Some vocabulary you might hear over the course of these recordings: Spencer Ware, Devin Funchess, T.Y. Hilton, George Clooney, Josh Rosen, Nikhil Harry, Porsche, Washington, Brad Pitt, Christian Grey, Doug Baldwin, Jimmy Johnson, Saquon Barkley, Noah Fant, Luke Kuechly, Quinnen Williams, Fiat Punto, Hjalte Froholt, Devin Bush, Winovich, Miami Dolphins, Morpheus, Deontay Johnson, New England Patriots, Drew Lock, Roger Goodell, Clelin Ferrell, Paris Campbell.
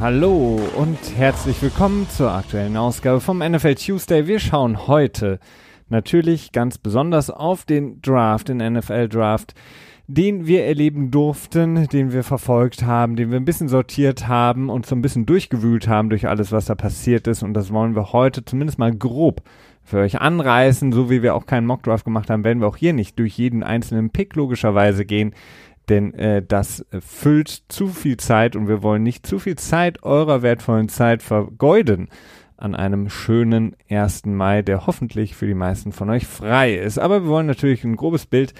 Hallo und herzlich willkommen zur aktuellen Ausgabe vom NFL Tuesday. Wir schauen heute natürlich ganz besonders auf den Draft, den NFL-Draft, den wir erleben durften, den wir verfolgt haben, den wir ein bisschen sortiert haben und so ein bisschen durchgewühlt haben durch alles, was da passiert ist. Und das wollen wir heute zumindest mal grob für euch anreißen. So wie wir auch keinen Mockdraft gemacht haben, werden wir auch hier nicht durch jeden einzelnen Pick logischerweise gehen, denn das füllt zu viel Zeit und wir wollen nicht zu viel Zeit eurer wertvollen Zeit vergeuden an einem schönen 1. Mai, der hoffentlich für die meisten von euch frei ist. Aber wir wollen natürlich ein grobes Bild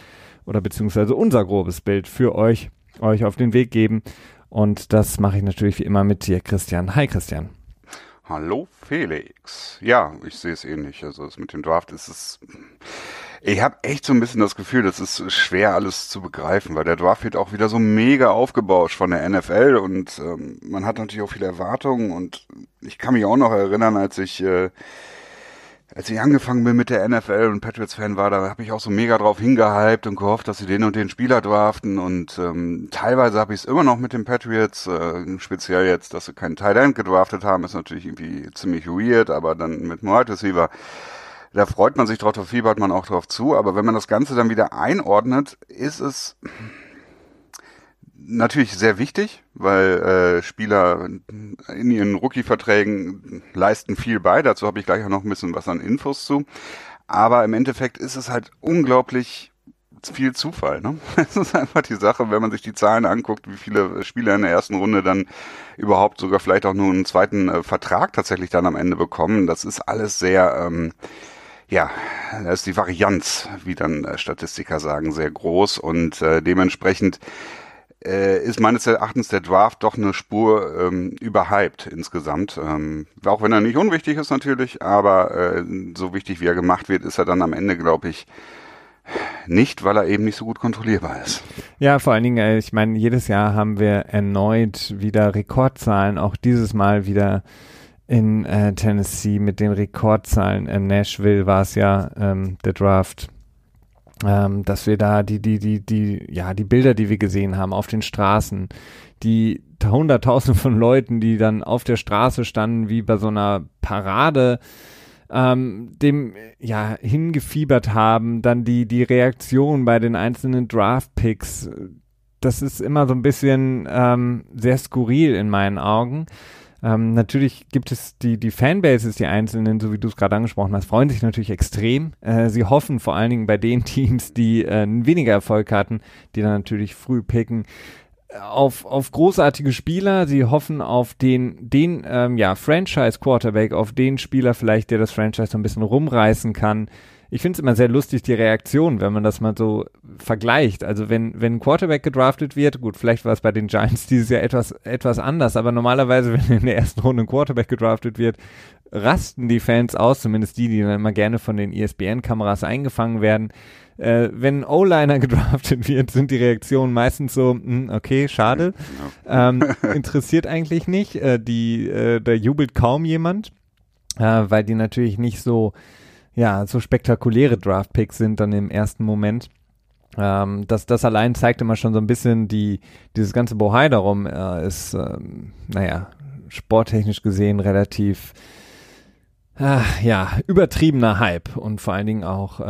oder beziehungsweise unser grobes Bild für euch auf den Weg geben. Und das mache ich natürlich wie immer mit dir, Christian. Hi, Christian. Hallo, Felix. Ja, ich sehe es ähnlich. Also mit dem Draft ist es... Ich habe echt so ein bisschen das Gefühl, das ist schwer alles zu begreifen, weil der Draft wird auch wieder so mega aufgebauscht von der NFL und man hat natürlich auch viele Erwartungen und ich kann mich auch noch erinnern, als ich angefangen bin mit der NFL und Patriots-Fan war, da habe ich auch so mega drauf hingehypt und gehofft, dass sie den und den Spieler draften und teilweise habe ich es immer noch mit den Patriots, speziell jetzt, dass sie keinen Tight End gedraftet haben, ist natürlich irgendwie ziemlich weird, aber dann mit Wide Receiver. Da freut man sich drauf, da fiebert man auch drauf zu. Aber wenn man das Ganze dann wieder einordnet, ist es natürlich sehr wichtig, weil Spieler in ihren Rookie-Verträgen leisten viel bei. Dazu habe ich gleich auch noch ein bisschen was an Infos zu. Aber im Endeffekt ist es halt unglaublich viel Zufall, ne? Es ist einfach die Sache, wenn man sich die Zahlen anguckt, wie viele Spieler in der ersten Runde dann überhaupt sogar vielleicht auch nur einen zweiten Vertrag tatsächlich dann am Ende bekommen. Das ist alles sehr, da ist die Varianz, wie dann Statistiker sagen, sehr groß und dementsprechend ist meines Erachtens der Draft doch eine Spur überhyped insgesamt. Auch wenn er nicht unwichtig ist natürlich, aber so wichtig, wie er gemacht wird, ist er dann am Ende, glaube ich, nicht, weil er eben nicht so gut kontrollierbar ist. Ja, vor allen Dingen, ich meine, jedes Jahr haben wir erneut wieder Rekordzahlen, auch dieses Mal wieder in Tennessee mit den Rekordzahlen. In Nashville war es ja der Draft, dass wir da die Bilder, die wir gesehen haben auf den Straßen, die Hunderttausende von Leuten, die dann auf der Straße standen, wie bei so einer Parade, hingefiebert haben, dann die Reaktion bei den einzelnen Draft-Picks, das ist immer so ein bisschen sehr skurril in meinen Augen. Natürlich gibt es die Fanbases, die einzelnen, so wie du es gerade angesprochen hast, freuen sich natürlich extrem. Sie hoffen vor allen Dingen bei den Teams, die weniger Erfolg hatten, die dann natürlich früh picken, auf großartige Spieler. Sie hoffen auf den Franchise-Quarterback, auf den Spieler vielleicht, der das Franchise so ein bisschen rumreißen kann. Ich finde es immer sehr lustig, die Reaktion, wenn man das mal so vergleicht. Also wenn ein Quarterback gedraftet wird, gut, vielleicht war es bei den Giants dieses Jahr etwas anders, aber normalerweise, wenn in der ersten Runde ein Quarterback gedraftet wird, rasten die Fans aus, zumindest die dann immer gerne von den ESPN-Kameras eingefangen werden. Wenn ein O-Liner gedraftet wird, sind die Reaktionen meistens so, okay, schade, interessiert eigentlich nicht, da jubelt kaum jemand, weil die natürlich nicht so spektakuläre Draft-Picks sind dann im ersten Moment. Das allein zeigt immer schon so ein bisschen dieses ganze Bohai darum, ist, sporttechnisch gesehen relativ, übertriebener Hype und vor allen Dingen auch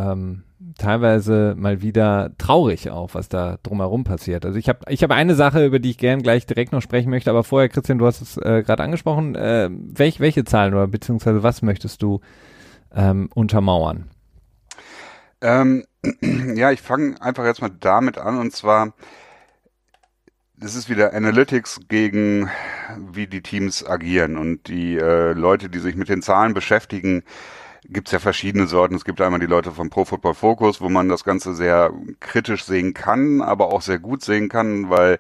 teilweise mal wieder traurig auch, was da drumherum passiert. Also ich habe eine Sache, über die ich gerne gleich direkt noch sprechen möchte, aber vorher, Christian, du hast es gerade angesprochen, welche Zahlen oder beziehungsweise was möchtest du untermauern? Ich fange einfach jetzt mal damit an und zwar, das ist wieder Analytics gegen wie die Teams agieren und die Leute, die sich mit den Zahlen beschäftigen, gibt es ja verschiedene Sorten. Es gibt einmal die Leute von Pro Football Focus, wo man das Ganze sehr kritisch sehen kann, aber auch sehr gut sehen kann, weil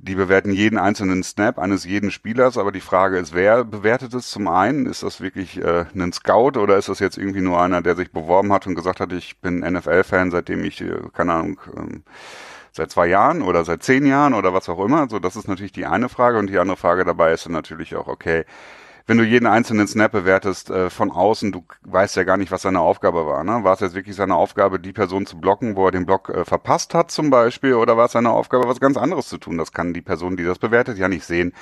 die bewerten jeden einzelnen Snap eines jeden Spielers, aber die Frage ist, wer bewertet es zum einen? Ist das wirklich ein Scout oder ist das jetzt irgendwie nur einer, der sich beworben hat und gesagt hat, ich bin NFL-Fan, seitdem ich, seit 2 Jahren oder seit 10 Jahren oder was auch immer? So, das ist natürlich die eine Frage und die andere Frage dabei ist dann natürlich auch, okay, wenn du jeden einzelnen Snap bewertest von außen, du weißt ja gar nicht, was seine Aufgabe war. Ne? War es jetzt wirklich seine Aufgabe, die Person zu blocken, wo er den Block verpasst hat zum Beispiel? Oder war es seine Aufgabe, was ganz anderes zu tun? Das kann die Person, die das bewertet, ja nicht sehen.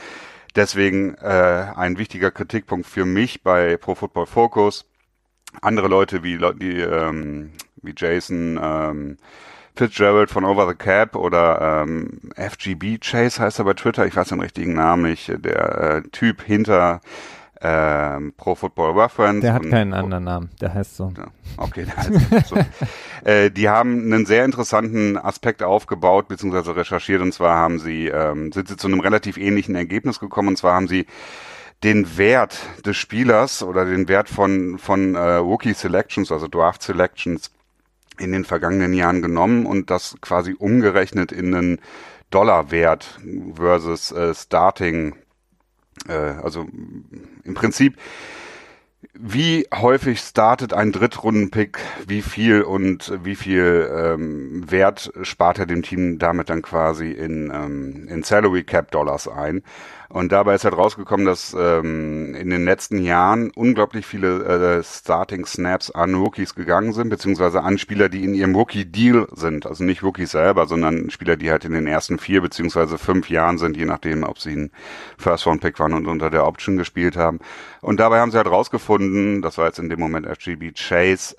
Deswegen ein wichtiger Kritikpunkt für mich bei Pro Football Focus. Andere Leute wie Jason Fitzgerald von Over the Cap oder FGB Chase heißt er bei Twitter, ich weiß den richtigen Namen nicht, der Typ hinter Pro Football Reference. Der hat keinen anderen Namen, der heißt so. Okay, der heißt so. Die haben einen sehr interessanten Aspekt aufgebaut bzw. recherchiert, und zwar haben sie sind sie zu einem relativ ähnlichen Ergebnis gekommen, und zwar haben sie den Wert des Spielers oder den Wert von Rookie Selections, also Draft Selections, in den vergangenen Jahren genommen und das quasi umgerechnet in einen Dollarwert versus Starting. Also im Prinzip, wie häufig startet ein Drittrunden-Pick, wie viel und wie viel Wert spart er dem Team damit dann quasi in Salary Cap Dollars ein. Und dabei ist halt rausgekommen, dass in den letzten Jahren unglaublich viele Starting Snaps an Rookies gegangen sind, beziehungsweise an Spieler, die in ihrem Rookie-Deal sind. Also nicht Rookies selber, sondern Spieler, die halt in den ersten 4 beziehungsweise 5 Jahren sind, je nachdem, ob sie ein First-Round-Pick waren und unter der Option gespielt haben. Und dabei haben sie halt rausgefunden, das war jetzt in dem Moment FGB Chase,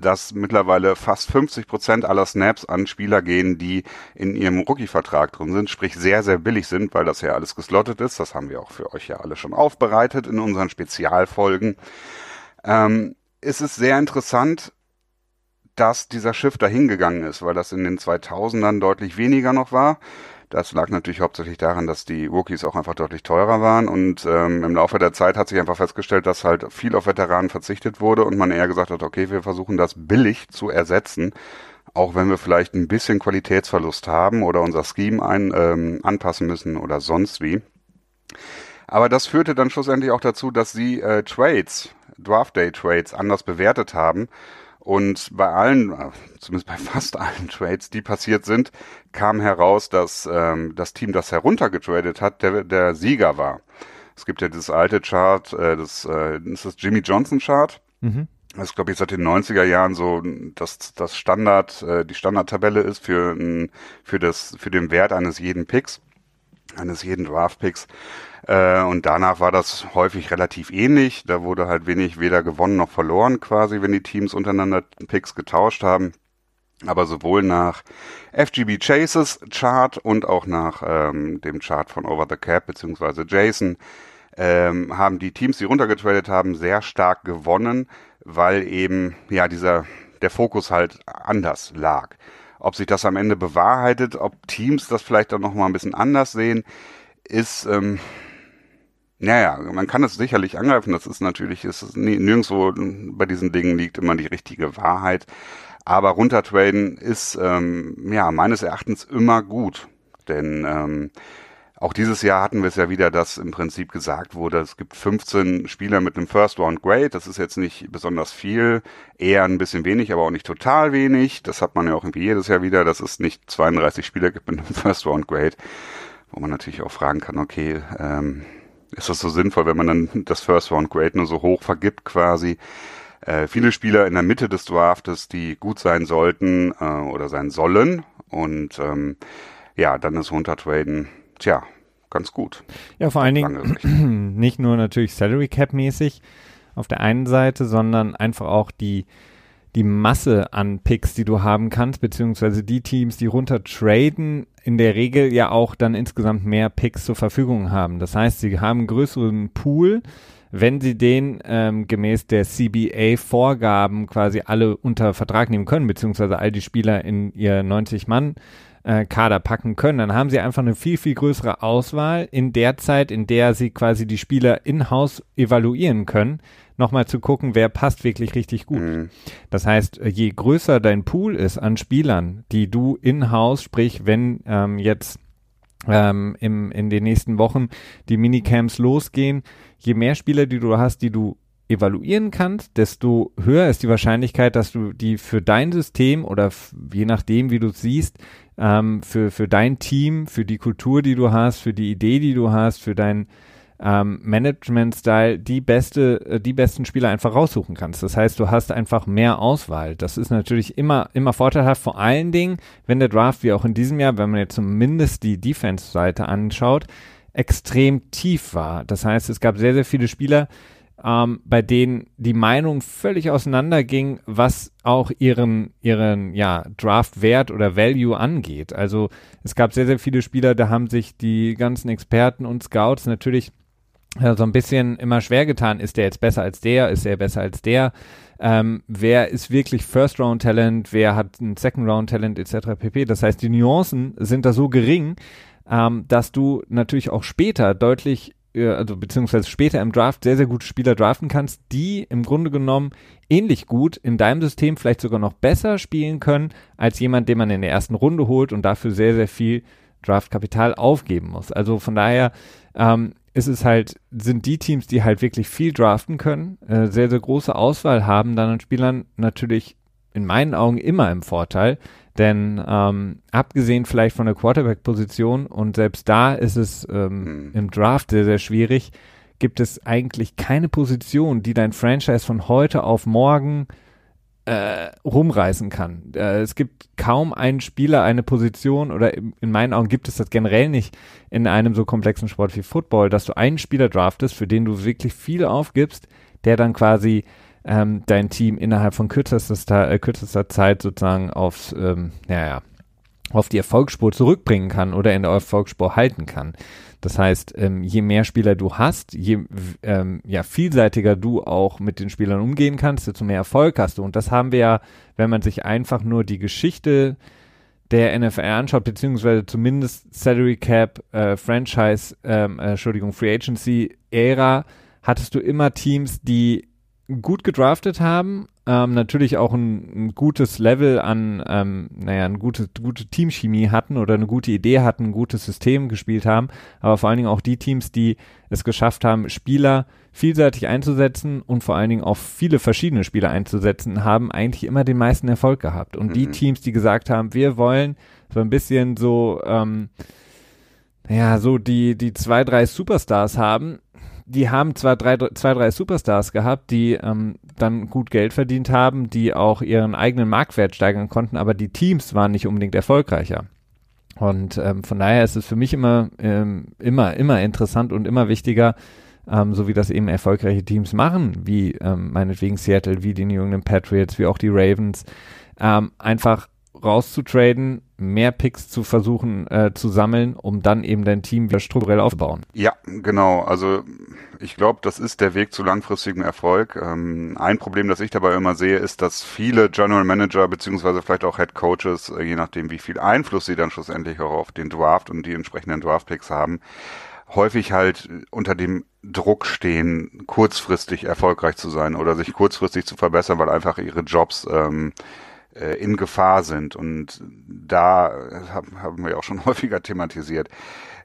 dass mittlerweile fast 50% aller Snaps an Spieler gehen, die in ihrem Rookie-Vertrag drin sind, sprich sehr, sehr billig sind, weil das ja alles geslottet ist. Das haben wir auch für euch ja alle schon aufbereitet in unseren Spezialfolgen. Es ist sehr interessant, dass dieser Shift dahin gegangen ist, weil das in den 2000ern deutlich weniger noch war. Das lag natürlich hauptsächlich daran, dass die Rookies auch einfach deutlich teurer waren, und im Laufe der Zeit hat sich einfach festgestellt, dass halt viel auf Veteranen verzichtet wurde und man eher gesagt hat, okay, wir versuchen das billig zu ersetzen, auch wenn wir vielleicht ein bisschen Qualitätsverlust haben oder unser Scheme anpassen müssen oder sonst wie. Aber das führte dann schlussendlich auch dazu, dass sie Draft-Day-Trades anders bewertet haben. Und bei allen, zumindest bei fast allen Trades, die passiert sind, kam heraus, dass das Team, das heruntergetradet hat, der Sieger war. Es gibt ja dieses alte Chart, das Jimmy Johnson Chart. Mhm. Das ist, glaube ich, seit den 90er Jahren so, dass das die Standardtabelle ist für den Wert eines jeden Picks, eines jeden Draft-Picks. Und danach war das häufig relativ ähnlich. Da wurde halt wenig weder gewonnen noch verloren quasi, wenn die Teams untereinander Picks getauscht haben. Aber sowohl nach FGB Chases Chart und auch nach dem Chart von Over the Cap bzw. Jason haben die Teams, die runtergetradet haben, sehr stark gewonnen, weil eben ja der Fokus halt anders lag. Ob sich das am Ende bewahrheitet, ob Teams das vielleicht dann nochmal ein bisschen anders sehen, ist, naja, man kann es sicherlich angreifen, das ist natürlich, nirgendwo bei diesen Dingen liegt immer die richtige Wahrheit, aber runtertraden ist, ja, meines Erachtens immer gut, denn auch dieses Jahr hatten wir es ja wieder, dass im Prinzip gesagt wurde, es gibt 15 Spieler mit einem First-Round-Grade. Das ist jetzt nicht besonders viel, eher ein bisschen wenig, aber auch nicht total wenig. Das hat man ja auch irgendwie jedes Jahr wieder, dass es nicht 32 Spieler gibt mit einem First-Round-Grade. Wo man natürlich auch fragen kann, okay, ist das so sinnvoll, wenn man dann das First-Round-Grade nur so hoch vergibt quasi? Viele Spieler in der Mitte des Draftes, die gut sein sollten oder sein sollen. Und ja, dann ist runtertraden, tja, ganz gut. Ja, vor allen Dingen nicht nur natürlich Salary Cap mäßig auf der einen Seite, sondern einfach auch die Masse an Picks, die du haben kannst, beziehungsweise die Teams, die runter traden, in der Regel ja auch dann insgesamt mehr Picks zur Verfügung haben. Das heißt, sie haben einen größeren Pool, wenn sie den gemäß der CBA-Vorgaben quasi alle unter Vertrag nehmen können, beziehungsweise all die Spieler in ihr 90-Mann Kader packen können, dann haben sie einfach eine viel, viel größere Auswahl in der Zeit, in der sie quasi die Spieler in-house evaluieren können, nochmal zu gucken, wer passt wirklich richtig gut. Mhm. Das heißt, je größer dein Pool ist an Spielern, die du in-house, sprich, wenn jetzt in den nächsten Wochen die Minicamps losgehen, je mehr Spieler, die du hast, die du evaluieren kannst, desto höher ist die Wahrscheinlichkeit, dass du die für dein System oder je nachdem, wie du es siehst, für dein Team, für die Kultur, die du hast, für die Idee, die du hast, für dein Management-Style die besten Spieler einfach raussuchen kannst. Das heißt, du hast einfach mehr Auswahl. Das ist natürlich immer vorteilhaft, vor allen Dingen, wenn der Draft, wie auch in diesem Jahr, wenn man jetzt zumindest die Defense-Seite anschaut, extrem tief war. Das heißt, es gab sehr, sehr viele Spieler, bei denen die Meinung völlig auseinanderging, was auch ihren Draft-Wert oder Value angeht. Also es gab sehr, sehr viele Spieler, da haben sich die ganzen Experten und Scouts natürlich so ein bisschen immer schwer getan. Ist der jetzt besser als der? Ist der besser als der? Wer ist wirklich First-Round-Talent? Wer hat ein Second-Round-Talent etc. pp. Das heißt, die Nuancen sind da so gering, dass du natürlich auch später beziehungsweise später im Draft sehr, sehr gute Spieler draften kannst, die im Grunde genommen ähnlich gut in deinem System vielleicht sogar noch besser spielen können, als jemand, den man in der ersten Runde holt und dafür sehr, sehr viel Draftkapital aufgeben muss. Also von daher sind die Teams, die halt wirklich viel draften können, sehr, sehr große Auswahl haben, dann an Spielern natürlich in meinen Augen immer im Vorteil, denn abgesehen vielleicht von der Quarterback-Position, und selbst da ist es im Draft sehr, sehr schwierig, gibt es eigentlich keine Position, die dein Franchise von heute auf morgen rumreißen kann. Es gibt kaum einen Spieler, eine Position, oder in meinen Augen gibt es das generell nicht in einem so komplexen Sport wie Football, dass du einen Spieler draftest, für den du wirklich viel aufgibst, der dann quasi dein Team innerhalb von kürzester Zeit sozusagen auf die Erfolgsspur zurückbringen kann oder in der Erfolgsspur halten kann. Das heißt, je mehr Spieler du hast, je vielseitiger du auch mit den Spielern umgehen kannst, desto mehr Erfolg hast du. Und das haben wir ja, wenn man sich einfach nur die Geschichte der NFL anschaut, beziehungsweise zumindest Salary Cap, Free Agency Ära, hattest du immer Teams, die gut gedraftet haben, natürlich auch ein gutes Level an, eine gute Teamchemie hatten oder eine gute Idee hatten, ein gutes System gespielt haben, aber vor allen Dingen auch die Teams, die es geschafft haben, Spieler vielseitig einzusetzen und vor allen Dingen auch viele verschiedene Spieler einzusetzen, haben eigentlich immer den meisten Erfolg gehabt. Und die Teams, die gesagt haben, wir wollen so ein bisschen die 2-3 Superstars haben, die haben zwar zwei, drei Superstars gehabt, die dann gut Geld verdient haben, die auch ihren eigenen Marktwert steigern konnten, aber die Teams waren nicht unbedingt erfolgreicher. Und von daher ist es für mich immer interessant und immer wichtiger, so wie das eben erfolgreiche Teams machen, wie meinetwegen Seattle, wie die New England Patriots, wie auch die Ravens, einfach rauszutraden, mehr Picks zu versuchen zu sammeln, um dann eben dein Team wieder strukturell aufzubauen. Ja, genau. Also ich glaube, das ist der Weg zu langfristigem Erfolg. Ein Problem, das ich dabei immer sehe, ist, dass viele General Manager beziehungsweise vielleicht auch Head Coaches, je nachdem wie viel Einfluss sie dann schlussendlich auch auf den Draft und die entsprechenden Draft-Picks haben, häufig halt unter dem Druck stehen, kurzfristig erfolgreich zu sein oder sich kurzfristig zu verbessern, weil einfach ihre Jobs in Gefahr sind. Und da haben wir auch schon häufiger thematisiert,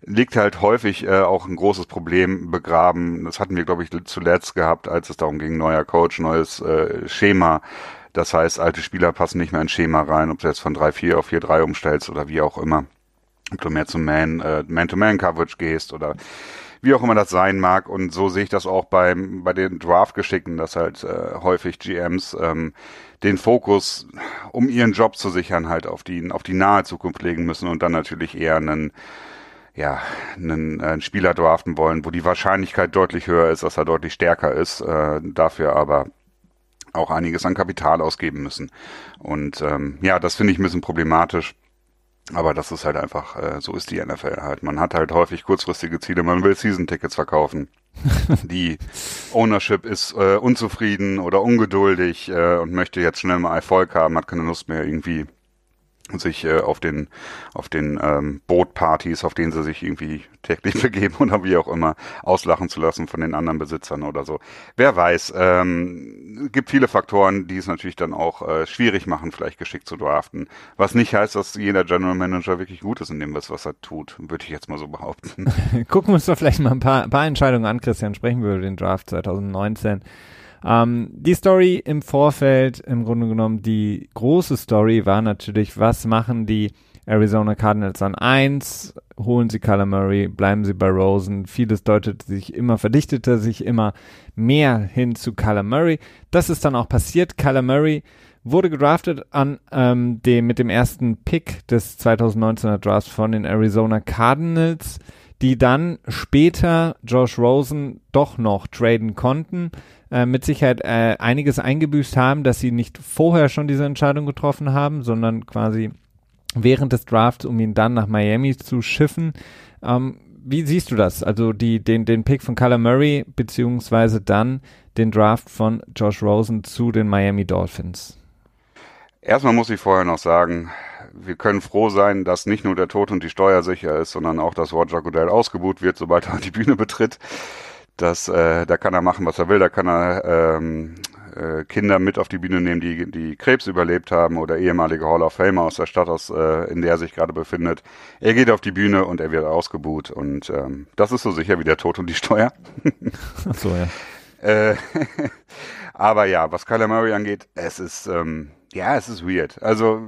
liegt halt häufig auch ein großes Problem begraben. Das hatten wir, glaube ich, zuletzt gehabt, als es darum ging, neuer Coach, neues Schema. Das heißt, alte Spieler passen nicht mehr ins Schema rein, ob du jetzt von 3-4 auf 4-3 umstellst oder wie auch immer. Ob du mehr zum Man-to-Man-Coverage gehst oder wie auch immer das sein mag. Und so sehe ich das auch bei den Draft-Geschicken, dass halt häufig GMs den Fokus, um ihren Job zu sichern, halt auf die nahe Zukunft legen müssen und dann natürlich eher einen Spieler draften wollen, wo die Wahrscheinlichkeit deutlich höher ist, dass er deutlich stärker ist, dafür aber auch einiges an Kapital ausgeben müssen. Und das finde ich ein bisschen problematisch. Aber das ist halt einfach, so ist die NFL halt. Man hat halt häufig kurzfristige Ziele, man will Season-Tickets verkaufen. Die Ownership ist unzufrieden oder ungeduldig und möchte jetzt schnell mal Erfolg haben, hat keine Lust mehr irgendwie sich auf den Bootpartys, auf denen sie sich irgendwie täglich begeben oder wie auch immer, auslachen zu lassen von den anderen Besitzern oder so. Wer weiß, gibt viele Faktoren, die es natürlich dann auch schwierig machen, vielleicht geschickt zu draften. Was nicht heißt, dass jeder General Manager wirklich gut ist in dem, was er tut, würde ich jetzt mal so behaupten. Gucken wir uns doch vielleicht mal ein paar Entscheidungen an, Christian. Sprechen wir über den Draft 2019. Die Story im Vorfeld, im Grunde genommen die große Story war natürlich, was machen die Arizona Cardinals an 1, holen sie Kyler Murray, bleiben sie bei Rosen, vieles verdichtete sich immer mehr hin zu Kyler Murray. Das ist dann auch passiert. Kyler Murray wurde gedraftet mit dem ersten Pick des 2019er Drafts von den Arizona Cardinals, die dann später Josh Rosen doch noch traden konnten, mit Sicherheit einiges eingebüßt haben, dass sie nicht vorher schon diese Entscheidung getroffen haben, sondern quasi während des Drafts, um ihn dann nach Miami zu schiffen. Wie siehst du das? Also den Pick von Kyler Murray beziehungsweise dann den Draft von Josh Rosen zu den Miami Dolphins? Erstmal muss ich vorher noch sagen, wir können froh sein, dass nicht nur der Tod und die Steuer sicher ist, sondern auch, dass Roger Goodell ausgebuht wird, sobald er die Bühne betritt. Da kann er machen, was er will. Da kann er Kinder mit auf die Bühne nehmen, die Krebs überlebt haben oder ehemalige Hall of Famer aus der Stadt, in der er sich gerade befindet. Er geht auf die Bühne und er wird ausgebuht. Und das ist so sicher wie der Tod und die Steuer. Ach so, ja. Aber ja, was Kyler Murray angeht, es ist weird. Also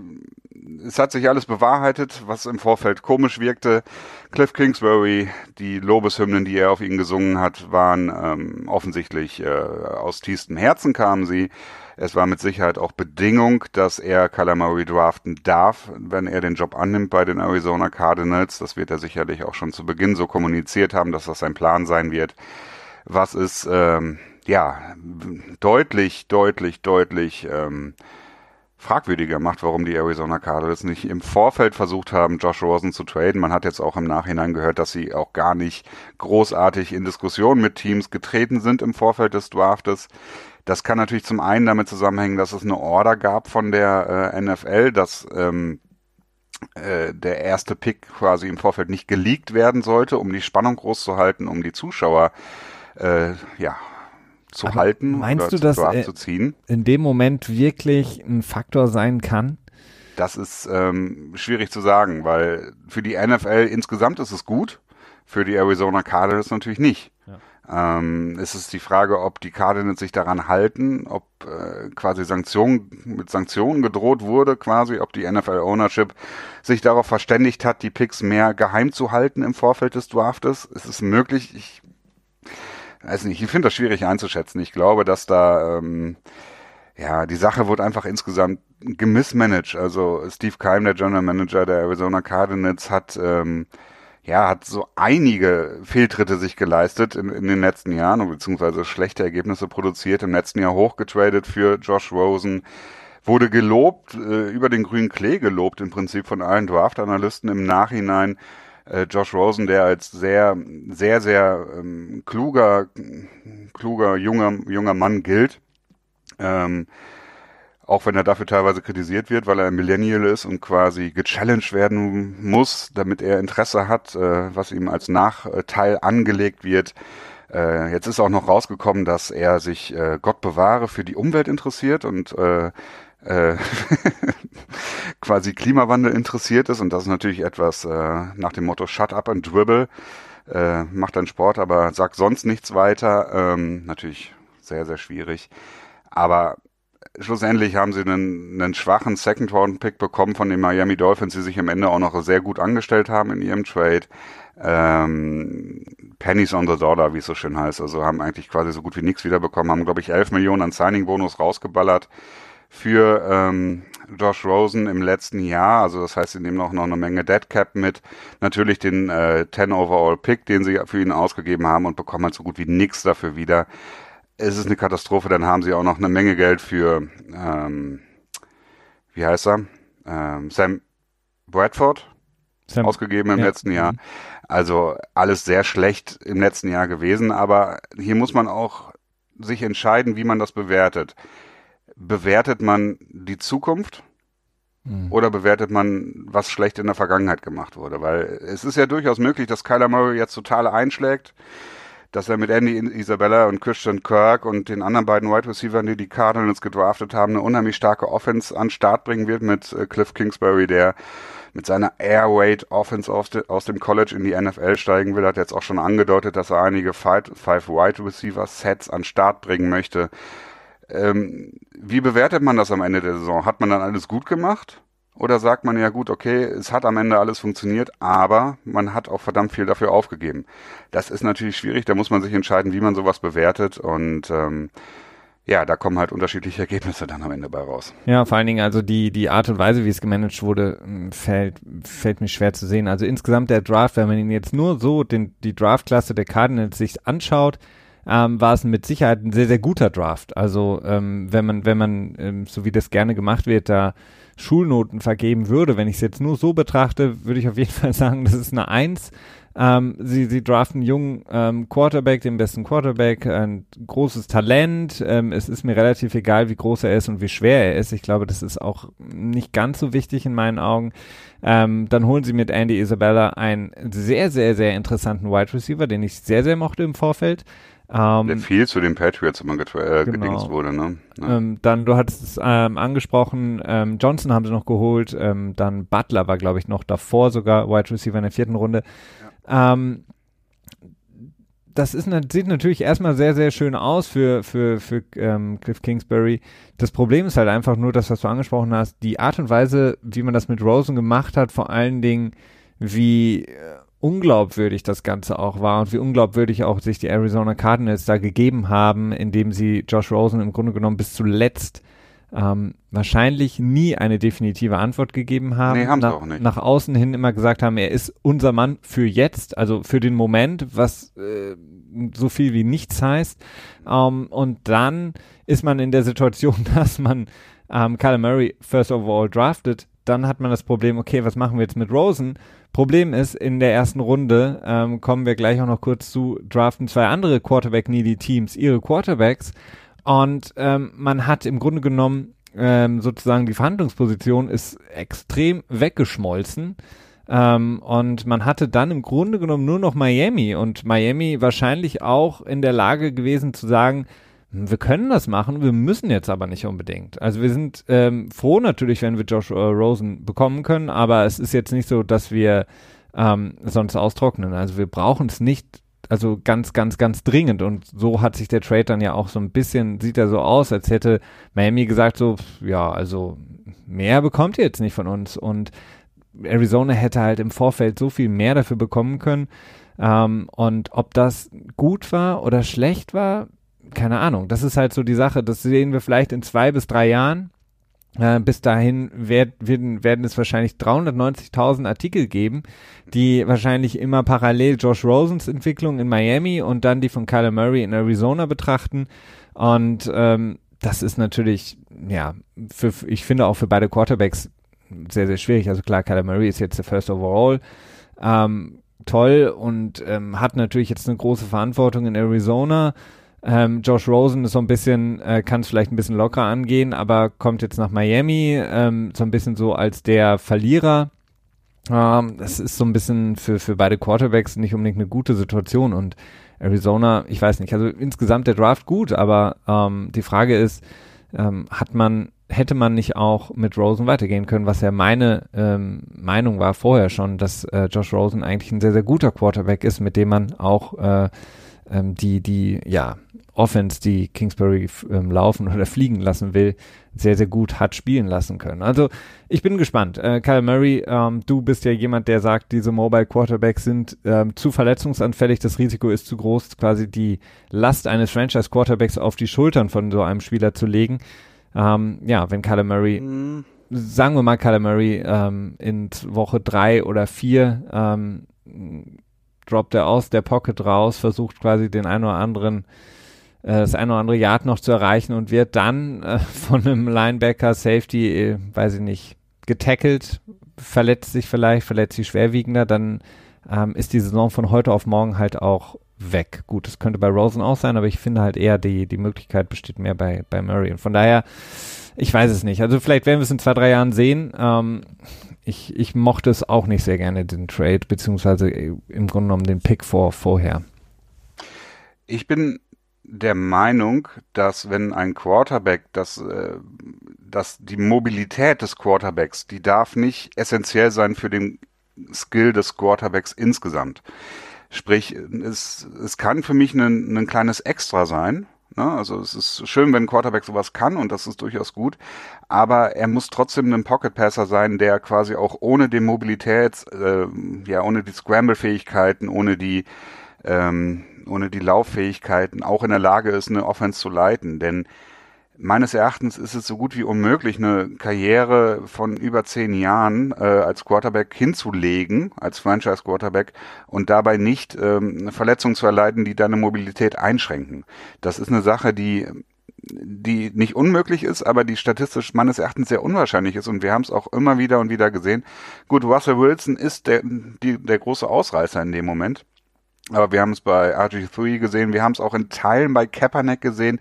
es hat sich alles bewahrheitet, was im Vorfeld komisch wirkte. Kliff Kingsbury, die Lobeshymnen, die er auf ihn gesungen hat, waren offensichtlich aus tiefstem Herzen kamen sie. Es war mit Sicherheit auch Bedingung, dass er Kyler Murray draften darf, wenn er den Job annimmt bei den Arizona Cardinals. Das wird er sicherlich auch schon zu Beginn so kommuniziert haben, dass das sein Plan sein wird. Was ist deutlich fragwürdiger macht, warum die Arizona Cardinals nicht im Vorfeld versucht haben, Josh Rosen zu traden. Man hat jetzt auch im Nachhinein gehört, dass sie auch gar nicht großartig in Diskussionen mit Teams getreten sind im Vorfeld des Draftes. Das kann natürlich zum einen damit zusammenhängen, dass es eine Order gab von der NFL, dass der erste Pick quasi im Vorfeld nicht geleakt werden sollte, um die Spannung groß zu halten, um die Zuschauer zu aber halten meinst oder zu abzuziehen. In dem Moment wirklich ein Faktor sein kann? Das ist schwierig zu sagen, weil für die NFL insgesamt ist es gut, für die Arizona Cardinals natürlich nicht. Ja. Es ist die Frage, ob die Cardinals sich daran halten, ob quasi mit Sanktionen gedroht wurde, quasi, ob die NFL-Ownership sich darauf verständigt hat, die Picks mehr geheim zu halten im Vorfeld des Draftes. Es ist möglich, ich finde das schwierig einzuschätzen. Ich glaube, dass da die Sache wurde einfach insgesamt gemissmanaged. Also Steve Keim, der General Manager der Arizona Cardinals, hat so einige Fehltritte sich geleistet in den letzten Jahren, beziehungsweise schlechte Ergebnisse produziert, im letzten Jahr hochgetradet für Josh Rosen. Wurde gelobt, über den grünen Klee gelobt im Prinzip von allen Draft-Analysten im Nachhinein. Josh Rosen, der als sehr, sehr, sehr kluger junger Mann gilt, auch wenn er dafür teilweise kritisiert wird, weil er ein Millennial ist und quasi gechallenged werden muss, damit er Interesse hat, was ihm als Nachteil angelegt wird. Jetzt ist auch noch rausgekommen, dass er sich, Gott bewahre, für die Umwelt interessiert und quasi Klimawandel interessiert ist, und das ist natürlich etwas nach dem Motto Shut up and dribble, macht dann Sport, aber sagt sonst nichts weiter, natürlich sehr, sehr schwierig, aber schlussendlich haben sie einen schwachen Second-Round-Pick bekommen von den Miami Dolphins, die sich am Ende auch noch sehr gut angestellt haben in ihrem Trade. Pennies on the dollar, wie es so schön heißt, also haben eigentlich quasi so gut wie nichts wiederbekommen, haben glaube ich 11 Millionen an Signing-Bonus rausgeballert für Josh Rosen im letzten Jahr, also das heißt, sie nehmen auch noch eine Menge Deadcap mit, natürlich den 10 Overall Pick, den sie für ihn ausgegeben haben, und bekommen halt so gut wie nichts dafür wieder. Es ist eine Katastrophe. Dann haben sie auch noch eine Menge Geld für Sam Bradford ausgegeben im letzten Jahr. Also alles sehr schlecht im letzten Jahr gewesen, aber hier muss man auch sich entscheiden, wie man das bewertet. Bewertet man die Zukunft oder bewertet man, was schlecht in der Vergangenheit gemacht wurde? Weil es ist ja durchaus möglich, dass Kyler Murray jetzt total einschlägt, dass er mit Andy Isabella und Christian und den anderen beiden Wide Receivers, die die Cardinals gedraftet haben, eine unheimlich starke Offense an den Start bringen wird mit Kliff Kingsbury, der mit seiner Airweight Offense aus dem College in die NFL steigen will. Hat jetzt auch schon angedeutet, dass er einige 5 Wide Receiver Sets an den Start bringen möchte. Wie bewertet man das am Ende der Saison? Hat man dann alles gut gemacht? Oder sagt man, ja gut, okay, es hat am Ende alles funktioniert, aber man hat auch verdammt viel dafür aufgegeben. Das ist natürlich schwierig, da muss man sich entscheiden, wie man sowas bewertet. Und ja, da kommen halt unterschiedliche Ergebnisse dann am Ende bei raus. Ja, vor allen Dingen also die Art und Weise, wie es gemanagt wurde, fällt mir schwer zu sehen. Also insgesamt der Draft, wenn man ihn jetzt nur so die Draftklasse der Cardinals sich anschaut, war es mit Sicherheit ein sehr, sehr guter Draft. Also wenn man so wie das gerne gemacht wird, da Schulnoten vergeben würde, wenn ich es jetzt nur so betrachte, würde ich auf jeden Fall sagen, das ist eine 1. Sie draften einen jungen Quarterback, den besten Quarterback, ein großes Talent. Es ist mir relativ egal, wie groß er ist und wie schwer er ist. Ich glaube, das ist auch nicht ganz so wichtig in meinen Augen. Dann holen sie mit Andy Isabella einen sehr, sehr, sehr interessanten Wide Receiver, den ich sehr, sehr mochte im Vorfeld. Der viel zu den Patriots immer gedingst wurde, ne? Ja. Dann, du hattest es angesprochen, Johnson haben sie noch geholt, dann Butler war, glaube ich, noch davor sogar Wide Receiver in der 4. Runde. Ja. Das sieht natürlich erstmal sehr, sehr schön aus für Kliff Kingsbury. Das Problem ist halt einfach nur das, was du angesprochen hast, die Art und Weise, wie man das mit Rosen gemacht hat, vor allen Dingen wie unglaubwürdig das Ganze auch war und wie unglaubwürdig auch sich die Arizona Cardinals da gegeben haben, indem sie Josh Rosen im Grunde genommen bis zuletzt wahrscheinlich nie eine definitive Antwort gegeben haben. Nee, haben sie auch nicht. Nach außen hin immer gesagt haben, er ist unser Mann für jetzt, also für den Moment, was so viel wie nichts heißt. Und dann ist man in der Situation, dass man Kyler Murray first overall draftet. Dann hat man das Problem, okay, was machen wir jetzt mit Rosen? Problem ist, in der ersten Runde, kommen wir gleich auch noch kurz zu, draften zwei andere Quarterback-Needy-Teams ihre Quarterbacks und man hat im Grunde genommen sozusagen die Verhandlungsposition ist extrem weggeschmolzen und man hatte dann im Grunde genommen nur noch Miami und Miami wahrscheinlich auch in der Lage gewesen zu sagen, wir können das machen, wir müssen jetzt aber nicht unbedingt. Also wir sind froh natürlich, wenn wir Josh Rosen bekommen können, aber es ist jetzt nicht so, dass wir sonst austrocknen. Also wir brauchen es nicht, also ganz, ganz, ganz dringend. Und so hat sich der Trade dann ja auch so ein bisschen, sieht er so aus, als hätte Miami gesagt so, ja, also mehr bekommt ihr jetzt nicht von uns. Und Arizona hätte halt im Vorfeld so viel mehr dafür bekommen können. Und ob das gut war oder schlecht war, keine Ahnung, das ist halt so die Sache, das sehen wir vielleicht in 2 bis 3 Jahren. Bis dahin werden es wahrscheinlich 390.000 Artikel geben, die wahrscheinlich immer parallel Josh Rosens Entwicklung in Miami und dann die von Kyler Murray in Arizona betrachten. Und das ist natürlich, ja, ich finde auch für beide Quarterbacks sehr, sehr schwierig. Also klar, Kyler Murray ist jetzt der First Overall. Toll und hat natürlich jetzt eine große Verantwortung in Arizona. Josh Rosen ist so ein bisschen, kann es vielleicht ein bisschen locker angehen, aber kommt jetzt nach Miami, so ein bisschen so als der Verlierer. Das ist so ein bisschen für beide Quarterbacks nicht unbedingt eine gute Situation und Arizona, ich weiß nicht, also insgesamt der Draft gut, aber die Frage ist, hätte man nicht auch mit Rosen weitergehen können, was ja meine Meinung war vorher schon, dass Josh Rosen eigentlich ein sehr, sehr guter Quarterback ist, mit dem man auch die Offense, die Kingsbury laufen oder fliegen lassen will, sehr, sehr gut hat spielen lassen können. Also ich bin gespannt. Kyler Murray, du bist ja jemand, der sagt, diese Mobile Quarterbacks sind zu verletzungsanfällig, das Risiko ist zu groß, quasi die Last eines Franchise Quarterbacks auf die Schultern von so einem Spieler zu legen. Wenn Kyler Murray, sagen wir mal Kyler Murray in Woche 3 oder 4 droppt er aus der Pocket raus, versucht quasi das ein oder andere Yard noch zu erreichen und wird dann von einem Linebacker, Safety, weiß ich nicht, getackelt, verletzt sich schwerwiegender, dann ist die Saison von heute auf morgen halt auch weg. Gut, das könnte bei Rosen auch sein, aber ich finde halt eher, die Möglichkeit besteht mehr bei Murray. Und von daher, ich weiß es nicht. Also vielleicht werden wir es in 2, 3 Jahren sehen. Ich mochte es auch nicht sehr gerne, den Trade, beziehungsweise im Grunde genommen den Pick vorher. Ich bin der Meinung, dass wenn ein Quarterback, dass die Mobilität des Quarterbacks, die darf nicht essentiell sein für den Skill des Quarterbacks insgesamt. Sprich, es kann für mich ein kleines Extra sein. Ne? Also es ist schön, wenn ein Quarterback sowas kann und das ist durchaus gut, aber er muss trotzdem ein Pocket-Passer sein, der quasi auch ohne die Mobilität, ohne die Scramble-Fähigkeiten, ohne die Lauffähigkeiten auch in der Lage ist, eine Offense zu leiten. Denn meines Erachtens ist es so gut wie unmöglich, eine Karriere von über 10 Jahren als Quarterback hinzulegen, als Franchise-Quarterback, und dabei nicht Verletzungen zu erleiden, die deine Mobilität einschränken. Das ist eine Sache, die nicht unmöglich ist, aber die statistisch meines Erachtens sehr unwahrscheinlich ist, und wir haben es auch immer wieder und wieder gesehen. Gut, Russell Wilson ist der große Ausreißer in dem Moment, aber wir haben es bei RG3 gesehen, wir haben es auch in Teilen bei Kaepernick gesehen,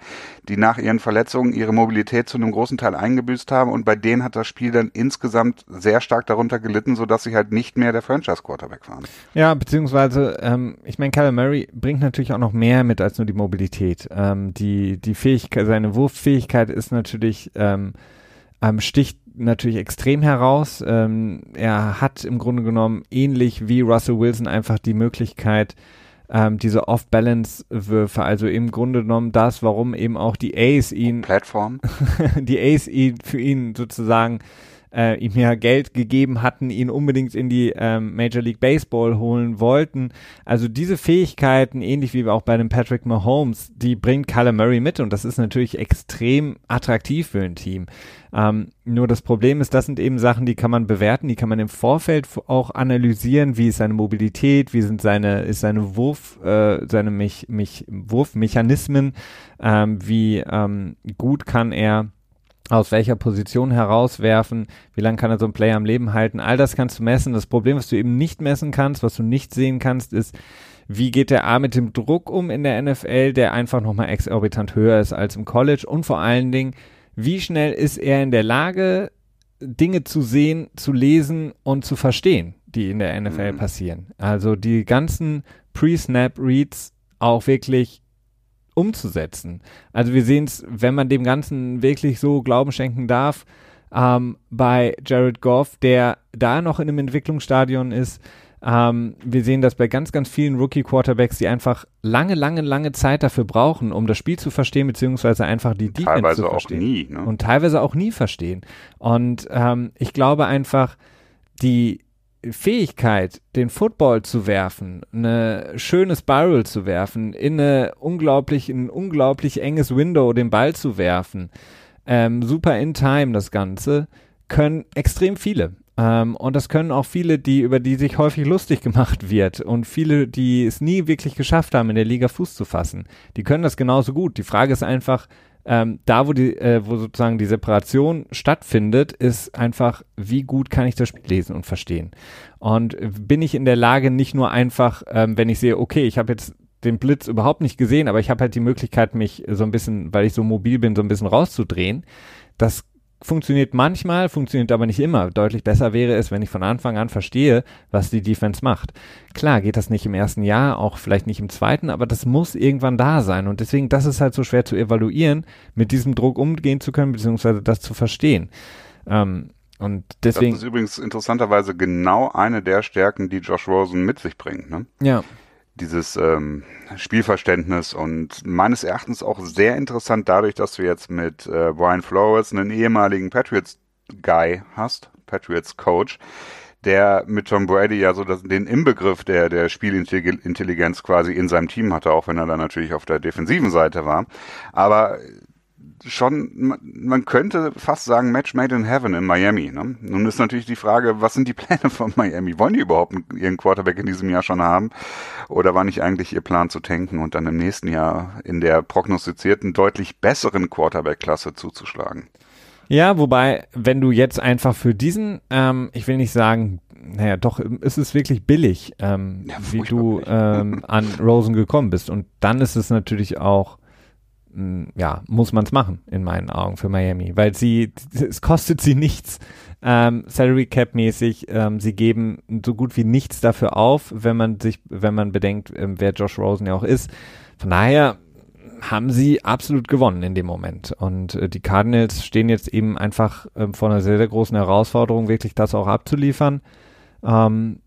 die nach ihren Verletzungen ihre Mobilität zu einem großen Teil eingebüßt haben, und bei denen hat das Spiel dann insgesamt sehr stark darunter gelitten, sodass sie halt nicht mehr der Franchise-Quarterback waren. Ja, beziehungsweise, ich meine, Kyler Murray bringt natürlich auch noch mehr mit als nur die Mobilität. Die Fähigkeit, seine Wurffähigkeit ist natürlich sticht natürlich extrem heraus. Er hat im Grunde genommen ähnlich wie Russell Wilson einfach die Möglichkeit, diese Off-Balance-Würfe, also im Grunde genommen das, warum eben auch die A's ihn für ihn sozusagen ihm ja Geld gegeben hatten, ihn unbedingt in die Major League Baseball holen wollten. Also diese Fähigkeiten, ähnlich wie auch bei dem Patrick Mahomes, die bringt Kyler Murray mit, und das ist natürlich extrem attraktiv für ein Team. Nur das Problem ist, das sind eben Sachen, die kann man bewerten, die kann man im Vorfeld auch analysieren. Wie ist seine Mobilität, wie sind seine Wurfmechanismen, wie gut kann er aus welcher Position herauswerfen, wie lange kann er so einen Player am Leben halten, all das kannst du messen. Das Problem, was du eben nicht messen kannst, was du nicht sehen kannst, ist, wie geht der A mit dem Druck um in der NFL, der einfach nochmal exorbitant höher ist als im College, und vor allen Dingen, wie schnell ist er in der Lage, Dinge zu sehen, zu lesen und zu verstehen, die in der NFL passieren. Also die ganzen Pre-Snap-Reads auch wirklich umzusetzen. Also wir sehen es, wenn man dem Ganzen wirklich so Glauben schenken darf, bei Jared Goff, der da noch in einem Entwicklungsstadion ist. Wir sehen das bei ganz, ganz vielen Rookie-Quarterbacks, die einfach lange Zeit dafür brauchen, um das Spiel zu verstehen, beziehungsweise einfach die Defense zu verstehen. Teilweise auch nie. Ne? Und teilweise auch nie verstehen. Und ich glaube einfach, die Fähigkeit, den Football zu werfen, eine schöne Spiral zu werfen, in ein unglaublich enges Window den Ball zu werfen, super in time das Ganze, können extrem viele. Und das können auch viele, über die sich häufig lustig gemacht wird, und viele, die es nie wirklich geschafft haben, in der Liga Fuß zu fassen, die können das genauso gut. Die Frage ist einfach, da, wo sozusagen die Separation stattfindet, ist einfach, wie gut kann ich das Spiel lesen und verstehen? Und bin ich in der Lage, nicht nur einfach, wenn ich sehe, okay, ich habe jetzt den Blitz überhaupt nicht gesehen, aber ich habe halt die Möglichkeit, mich so ein bisschen, weil ich so mobil bin, so ein bisschen rauszudrehen. Das funktioniert manchmal, funktioniert aber nicht immer. Deutlich besser wäre es, wenn ich von Anfang an verstehe, was die Defense macht. Klar geht das nicht im ersten Jahr, auch vielleicht nicht im zweiten, aber das muss irgendwann da sein. Und deswegen, das ist halt so schwer zu evaluieren, mit diesem Druck umgehen zu können, beziehungsweise das zu verstehen. Und deswegen, das ist übrigens interessanterweise genau eine der Stärken, die Josh Rosen mit sich bringt, ne? Ja. Dieses Spielverständnis, und meines Erachtens auch sehr interessant dadurch, dass du jetzt mit Brian Flores einen ehemaligen Patriots-Guy hast, Patriots-Coach, der mit Tom Brady ja so den Inbegriff der Spielintelligenz quasi in seinem Team hatte, auch wenn er dann natürlich auf der defensiven Seite war. Aber schon, man könnte fast sagen, Match made in heaven in Miami. Ne? Nun ist natürlich die Frage, was sind die Pläne von Miami? Wollen die überhaupt ihren Quarterback in diesem Jahr schon haben? Oder war nicht eigentlich ihr Plan zu tanken und dann im nächsten Jahr in der prognostizierten, deutlich besseren Quarterback-Klasse zuzuschlagen? Ja, wobei, wenn du jetzt einfach für diesen, ich will nicht sagen, naja, doch, ist es wirklich billig, wie du an Rosen gekommen bist. Und dann ist es natürlich auch, ja, muss man es machen, in meinen Augen, für Miami, weil es kostet sie nichts, Salary Cap mäßig, sie geben so gut wie nichts dafür auf, wenn man bedenkt, wer Josh Rosen ja auch ist. Von daher haben sie absolut gewonnen in dem Moment, und die Cardinals stehen jetzt eben einfach vor einer sehr, sehr großen Herausforderung, wirklich das auch abzuliefern, und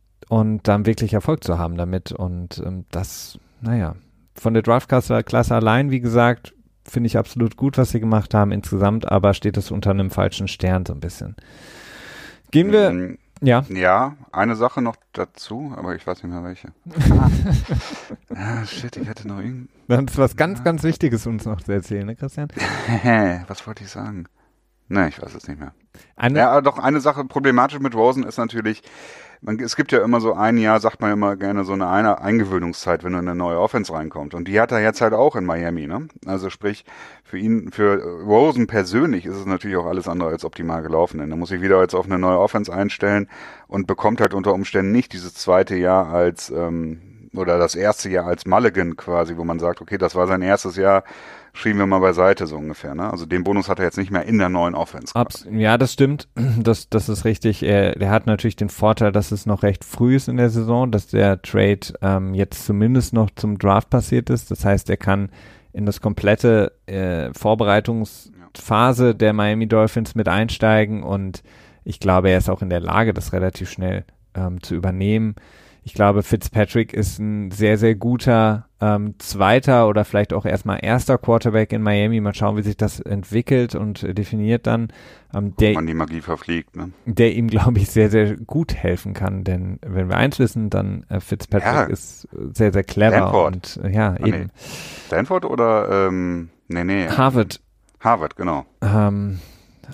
dann wirklich Erfolg zu haben damit, und das, naja, von der Draft-Klasse allein, wie gesagt, finde ich absolut gut, was sie gemacht haben insgesamt, aber steht das unter einem falschen Stern so ein bisschen. Gehen wir Ja. Ja, eine Sache noch dazu, aber ich weiß nicht mehr welche. Ah, shit, ich hätte noch irgendein... Wir haben was ganz, ganz Wichtiges uns noch zu erzählen, ne Christian? Was wollte ich sagen? Ne, ich weiß es nicht mehr. Eine Sache problematisch mit Rosen ist natürlich, es gibt ja immer so ein Jahr, sagt man immer gerne, so eine Eingewöhnungszeit, wenn du in eine neue Offense reinkommt. Und die hat er jetzt halt auch in Miami, ne? Also sprich, für Rosen persönlich ist es natürlich auch alles andere als optimal gelaufen. Denn er muss sich wieder jetzt auf eine neue Offense einstellen und bekommt halt unter Umständen nicht dieses zweite Jahr als, oder das erste Jahr als Mulligan quasi, wo man sagt, okay, das war sein erstes Jahr, schieben wir mal beiseite, so ungefähr, ne? Also den Bonus hat er jetzt nicht mehr in der neuen Offense. Ja, das stimmt. Das ist richtig. Er hat natürlich den Vorteil, dass es noch recht früh ist in der Saison, dass der Trade jetzt zumindest noch zum Draft passiert ist. Das heißt, er kann in das komplette Vorbereitungsphase der Miami Dolphins mit einsteigen und ich glaube, er ist auch in der Lage, das relativ schnell zu übernehmen. Ich glaube, Fitzpatrick ist ein sehr, sehr guter zweiter oder vielleicht auch erstmal erster Quarterback in Miami. Mal schauen, wie sich das entwickelt und definiert dann. Ob man die Magie verfliegt, ne? Der ihm, glaube ich, sehr, sehr gut helfen kann. Denn wenn wir eins wissen, dann Fitzpatrick ist sehr, sehr clever. Stanford. Und eben. Nee. Stanford oder Harvard. Harvard, genau.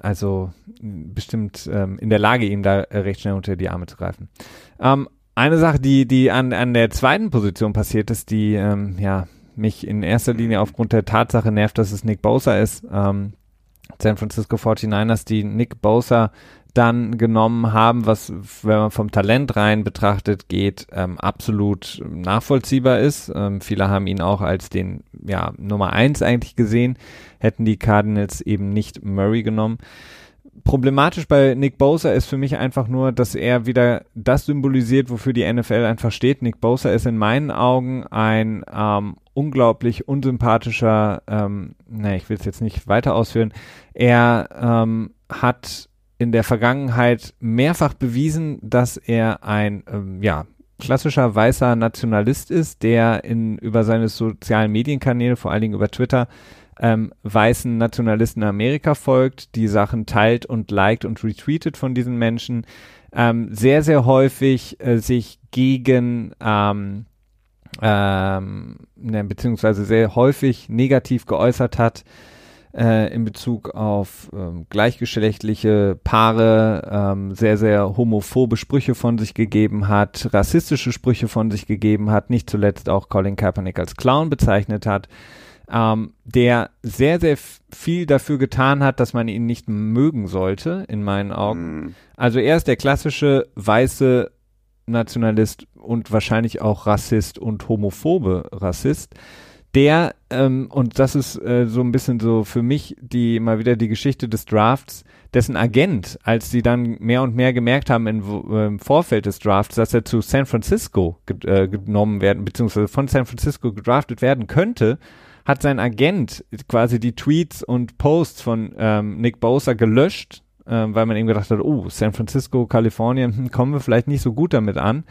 Also bestimmt in der Lage, ihm da recht schnell unter die Arme zu greifen. Eine Sache, die an der zweiten Position passiert ist, die mich in erster Linie aufgrund der Tatsache nervt, dass es Nick Bosa ist. San Francisco 49ers, die Nick Bosa dann genommen haben, was, wenn man vom Talent rein betrachtet geht, absolut nachvollziehbar ist. Viele haben ihn auch als den Nummer 1 eigentlich gesehen, hätten die Cardinals eben nicht Murray genommen. Problematisch bei Nick Bosa ist für mich einfach nur, dass er wieder das symbolisiert, wofür die NFL einfach steht. Nick Bosa ist in meinen Augen ein unglaublich unsympathischer, ich will es jetzt nicht weiter ausführen, er hat in der Vergangenheit mehrfach bewiesen, dass er ein, klassischer weißer Nationalist ist, der über seine sozialen Medienkanäle, vor allen Dingen über Twitter, weißen Nationalisten in Amerika folgt, die Sachen teilt und liked und retweetet von diesen Menschen, sehr, sehr häufig sich gegen, beziehungsweise sehr häufig negativ geäußert hat in Bezug auf gleichgeschlechtliche Paare, sehr, sehr homophobe Sprüche von sich gegeben hat, rassistische Sprüche von sich gegeben hat, nicht zuletzt auch Colin Kaepernick als Clown bezeichnet hat, der sehr, sehr viel dafür getan hat, dass man ihn nicht mögen sollte, in meinen Augen. Also er ist der klassische weiße Nationalist und wahrscheinlich auch Rassist und homophobe Rassist, der, und das ist so ein bisschen so für mich mal wieder die Geschichte des Drafts, dessen Agent, als sie dann mehr und mehr gemerkt haben im Vorfeld des Drafts, dass er zu San Francisco genommen werden, beziehungsweise von San Francisco gedraftet werden könnte, hat sein Agent quasi die Tweets und Posts von Nick Bosa gelöscht, weil man eben gedacht hat, San Francisco, Kalifornien, kommen wir vielleicht nicht so gut damit an.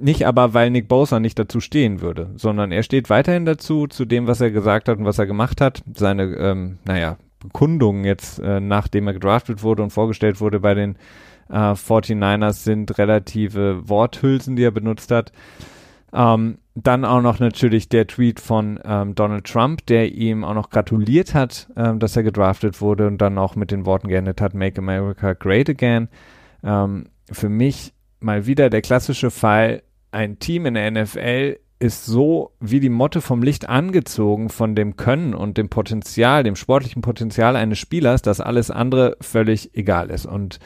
Nicht aber, weil Nick Bosa nicht dazu stehen würde, sondern er steht weiterhin dazu, zu dem, was er gesagt hat und was er gemacht hat. Seine, Bekundungen jetzt, nachdem er gedraftet wurde und vorgestellt wurde bei den 49ers, sind relative Worthülsen, die er benutzt hat. Dann auch noch natürlich der Tweet von Donald Trump, der ihm auch noch gratuliert hat, dass er gedraftet wurde und dann auch mit den Worten geendet hat, Make America Great Again. Für mich mal wieder der klassische Fall, ein Team in der NFL ist so wie die Motte vom Licht angezogen von dem Können und dem Potenzial, dem sportlichen Potenzial eines Spielers, dass alles andere völlig egal ist. Und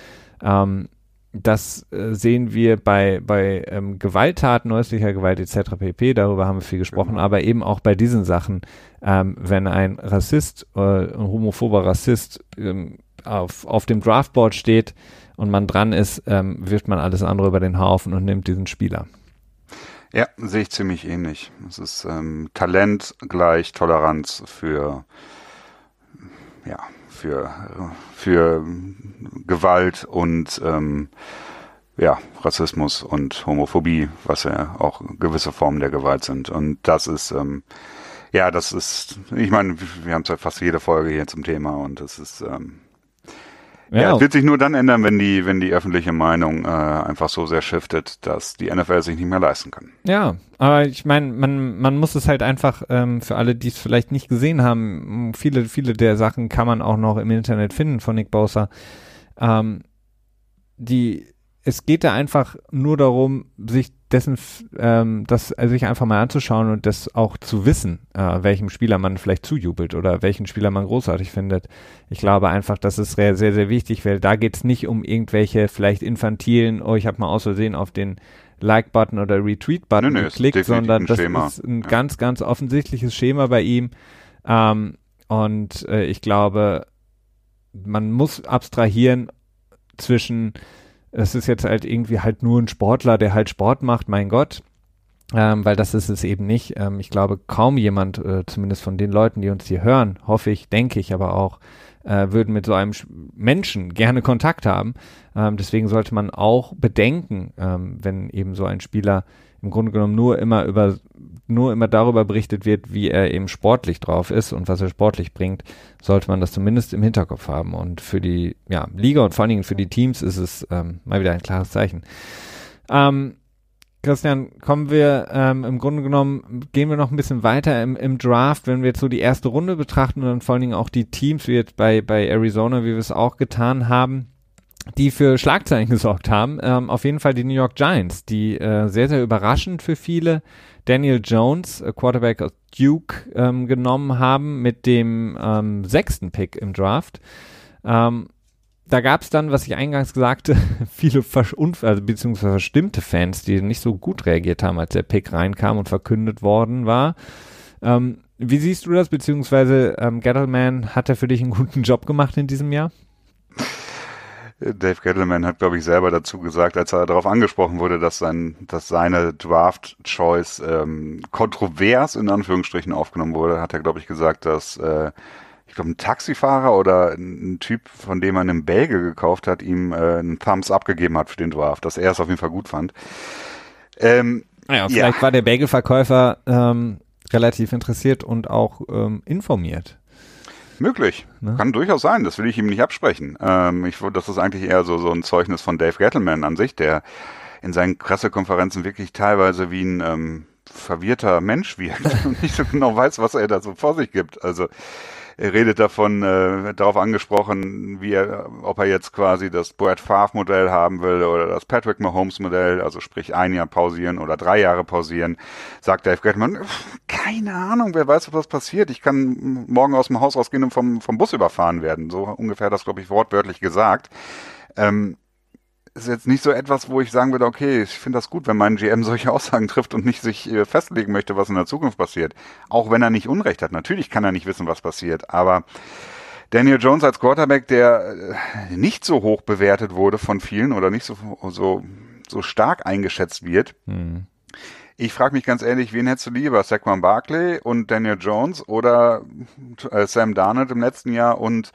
das sehen wir bei Gewalttaten, häuslicher Gewalt etc. pp., darüber haben wir viel gesprochen, aber eben auch bei diesen Sachen, wenn ein Rassist, ein homophober Rassist auf dem Draftboard steht und man dran ist, wirft man alles andere über den Haufen und nimmt diesen Spieler. Ja, sehe ich ziemlich ähnlich. Es ist Talent gleich Toleranz für Gewalt und Rassismus und Homophobie, was ja auch gewisse Formen der Gewalt sind. Und das ist, ich meine, wir haben es ja fast jede Folge hier zum Thema und das ist, Ja, es wird sich nur dann ändern, wenn die öffentliche Meinung einfach so sehr shiftet, dass die NFL sich nicht mehr leisten kann. Ja, aber ich meine, man muss es halt einfach für alle, die es vielleicht nicht gesehen haben, viele der Sachen kann man auch noch im Internet finden von Nick Bosa. Es geht da einfach nur darum, sich dessen, sich einfach mal anzuschauen und das auch zu wissen, welchem Spieler man vielleicht zujubelt oder welchen Spieler man großartig findet. Ich glaube einfach, dass es sehr, sehr wichtig wäre. Da geht es nicht um irgendwelche vielleicht infantilen, ich habe mal aus Versehen auf den Like-Button oder Retweet-Button geklickt, sondern das ist ein ganz offensichtliches Schema bei ihm. Ich glaube, man muss abstrahieren zwischen das ist jetzt halt irgendwie halt nur ein Sportler, der halt Sport macht, mein Gott, weil das ist es eben nicht. Ich glaube, kaum jemand, zumindest von den Leuten, die uns hier hören, hoffe ich, denke ich aber auch, würden mit so einem Menschen gerne Kontakt haben. Deswegen sollte man auch bedenken, wenn eben so ein Spieler im Grunde genommen nur immer darüber berichtet wird, wie er eben sportlich drauf ist und was er sportlich bringt, sollte man das zumindest im Hinterkopf haben. Und für die Liga und vor allen Dingen für die Teams ist es mal wieder ein klares Zeichen. Christian, kommen wir im Grunde genommen, gehen wir noch ein bisschen weiter im Draft, wenn wir jetzt so die erste Runde betrachten und dann vor allen Dingen auch die Teams, wie jetzt bei Arizona, wie wir es auch getan haben, die für Schlagzeilen gesorgt haben. Auf jeden Fall die New York Giants, die sehr, sehr überraschend für viele Daniel Jones, Quarterback aus Duke, genommen haben mit dem 6. Pick im Draft. Da gab es dann, was ich eingangs sagte, viele beziehungsweise verstimmte Fans, die nicht so gut reagiert haben, als der Pick reinkam und verkündet worden war. Wie siehst du das, beziehungsweise Gettleman, hat er für dich einen guten Job gemacht in diesem Jahr? Dave Gettleman hat, glaube ich, selber dazu gesagt, als er darauf angesprochen wurde, dass seine Draft-Choice kontrovers in Anführungsstrichen aufgenommen wurde, hat er, glaube ich, gesagt, dass ein Taxifahrer oder ein Typ, von dem man einen Belgier gekauft hat, ihm einen Thumbs up gegeben hat für den Draft, dass er es auf jeden Fall gut fand. Vielleicht war der Belgier-Verkäufer relativ interessiert und auch informiert. Möglich. Ne? Kann durchaus sein. Das will ich ihm nicht absprechen. Das ist eigentlich eher so ein Zeugnis von Dave Gettleman an sich, der in seinen Pressekonferenzen wirklich teilweise wie ein verwirrter Mensch wirkt und nicht so genau weiß, was er da so vor sich gibt. Also er redet davon, darauf angesprochen, ob er jetzt quasi das Brett Favre-Modell haben will oder das Patrick Mahomes-Modell, also sprich ein Jahr pausieren oder 3 Jahre pausieren, sagt Dave Gettleman, keine Ahnung, wer weiß, was passiert, ich kann morgen aus dem Haus rausgehen und vom Bus überfahren werden, so ungefähr das, glaube ich, wortwörtlich gesagt. Ist jetzt nicht so etwas, wo ich sagen würde, okay, ich finde das gut, wenn mein GM solche Aussagen trifft und nicht sich festlegen möchte, was in der Zukunft passiert. Auch wenn er nicht Unrecht hat. Natürlich kann er nicht wissen, was passiert. Aber Daniel Jones als Quarterback, der nicht so hoch bewertet wurde von vielen oder nicht so stark eingeschätzt wird. Mhm. Ich frage mich ganz ehrlich, wen hättest du lieber? Saquon Barkley und Daniel Jones oder Sam Darnold im letzten Jahr und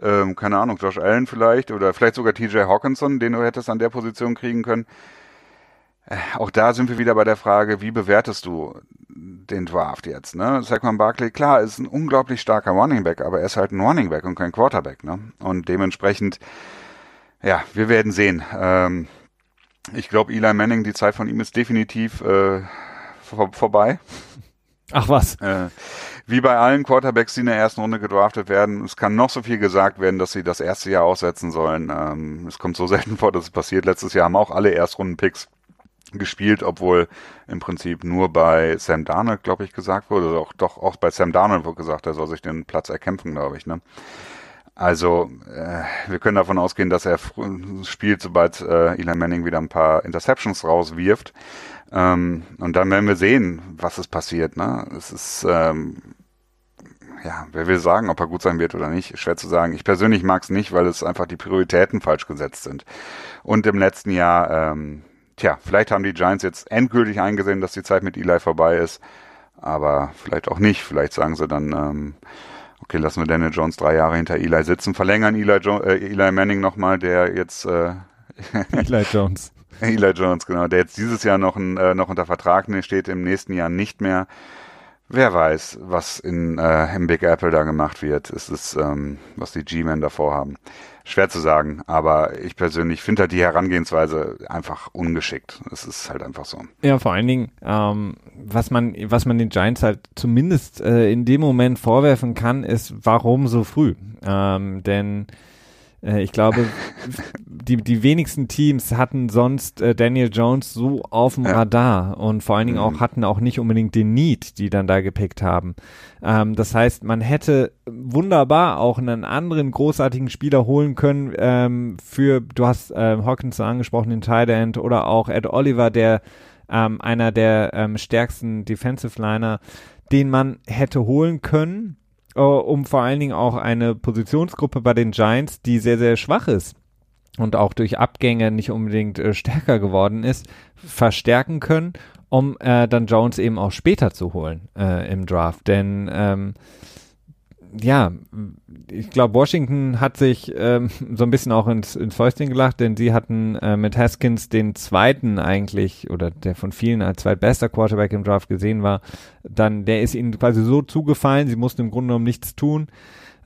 keine Ahnung, Josh Allen vielleicht oder vielleicht sogar T.J. Hockenson, den du hättest an der Position kriegen können. Auch da sind wir wieder bei der Frage, wie bewertest du den Draft jetzt? Ne? Saquon Barkley, klar, ist ein unglaublich starker Running Back, aber er ist halt ein Running Back und kein Quarterback. Ne? Und dementsprechend, ja, wir werden sehen. Ich glaube, Eli Manning, die Zeit von ihm ist definitiv vorbei. Ach was. Wie bei allen Quarterbacks, die in der ersten Runde gedraftet werden, es kann noch so viel gesagt werden, dass sie das erste Jahr aussetzen sollen. Es kommt so selten vor, dass es passiert. Letztes Jahr haben auch alle Erstrunden-Picks gespielt, obwohl im Prinzip nur bei Sam Darnold, glaube ich, gesagt wurde. Also auch bei Sam Darnold wurde gesagt, er soll sich den Platz erkämpfen, glaube ich. Ne? Also wir können davon ausgehen, dass er spielt, sobald Eli Manning wieder ein paar Interceptions rauswirft. Und dann werden wir sehen, was es passiert. Ne? Es ist... wer will sagen, ob er gut sein wird oder nicht, schwer zu sagen. Ich persönlich mag es nicht, weil es einfach die Prioritäten falsch gesetzt sind. Und im letzten Jahr, vielleicht haben die Giants jetzt endgültig eingesehen, dass die Zeit mit Eli vorbei ist, aber vielleicht auch nicht. Vielleicht sagen sie dann, okay, lassen wir Daniel Jones 3 Jahre hinter Eli sitzen, verlängern Eli Manning nochmal, der jetzt... Eli Jones, genau, der jetzt dieses Jahr noch unter Vertrag steht, im nächsten Jahr nicht mehr. Wer weiß, was im Big Apple da gemacht wird. Es ist, was die G-Men davor haben. Schwer zu sagen, aber ich persönlich finde halt die Herangehensweise einfach ungeschickt. Es ist halt einfach so. Ja, vor allen Dingen, was man den Giants halt zumindest in dem Moment vorwerfen kann, ist, warum so früh? Denn ich glaube, die wenigsten Teams hatten sonst Daniel Jones so auf dem Radar und vor allen Dingen auch hatten auch nicht unbedingt den Need, die dann da gepickt haben. Das heißt, man hätte wunderbar auch einen anderen großartigen Spieler holen können du hast Hockenson angesprochen, den Tight End oder auch Ed Oliver, der einer der stärksten Defensive Liner, den man hätte holen können. Um vor allen Dingen auch eine Positionsgruppe bei den Giants, die sehr, sehr schwach ist und auch durch Abgänge nicht unbedingt stärker geworden ist, verstärken können, um dann Jones eben auch später zu holen im Draft. Denn ich glaube, Washington hat sich so ein bisschen auch ins Fäustchen gelacht, denn sie hatten mit Haskins den zweiten eigentlich, oder der von vielen als zweitbester Quarterback im Draft gesehen war, dann der ist ihnen quasi so zugefallen, sie mussten im Grunde genommen nichts tun.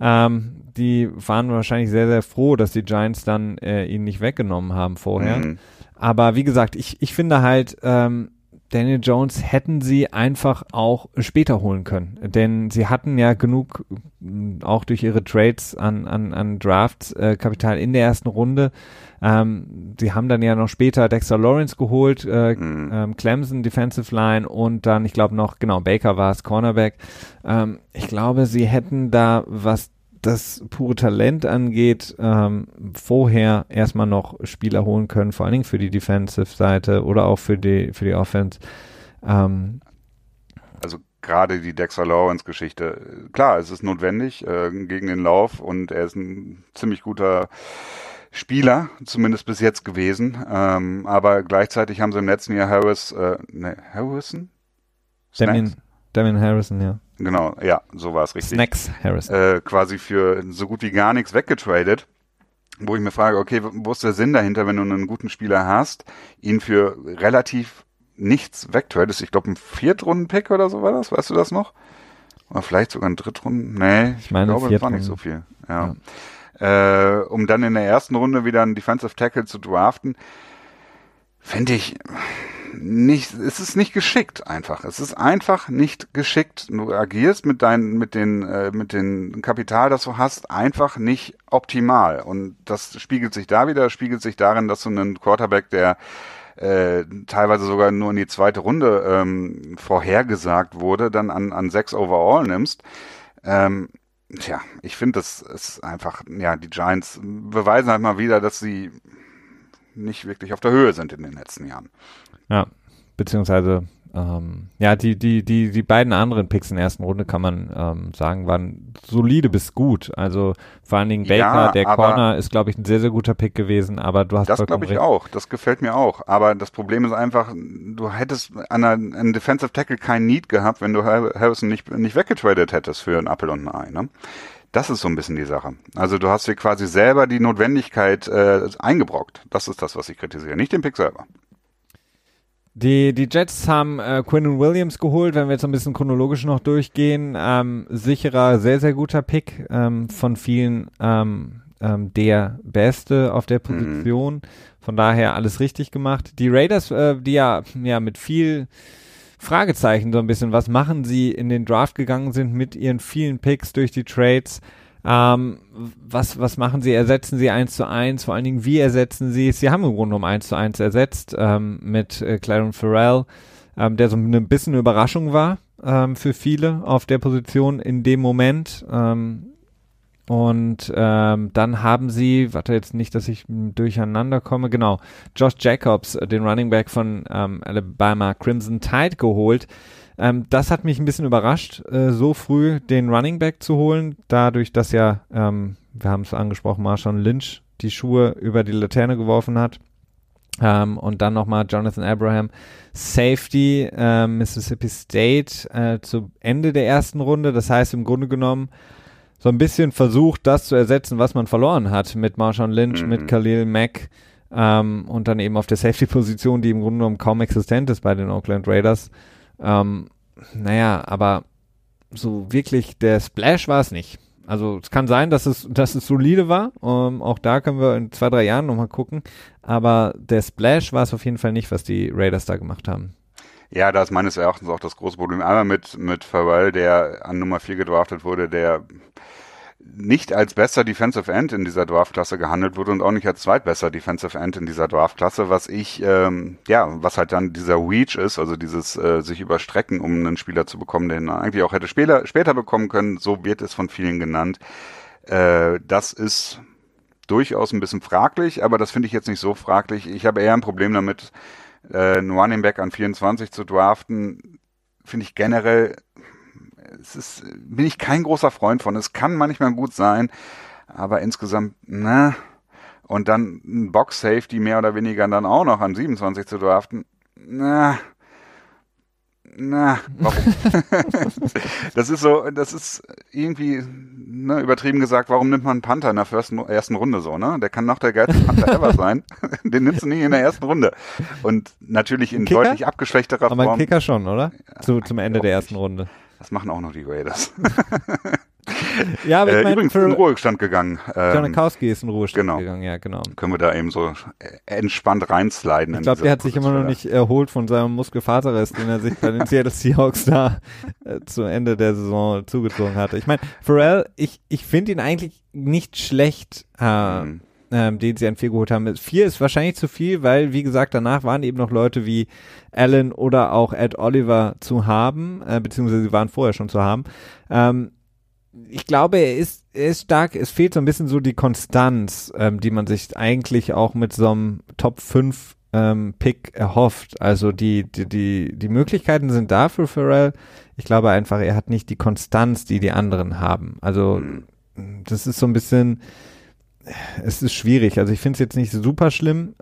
Die waren wahrscheinlich sehr, sehr froh, dass die Giants dann ihn nicht weggenommen haben vorher. Mhm. Aber wie gesagt, ich finde halt, Daniel Jones hätten sie einfach auch später holen können, denn sie hatten ja genug, auch durch ihre Trades an Draft-Kapital in der ersten Runde. Sie haben dann ja noch später Dexter Lawrence geholt, Clemson, Defensive Line und dann, ich glaube noch, genau, Baker war es, Cornerback. Ich glaube, sie hätten da, was das pure Talent angeht, vorher erstmal noch Spieler holen können, vor allen Dingen für die Defensive-Seite oder auch für die Offense. Also gerade die Dexter Lawrence-Geschichte, klar, es ist notwendig gegen den Lauf und er ist ein ziemlich guter Spieler, zumindest bis jetzt gewesen, aber gleichzeitig haben sie im letzten Jahr Harrison? Damien Harrison, ja. Genau, ja, so war es richtig. Snacks Harrison. Quasi für so gut wie gar nichts weggetradet, wo ich mir frage, okay, wo ist der Sinn dahinter, wenn du einen guten Spieler hast, ihn für relativ nichts wegtradest? Ich glaube, ein Viertrunden-Pick oder so war das, weißt du das noch? Oder vielleicht sogar ein Drittrunden? Nee, ich glaube, das war nicht so viel. Ja. Um dann in der ersten Runde wieder einen Defensive Tackle zu draften, finde ich... es ist nicht geschickt einfach. Es ist einfach nicht geschickt. Du agierst mit dem Kapital, das du hast, einfach nicht optimal. Und das spiegelt sich da wieder, spiegelt sich darin, dass du einen Quarterback, der teilweise sogar nur in die zweite Runde vorhergesagt wurde, dann an 6 overall nimmst. Ich finde, das ist einfach, ja, die Giants beweisen halt mal wieder, dass sie nicht wirklich auf der Höhe sind in den letzten Jahren. Ja, beziehungsweise die beiden anderen Picks in der ersten Runde kann man sagen, waren solide bis gut. Also vor allen Dingen Baker, ja, der Corner ist, glaube ich, ein sehr, sehr guter Pick gewesen, aber du hast das, glaube ich, recht. Auch. Das gefällt mir auch. Aber das Problem ist einfach, du hättest an Defensive Tackle keinen Need gehabt, wenn du Harrison nicht weggetradet hättest für einen Appel und ein Ei, ne? Das ist so ein bisschen die Sache. Also du hast dir quasi selber die Notwendigkeit eingebrockt. Das ist das, was ich kritisiere, nicht den Pick selber. Die Jets haben Quinnen Williams geholt, wenn wir jetzt ein bisschen chronologisch noch durchgehen. Sicherer, sehr, sehr guter Pick, von vielen der Beste auf der Position. Von daher alles richtig gemacht. Die Raiders, die ja mit viel Fragezeichen so ein bisschen, was machen sie, in den Draft gegangen sind mit ihren vielen Picks durch die Trades. Was machen sie? Ersetzen sie 1:1? Vor allen Dingen, wie ersetzen sie es? Sie haben im Grunde um 1:1 ersetzt, mit Clelin Ferrell, der so ein bisschen eine Überraschung war, für viele auf der Position in dem Moment. Dann haben sie, warte jetzt nicht, dass ich durcheinander komme, genau, Josh Jacobs, den Running Back von Alabama Crimson Tide geholt. Das hat mich ein bisschen überrascht, so früh den Running Back zu holen, dadurch, dass ja, wir haben es angesprochen, Marshawn Lynch die Schuhe über die Laterne geworfen hat, und dann nochmal Jonathan Abraham, Safety, Mississippi State, zu Ende der ersten Runde, das heißt im Grunde genommen so ein bisschen versucht, das zu ersetzen, was man verloren hat mit Marshawn Lynch, mit Khalil Mack, und dann eben auf der Safety-Position, die im Grunde genommen kaum existent ist bei den Oakland Raiders. Aber so wirklich der Splash war es nicht. Also es kann sein, dass es solide war. Auch da können wir in 2-3 Jahren nochmal gucken. Aber der Splash war es auf jeden Fall nicht, was die Raiders da gemacht haben. Ja, da ist meines Erachtens auch das große Problem. Einmal mit Ferrell, der an Nummer 4 gedraftet wurde, der nicht als bester Defensive End in dieser Draftklasse gehandelt wurde und auch nicht als zweitbester Defensive End in dieser Draftklasse, was halt dann dieser Reach ist, also dieses sich überstrecken, um einen Spieler zu bekommen, den er eigentlich auch hätte später bekommen können, so wird es von vielen genannt. Das ist durchaus ein bisschen fraglich, aber das finde ich jetzt nicht so fraglich. Ich habe eher ein Problem damit, einen Running Back an 24 zu draften, finde ich generell. Bin ich kein großer Freund von. Es kann manchmal gut sein, aber insgesamt, na. Und dann ein Box-Safety mehr oder weniger dann auch noch an 27 zu draften, na, warum? Das ist so, das ist irgendwie, ne, übertrieben gesagt, warum nimmt man einen Panther in der ersten Runde so, ne? Der kann noch der geilste Panther ever sein. Den nimmst du nicht in der ersten Runde. Und natürlich in Kicker? Deutlich abgeschwächterer Form. Aber ein Kicker schon, oder? Zum Ende der ersten Runde. Das machen auch noch die Raiders. Ja, aber ich meine, übrigens in den Ruhestand gegangen. Janikowski ist in den Ruhestand gegangen, ja, genau. Können wir da eben so entspannt reinsliden. Ich glaube, der hat sich immer noch nicht erholt von seinem Muskelfaserriss, den er sich bei den Seattle Seahawks da zu Ende der Saison zugezogen hatte. Ich meine, Ferrell, ich finde ihn eigentlich nicht schlecht, den sie an 4 geholt haben. 4 ist wahrscheinlich zu viel, weil, wie gesagt, danach waren eben noch Leute wie Allen oder auch Ed Oliver zu haben, beziehungsweise sie waren vorher schon zu haben. Ich glaube, er ist stark, es fehlt so ein bisschen so die Konstanz, die man sich eigentlich auch mit so einem Top-5 Pick erhofft. Also die Möglichkeiten sind da für Ferrell. Ich glaube einfach, er hat nicht die Konstanz, die die anderen haben. Also das ist so ein bisschen... Es ist schwierig. Also ich finde es jetzt nicht super schlimm.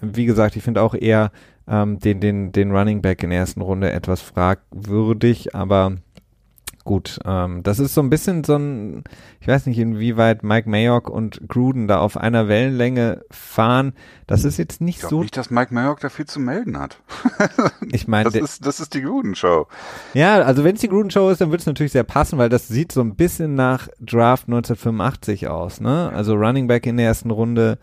Wie gesagt, ich finde auch eher den Running Back in der ersten Runde etwas fragwürdig, aber gut. Das ist so ein bisschen so ein, ich weiß nicht, inwieweit Mike Mayock und Gruden da auf einer Wellenlänge fahren. Das ist jetzt nicht so. Ich glaube nicht, dass Mike Mayock da viel zu melden hat. Ich meine, das ist die Gruden-Show. Ja, also wenn es die Gruden-Show ist, dann wird es natürlich sehr passen, weil das sieht so ein bisschen nach Draft 1985 aus, ne? Also Running Back in der ersten Runde,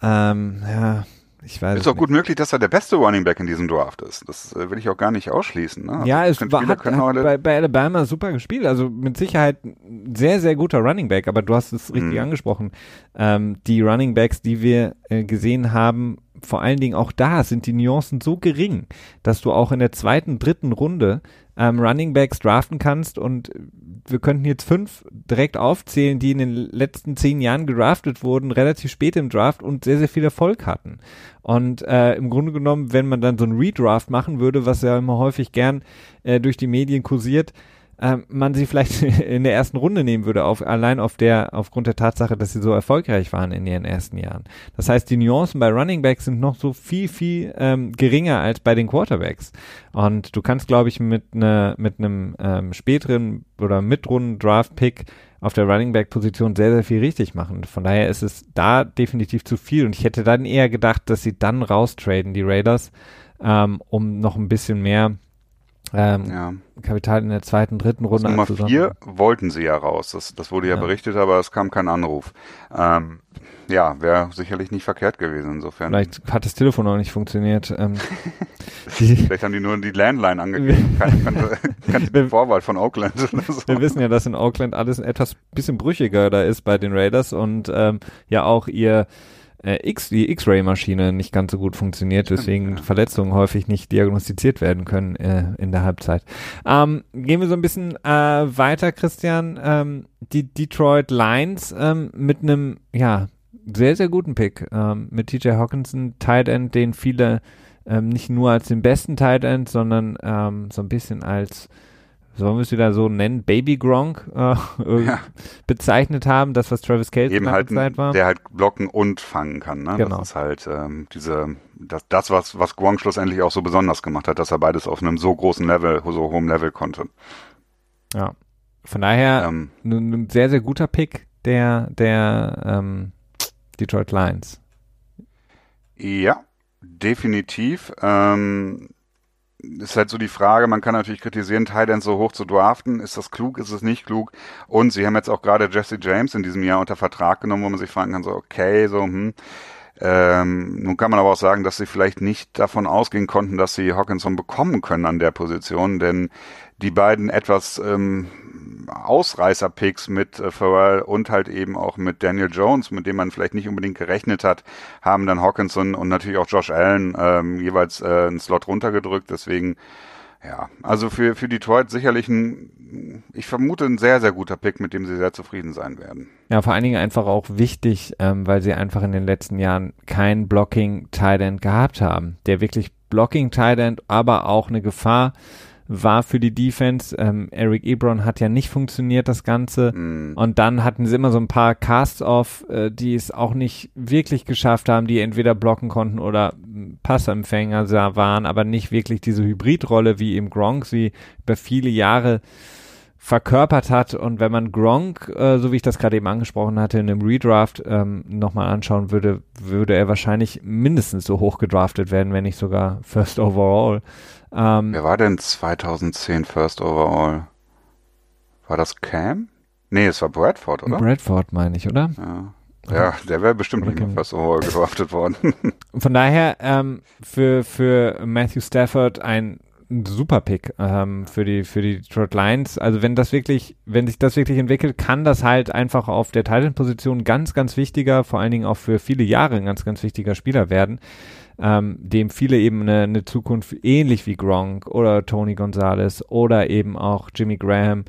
ja. Ich weiß ist auch nicht. Gut möglich, dass er der beste Running Back in diesem Draft ist. Das will ich auch gar nicht ausschließen. Ne? Ja, also es hat bei Alabama super gespielt. Also mit Sicherheit sehr, sehr guter Running Back. Aber du hast es richtig angesprochen. Die Running Backs, die wir gesehen haben, vor allen Dingen auch da sind die Nuancen so gering, dass du auch in der 2., 3. Runde Running Backs draften kannst und wir könnten jetzt 5 direkt aufzählen, die in den letzten 10 Jahren gedraftet wurden, relativ spät im Draft und sehr, sehr viel Erfolg hatten. Und im Grunde genommen, wenn man dann so einen Redraft machen würde, was ja immer häufig gern durch die Medien kursiert, man sie vielleicht in der ersten Runde nehmen würde, aufgrund der Tatsache, dass sie so erfolgreich waren in ihren ersten Jahren. Das heißt, die Nuancen bei Running Backs sind noch so viel, viel geringer als bei den Quarterbacks. Und du kannst, glaube ich, mit einem späteren oder Mitrunden-Draft-Pick auf der Running Back-Position sehr, sehr viel richtig machen. Von daher ist es da definitiv zu viel. Und ich hätte dann eher gedacht, dass sie dann raustraden, die Raiders, um noch ein bisschen mehr Kapital in der 2., 3. Runde. Nummer 4 wollten sie ja raus. Das wurde ja berichtet, aber es kam kein Anruf. Wäre sicherlich nicht verkehrt gewesen insofern. Vielleicht hat das Telefon auch nicht funktioniert. Vielleicht haben die nur die Landline angegeben. Keine den Vorwahl von Oakland. Oder so. Wir wissen ja, dass in Oakland alles etwas bisschen brüchiger da ist bei den Raiders und ja auch die X-Ray-Maschine nicht ganz so gut funktioniert, deswegen Verletzungen häufig nicht diagnostiziert werden können in der Halbzeit. Gehen wir so ein bisschen weiter, Christian. Die Detroit Lions mit einem sehr, sehr guten Pick mit T.J. Hockenson, Tight End, den viele nicht nur als den besten Tight End, sondern so ein bisschen als, sollen wir es wieder so nennen, Baby Gronk bezeichnet haben, das, was Travis Kelce eben halt, war. Der halt blocken und fangen kann. Ne? Genau. Das ist halt was Gronk schlussendlich auch so besonders gemacht hat, dass er beides auf einem so großen Level, so hohem Level konnte. Ja, von daher ein sehr, sehr guter Pick der Detroit Lions. Ja, definitiv. ist halt so die Frage, man kann natürlich kritisieren, Tight Ends so hoch zu draften. Ist das klug, ist es nicht klug? Und sie haben jetzt auch gerade Jesse James in diesem Jahr unter Vertrag genommen, wo man sich fragen kann, so okay, so nun kann man aber auch sagen, dass sie vielleicht nicht davon ausgehen konnten, dass sie Hockenson bekommen können an der Position, denn die beiden etwas Ausreißer-Picks mit Ferrell und halt eben auch mit Daniel Jones, mit dem man vielleicht nicht unbedingt gerechnet hat, haben dann Hockenson und natürlich auch Josh Allen jeweils einen Slot runtergedrückt, deswegen ja, also für Detroit sicherlich ich vermute, ein sehr, sehr guter Pick, mit dem sie sehr zufrieden sein werden. Ja, vor allen Dingen einfach auch wichtig, weil sie einfach in den letzten Jahren kein Blocking-Tight End gehabt haben. Der wirklich Blocking-Tight End, aber auch eine Gefahr war für die Defense. Eric Ebron hat ja nicht funktioniert, das Ganze. Und dann hatten sie immer so ein paar Casts-Off, die es auch nicht wirklich geschafft haben, die entweder blocken konnten oder Passempfänger waren, aber nicht wirklich diese Hybridrolle, wie eben Gronk sie über viele Jahre verkörpert hat. Und wenn man Gronk, so wie ich das gerade eben angesprochen hatte, in einem Redraft nochmal anschauen würde, würde er wahrscheinlich mindestens so hoch gedraftet werden, wenn nicht sogar First Overall. Wer war denn 2010 First Overall? War das Cam? Nee, es war Bradford, oder? Bradford meine ich, oder? Ja. Ja, der wäre bestimmt nicht mehr fast gedraftet worden. Von daher für Matthew Stafford ein super Pick für die Detroit Lions. Also wenn sich das wirklich entwickelt, kann das halt einfach auf der Tight End Position ganz, ganz wichtiger, vor allen Dingen auch für viele Jahre ein ganz, ganz wichtiger Spieler werden, dem viele eben eine Zukunft ähnlich wie Gronk oder Tony Gonzalez oder eben auch Jimmy Graham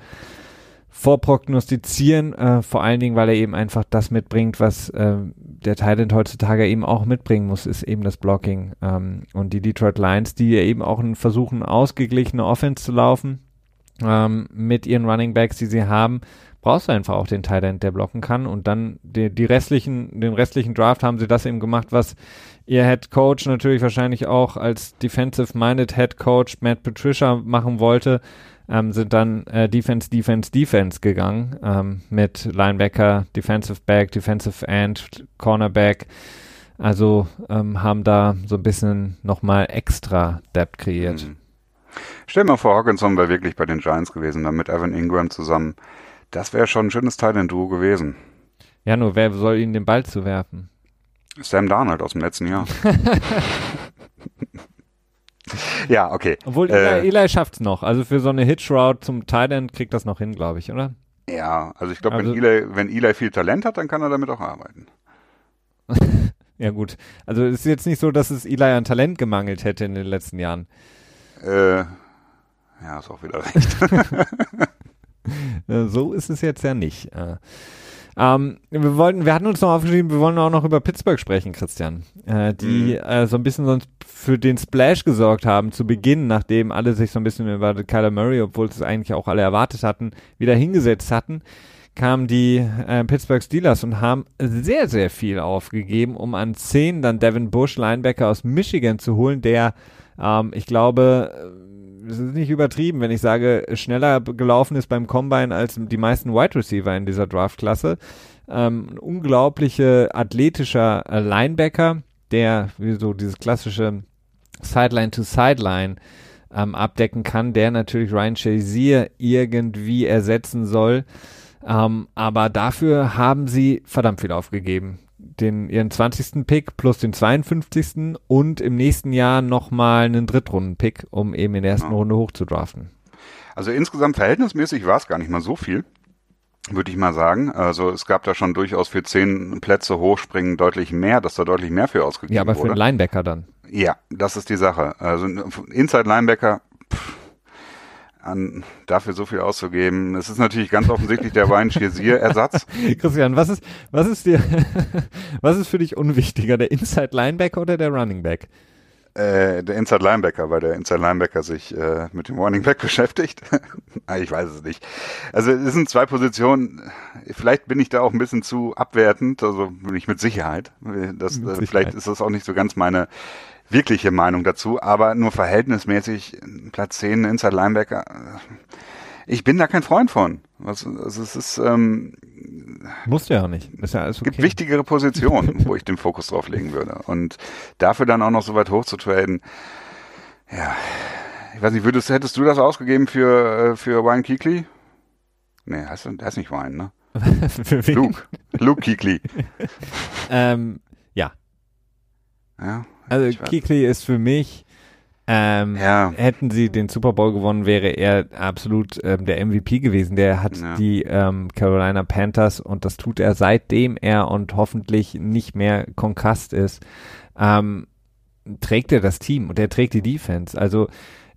vorprognostizieren, vor allen Dingen, weil er eben einfach das mitbringt, was der Tight End heutzutage eben auch mitbringen muss, ist eben das Blocking. Und die Detroit Lions, die eben auch versuchen, ausgeglichene Offense zu laufen mit ihren Running Backs, die sie haben, brauchst du einfach auch den Tight End, der blocken kann. Und dann den restlichen Draft haben sie das eben gemacht, was ihr Head Coach natürlich wahrscheinlich auch als Defensive-Minded Head Coach Matt Patricia machen wollte, sind dann Defense gegangen mit Linebacker, Defensive Back, Defensive End, Cornerback. Also haben da so ein bisschen nochmal extra Depth kreiert. Stell dir mal vor, Hockenson wäre wirklich bei den Giants gewesen, dann mit Evan Ingram zusammen. Das wäre schon ein schönes Teil in Duo gewesen. Ja, nur wer soll ihnen den Ball zuwerfen? Sam Darnold aus dem letzten Jahr. Ja, okay. Obwohl Eli schafft's noch. Also für so eine Hitch-Route zum Tight End kriegt das noch hin, glaube ich, oder? Ja, also ich glaube, wenn Eli viel Talent hat, dann kann er damit auch arbeiten. Ja gut, also es ist jetzt nicht so, dass es Eli an Talent gemangelt hätte in den letzten Jahren. Ja, ist auch wieder recht. So ist es jetzt ja nicht. Wir hatten uns noch aufgeschrieben, wir wollen auch noch über Pittsburgh sprechen, Christian, die so ein bisschen sonst für den Splash gesorgt haben zu Beginn, nachdem alle sich so ein bisschen über Kyler Murray, obwohl es eigentlich auch alle erwartet hatten, wieder hingesetzt hatten, kamen die Pittsburgh Steelers und haben sehr, sehr viel aufgegeben, um an 10 dann Devin Bush, Linebacker aus Michigan, zu holen, der, ich glaube, es ist nicht übertrieben, wenn ich sage, schneller gelaufen ist beim Combine als die meisten Wide Receiver in dieser Draftklasse. Ein unglaublicher athletischer Linebacker, der wie so dieses klassische Sideline-to-Sideline abdecken kann, der natürlich Ryan Shazier irgendwie ersetzen soll. Aber dafür haben sie verdammt viel aufgegeben. Ihren 20. Pick plus den 52. und im nächsten Jahr nochmal einen Drittrunden-Pick, um eben in der ersten Runde hoch zu draften. Also insgesamt verhältnismäßig war es gar nicht mal so viel, würde ich mal sagen. Also es gab da schon durchaus für 10 Plätze hochspringen deutlich mehr für ausgegeben wurde. Ja, aber für einen Linebacker dann. Ja, das ist die Sache. Also Inside-Linebacker, dafür so viel auszugeben. Es ist natürlich ganz offensichtlich der Ryan Shazier-Ersatz. Christian, was ist für dich unwichtiger, der Inside-Linebacker oder der Running Back? Der Inside-Linebacker, weil der Inside-Linebacker sich mit dem Running Back beschäftigt. Ich weiß es nicht. Also es sind 2 Positionen. Vielleicht bin ich da auch ein bisschen zu abwertend, also bin ich mit Sicherheit. Vielleicht ist das auch nicht so ganz meine wirkliche Meinung dazu, aber nur verhältnismäßig Platz 10 Inside Linebacker. Ich bin da kein Freund von. Also es ist musst du ja auch nicht. Ist ja alles okay. Gibt wichtigere Positionen, wo ich den Fokus drauf legen würde. Und dafür dann auch noch so weit hoch zu traden, ja, Ich weiß nicht, hättest du das ausgegeben für Wayne Kuechly? Nee, heißt nicht Wayne, ne? Für wen? Luke Kuechly. Ja. Also Kuechly ist für mich, hätten sie den Super Bowl gewonnen, wäre er absolut der MVP gewesen. Der hat die Carolina Panthers, und das tut er, seitdem er und hoffentlich nicht mehr Konkast ist, trägt er das Team und er trägt die Defense. Also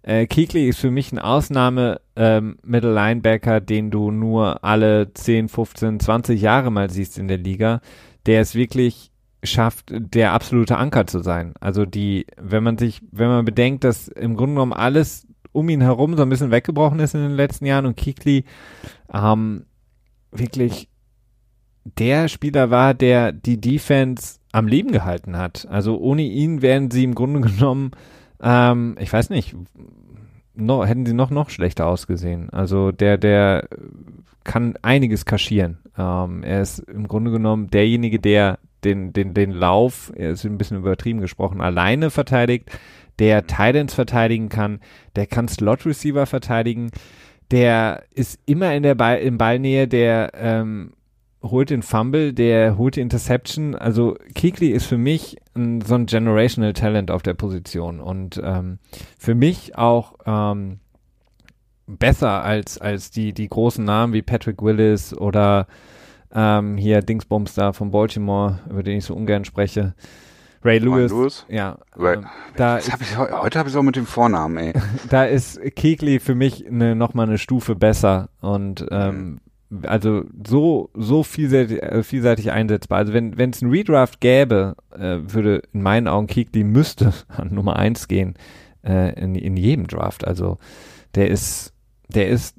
Kuechly ist für mich ein Ausnahme-Middle-Linebacker, den du nur alle 10, 15, 20 Jahre mal siehst in der Liga, der es wirklich schafft, der absolute Anker zu sein. Also wenn man bedenkt, dass im Grunde genommen alles um ihn herum so ein bisschen weggebrochen ist in den letzten Jahren und Kuechly wirklich der Spieler war, der die Defense am Leben gehalten hat. Also ohne ihn wären sie im Grunde genommen, ich weiß nicht, hätten sie noch schlechter ausgesehen. Also der kann einiges kaschieren. Er ist im Grunde genommen derjenige, der den Lauf, er ist ein bisschen übertrieben gesprochen, alleine verteidigt, der Tight Ends verteidigen kann, der kann Slot-Receiver verteidigen, der ist immer in Ballnähe, der holt den Fumble, der holt die Interception. Also Kuechly ist für mich so ein Generational Talent auf der Position und für mich auch besser als die großen Namen wie Patrick Willis oder hier Dingsbums da von Baltimore, über den ich so ungern spreche. Ray Lewis. Ja. Heute habe ich es auch mit dem Vornamen, ey. Da ist Kuechly für mich nochmal eine Stufe besser und also so vielseitig einsetzbar. Also wenn es einen Redraft gäbe, würde in meinen Augen Kuechly müsste an Nummer 1 gehen in jedem Draft. Also das ist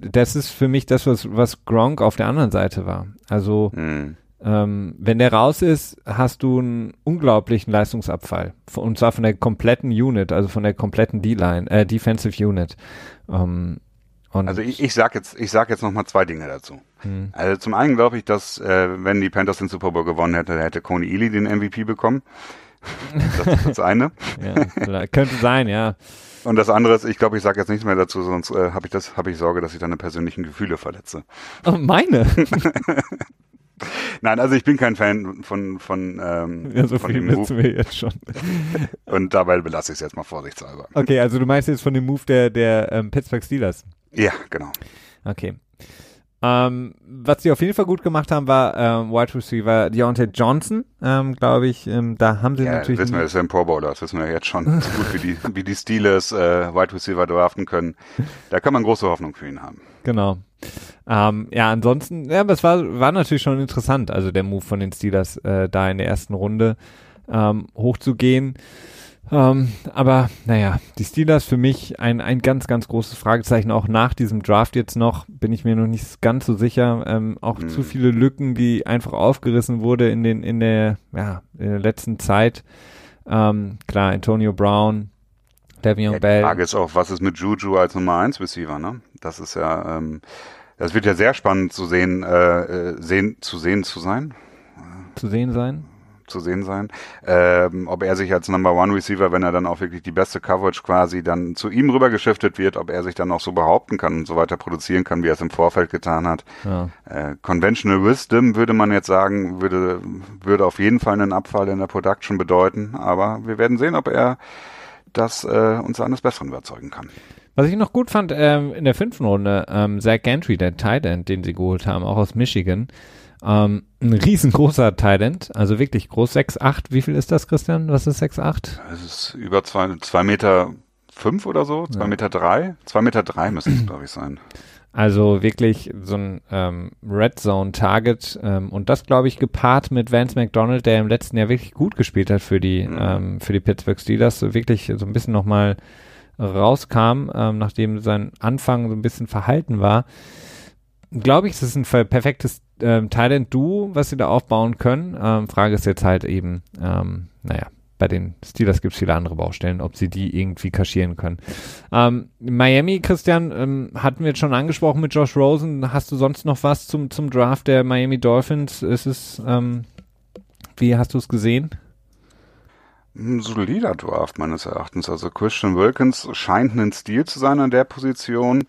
für mich das, was Gronk auf der anderen Seite war. Also wenn der raus ist, hast du einen unglaublichen Leistungsabfall. Und zwar von der kompletten Unit, also von der kompletten D-Line, Defensive Unit. Also ich sag jetzt nochmal zwei Dinge dazu. Also zum einen glaube ich, dass wenn die Panthers den Super Bowl gewonnen hätten, hätte Coney Ealy den MVP bekommen. Das ist das eine. Ja, könnte sein, ja. Und das andere ist, ich glaube, ich sage jetzt nichts mehr dazu, sonst habe ich Sorge, dass ich deine persönlichen Gefühle verletze. Oh, meine? Nein, also ich bin kein Fan von dem Move. Wir jetzt schon. Und dabei belasse ich es jetzt mal vorsichtshalber. Okay, also du meinst jetzt von dem Move der Pittsburgh Steelers? Ja, genau. Okay. Was sie auf jeden Fall gut gemacht haben, war Wide Receiver Deontay Johnson, glaube ich. Da haben sie natürlich... Ja, wissen wir, das ist ja ein Pro Bowler, das wissen wir jetzt schon. So gut wie die Steelers Wide Receiver draften können. Da kann man große Hoffnung für ihn haben. Genau. Ansonsten, aber es war natürlich schon interessant, also der Move von den Steelers, da in der ersten Runde hochzugehen. Aber naja, die Steelers für mich ein ganz, ganz großes Fragezeichen, auch nach diesem Draft jetzt noch, bin ich mir noch nicht ganz so sicher, auch zu viele Lücken, die einfach aufgerissen wurde in der letzten Zeit. Klar, Antonio Brown, Davion Bell. Die Frage ist auch, was ist mit Juju als Nummer 1 Receiver, ne? Das ist ja, das wird ja sehr spannend zu sehen sein, ob er sich als Number One Receiver, wenn er dann auch wirklich die beste Coverage quasi dann zu ihm rüber geschiftet wird, ob er sich dann auch so behaupten kann und so weiter produzieren kann, wie er es im Vorfeld getan hat. Ja. Conventional Wisdom würde man jetzt sagen, würde auf jeden Fall einen Abfall in der Production bedeuten, aber wir werden sehen, ob er das uns eines Besseren überzeugen kann. Was ich noch gut fand, in der 5. Runde, Zach Gantry, der Tight End, den sie geholt haben, auch aus Michigan, ein riesengroßer Tight End, also wirklich groß, 6'8, wie viel ist das, Christian? Was ist 6'8? Das ist über 2,5 Meter fünf oder so, 2,3 Meter, 2,3 Meter drei müsste es, glaube ich, sein. Also wirklich so ein Red Zone Target, und das, glaube ich, gepaart mit Vance McDonald, der im letzten Jahr wirklich gut gespielt hat für die Pittsburgh Steelers, wirklich so ein bisschen nochmal rauskam, nachdem sein Anfang so ein bisschen verhalten war. Glaube ich, das ist ein perfektes Talent-Duo, was sie da aufbauen können. Frage ist jetzt halt eben, bei den Steelers gibt es viele andere Baustellen, ob sie die irgendwie kaschieren können. Miami, Christian, hatten wir jetzt schon angesprochen mit Josh Rosen. Hast du sonst noch was zum Draft der Miami Dolphins? Wie hast du es gesehen? Ein solider Draft meines Erachtens. Also Christian Wilkins scheint ein Stil zu sein an der Position.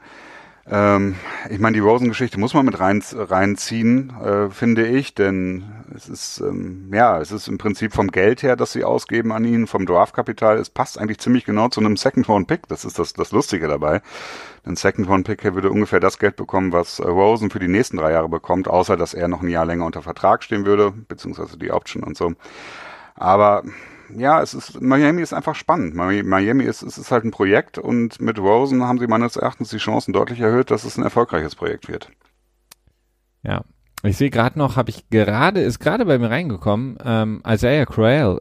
Ich meine, die Rosen-Geschichte muss man mit reinziehen, finde ich, denn es ist im Prinzip vom Geld her, das sie ausgeben an ihn, vom Draftkapital, es passt eigentlich ziemlich genau zu einem Second-Round-Pick, das ist das Lustige dabei. Ein Second-Round-Pick würde ungefähr das Geld bekommen, was Rosen für die nächsten 3 Jahre bekommt, außer dass er noch ein Jahr länger unter Vertrag stehen würde, beziehungsweise die Option und so. Aber ja, Miami ist einfach spannend. Miami ist halt ein Projekt und mit Rosen haben sie meines Erachtens die Chancen deutlich erhöht, dass es ein erfolgreiches Projekt wird. Ja, ich sehe gerade noch, ist gerade bei mir reingekommen, Isaiah Crowell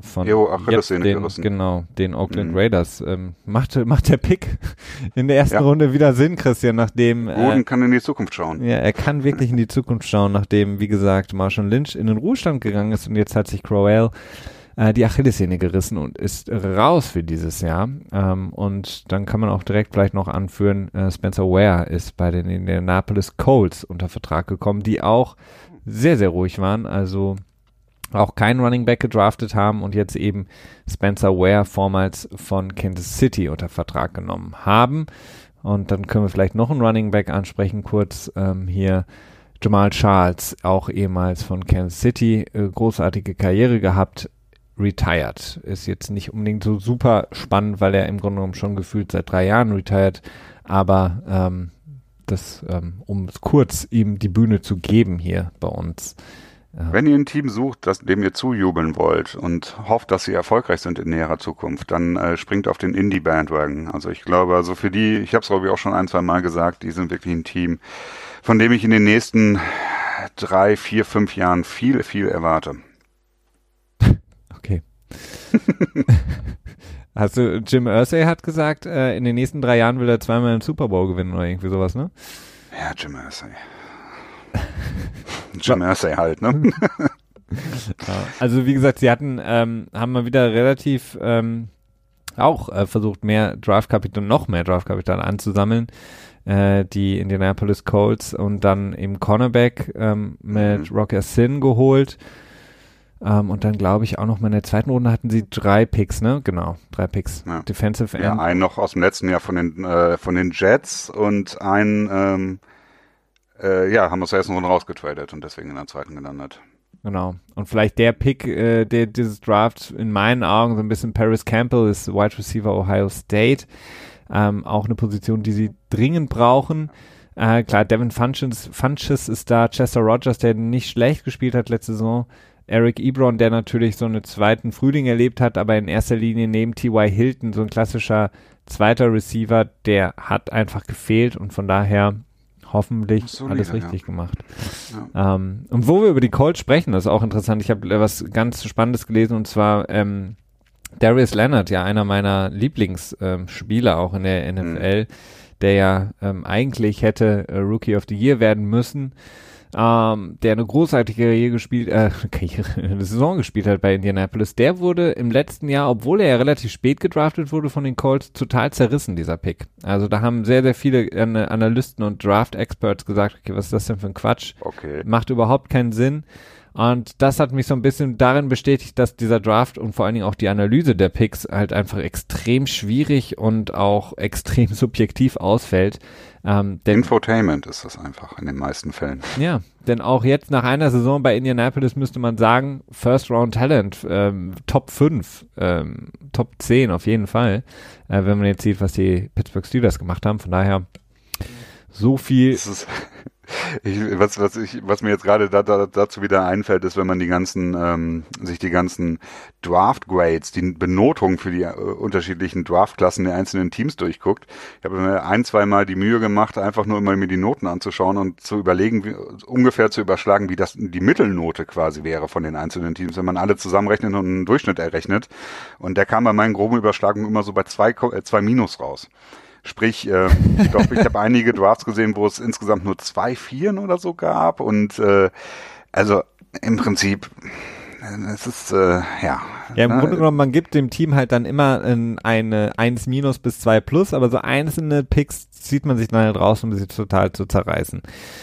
von den Oakland Raiders. Macht der Pick in der ersten Runde wieder Sinn, Christian, nachdem... Rosen kann in die Zukunft schauen. Ja, er kann wirklich in die Zukunft schauen, nachdem, wie gesagt, Marshawn Lynch in den Ruhestand gegangen ist und jetzt hat sich Crowell die Achillessehne gerissen und ist raus für dieses Jahr. Und dann kann man auch direkt vielleicht noch anführen, Spencer Ware ist bei den Indianapolis Colts unter Vertrag gekommen, die auch sehr, sehr ruhig waren, also auch keinen Running Back gedraftet haben und jetzt eben Spencer Ware, vormals von Kansas City, unter Vertrag genommen haben. Und dann können wir vielleicht noch einen Running Back ansprechen, kurz hier Jamal Charles, auch ehemals von Kansas City, großartige Karriere gehabt, retired. Ist jetzt nicht unbedingt so super spannend, weil er im Grunde genommen schon gefühlt seit 3 Jahren retired, aber um kurz ihm die Bühne zu geben hier bei uns. Wenn ihr ein Team sucht, dem ihr zujubeln wollt und hofft, dass sie erfolgreich sind in näherer Zukunft, dann springt auf den Indie-Bandwagon. Also ich glaube, also für die, ich habe es glaube ich auch schon 1-2 Mal gesagt, die sind wirklich ein Team, von dem ich in den nächsten 3, 4, 5 Jahren viel, viel erwarte. Okay. Jim Irsay hat gesagt, in den nächsten 3 Jahren will er 2-mal im Super Bowl gewinnen oder irgendwie sowas, ne? Ja, Jim Irsay. Jim Irsay halt, ne? Also wie gesagt, sie haben mal wieder relativ versucht, noch mehr Draftkapital anzusammeln, die Indianapolis Colts, und dann im Cornerback mit Rocker Sin geholt. Und dann glaube ich auch noch mal in der zweiten Runde hatten sie 3 Picks, ne? Genau, 3 Picks. Ja. Defensive End. Ja, einen noch aus dem letzten Jahr von den Jets und einen haben aus der ersten Runde rausgetradet und deswegen in der zweiten gelandet. Genau. Und vielleicht der Pick, der dieses Draft in meinen Augen so ein bisschen Paris Campbell ist, Wide Receiver Ohio State. Auch eine Position, die sie dringend brauchen. Klar, Devin Funchess ist da, Chester Rogers, der nicht schlecht gespielt hat letzte Saison. Eric Ebron, der natürlich so einen zweiten Frühling erlebt hat, aber in erster Linie neben T.Y. Hilton, so ein klassischer zweiter Receiver, der hat einfach gefehlt und von daher hoffentlich alles richtig gemacht. Ja. Und wo wir über die Colts sprechen, das ist auch interessant. Ich habe was ganz Spannendes gelesen und zwar Darius Leonard, ja einer meiner Lieblingsspieler auch in der NFL, der ja eigentlich hätte Rookie of the Year werden müssen. Der eine großartige Saison gespielt hat bei Indianapolis, der wurde im letzten Jahr, obwohl er ja relativ spät gedraftet wurde von den Colts, total zerrissen, dieser Pick. Also da haben sehr, sehr viele Analysten und Draft-Experts gesagt, okay, was ist das denn für ein Quatsch? Okay. Macht überhaupt keinen Sinn. Und das hat mich so ein bisschen darin bestätigt, dass dieser Draft und vor allen Dingen auch die Analyse der Picks halt einfach extrem schwierig und auch extrem subjektiv ausfällt. Infotainment ist das einfach in den meisten Fällen. Ja, denn auch jetzt nach einer Saison bei Indianapolis müsste man sagen, First-Round-Talent, Top 5, Top 10 auf jeden Fall, wenn man jetzt sieht, was die Pittsburgh Steelers gemacht haben. Von daher so viel... Was mir jetzt gerade dazu wieder einfällt, ist, wenn man sich die ganzen Draft-Grades, die Benotungen für die unterschiedlichen Draftklassen der einzelnen Teams durchguckt. Ich habe mir 1-2 Mal die Mühe gemacht, einfach nur immer mir die Noten anzuschauen und zu überlegen, ungefähr zu überschlagen, wie das die Mittelnote quasi wäre von den einzelnen Teams, wenn man alle zusammenrechnet und einen Durchschnitt errechnet. Und der kam bei meinen groben Überschlagungen immer so bei 2 Minus raus. Sprich, ich glaube, ich habe einige Drafts gesehen, wo es insgesamt nur 2 Vieren oder so gab. Und also im Prinzip, es ist, Ja, im Grunde genommen, man gibt dem Team halt dann immer eine 1- bis 2+, aber so einzelne Picks zieht man sich dann halt raus, um sie total zu zerreißen.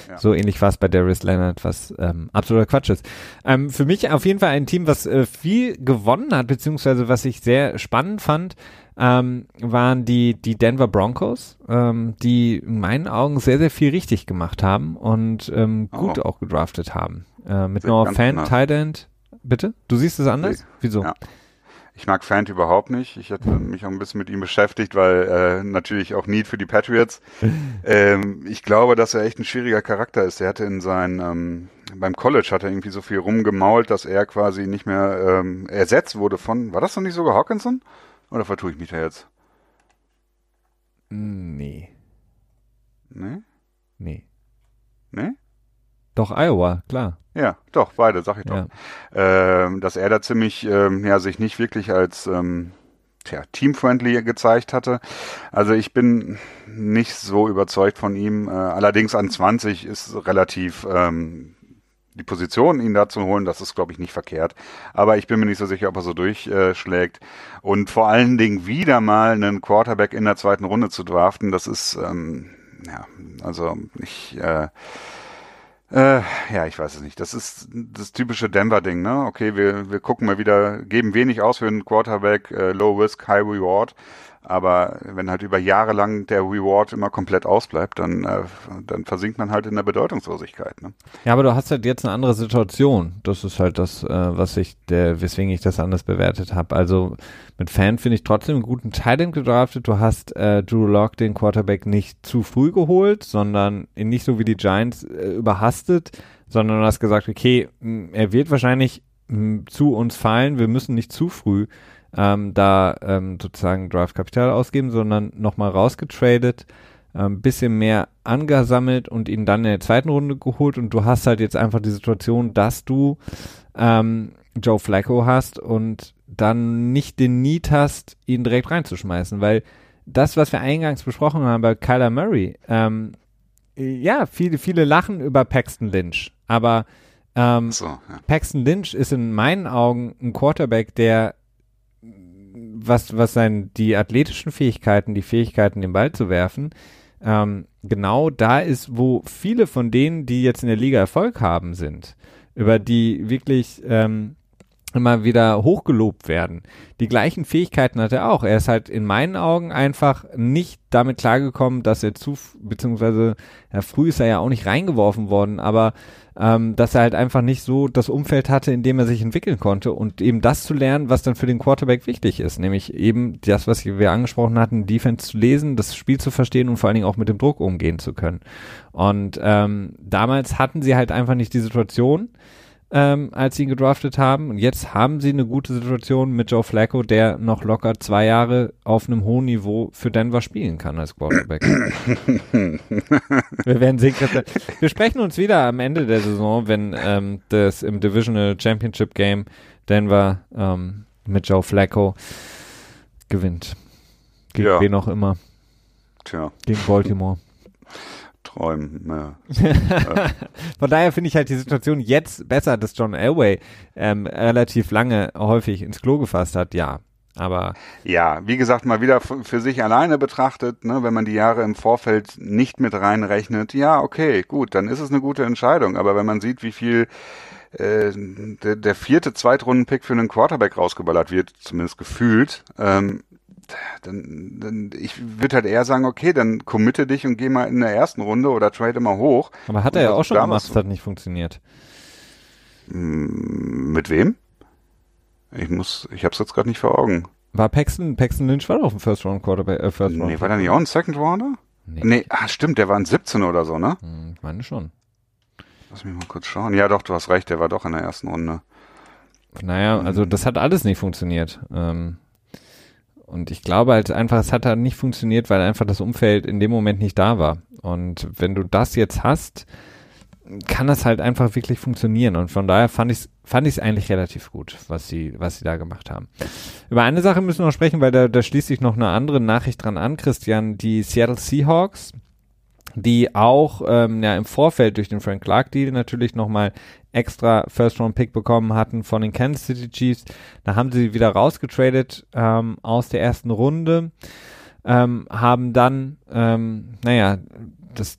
Ja. So ähnlich war es bei Darius Leonard, was absoluter Quatsch ist. Für mich auf jeden Fall ein Team, was viel gewonnen hat, beziehungsweise was ich sehr spannend fand, waren die Denver Broncos, die in meinen Augen sehr, sehr viel richtig gemacht haben und gut auch gedraftet haben. Mit Noah Fant, Tight End. Bitte? Du siehst es anders? Wieso? Ja. Ich mag Fant überhaupt nicht. Ich hatte mich auch ein bisschen mit ihm beschäftigt, weil natürlich auch Need für die Patriots. Ich glaube, dass er echt ein schwieriger Charakter ist. Der hatte in seinen, beim College hat er irgendwie so viel rumgemault, dass er quasi nicht mehr ersetzt wurde von, war das noch nicht sogar Hockenson? Oder vertue ich mich da jetzt? Nee. Nee? Nee. Nee? Doch, Iowa, klar. Ja, doch, beide, sag ich doch. Ja. Dass er da ziemlich, sich nicht wirklich als team-friendly gezeigt hatte. Also ich bin nicht so überzeugt von ihm. Allerdings an 20 ist relativ die Position, ihn da zu holen, das ist, glaube ich, nicht verkehrt. Aber ich bin mir nicht so sicher, ob er so durchschlägt. Und vor allen Dingen wieder mal einen Quarterback in der zweiten Runde zu draften, das ist, ich weiß es nicht. Das ist das typische Denver-Ding, ne? Okay, wir gucken mal wieder, geben wenig aus für einen Quarterback, low risk, high reward. Aber wenn halt über Jahre lang der Reward immer komplett ausbleibt, dann versinkt man halt in der Bedeutungslosigkeit, ne? Ja, aber du hast halt jetzt eine andere Situation. Das ist halt das, weswegen ich das anders bewertet habe. Also mit Fan finde ich trotzdem einen guten Tight End gedraftet. Du hast Drew Lock, den Quarterback, nicht zu früh geholt, sondern nicht so wie die Giants überhastet, sondern du hast gesagt, okay, er wird wahrscheinlich zu uns fallen, wir müssen nicht zu früh sozusagen Draftkapital ausgeben, sondern nochmal rausgetradet, bisschen mehr angesammelt und ihn dann in der zweiten Runde geholt, und du hast halt jetzt einfach die Situation, dass du Joe Flacco hast und dann nicht den Need hast, ihn direkt reinzuschmeißen, weil das, was wir eingangs besprochen haben bei Kyler Murray, viele lachen über Paxton Lynch, aber Paxton Lynch ist in meinen Augen ein Quarterback, der die athletischen Fähigkeiten, die Fähigkeiten, den Ball zu werfen, genau da ist, wo viele von denen, die jetzt in der Liga Erfolg haben, sind, über die wirklich immer wieder hochgelobt werden. Die gleichen Fähigkeiten hat er auch. Er ist halt in meinen Augen einfach nicht damit klargekommen, dass er früh ist er ja auch nicht reingeworfen worden, aber dass er halt einfach nicht so das Umfeld hatte, in dem er sich entwickeln konnte, und eben das zu lernen, was dann für den Quarterback wichtig ist, nämlich eben das, was wir angesprochen hatten, Defense zu lesen, das Spiel zu verstehen und vor allen Dingen auch mit dem Druck umgehen zu können. Und damals hatten sie halt einfach nicht die Situation, als sie ihn gedraftet haben, und jetzt haben sie eine gute Situation mit Joe Flacco, der noch locker 2 Jahre auf einem hohen Niveau für Denver spielen kann als Quarterback. Wir werden sehen, Christian. Wir sprechen uns wieder am Ende der Saison, wenn das im Divisional Championship Game Denver mit Joe Flacco gewinnt. Gegen wen auch immer. Tja. Gegen Baltimore. Ja. Von daher finde ich halt die Situation jetzt besser, dass John Elway relativ lange häufig ins Klo gefasst hat, ja. Aber ja, wie gesagt, mal wieder für sich alleine betrachtet, ne, wenn man die Jahre im Vorfeld nicht mit reinrechnet, ja, okay, gut, dann ist es eine gute Entscheidung. Aber wenn man sieht, wie viel der 4. Zweitrunden-Pick für einen Quarterback rausgeballert wird, zumindest gefühlt, dann ich würde halt eher sagen, okay, dann committe dich und geh mal in der ersten Runde oder trade mal hoch. Aber hat er ja auch schon gemacht, es hat nicht funktioniert. Mit wem? Ich hab's jetzt gerade nicht vor Augen. War Paxton Lynch war doch ein First-Round-Quarterback. Nee, war der nicht auch ein Second-Rounder? Nee, stimmt, der war ein 17 oder so, ne? Ich meine schon. Lass mich mal kurz schauen. Ja doch, du hast recht, der war doch in der ersten Runde. Naja, also das hat alles nicht funktioniert. Und ich glaube halt einfach, es hat halt nicht funktioniert, weil einfach das Umfeld in dem Moment nicht da war. Und wenn du das jetzt hast, kann das halt einfach wirklich funktionieren. Und von daher fand ich es eigentlich relativ gut, was sie da gemacht haben. Über eine Sache müssen wir noch sprechen, weil da schließt sich noch eine andere Nachricht dran an, Christian. Die Seattle Seahawks, die auch im Vorfeld durch den Frank Clark Deal natürlich nochmal extra First-Round-Pick bekommen hatten von den Kansas City Chiefs. Da haben sie wieder rausgetradet aus der ersten Runde, haben dann,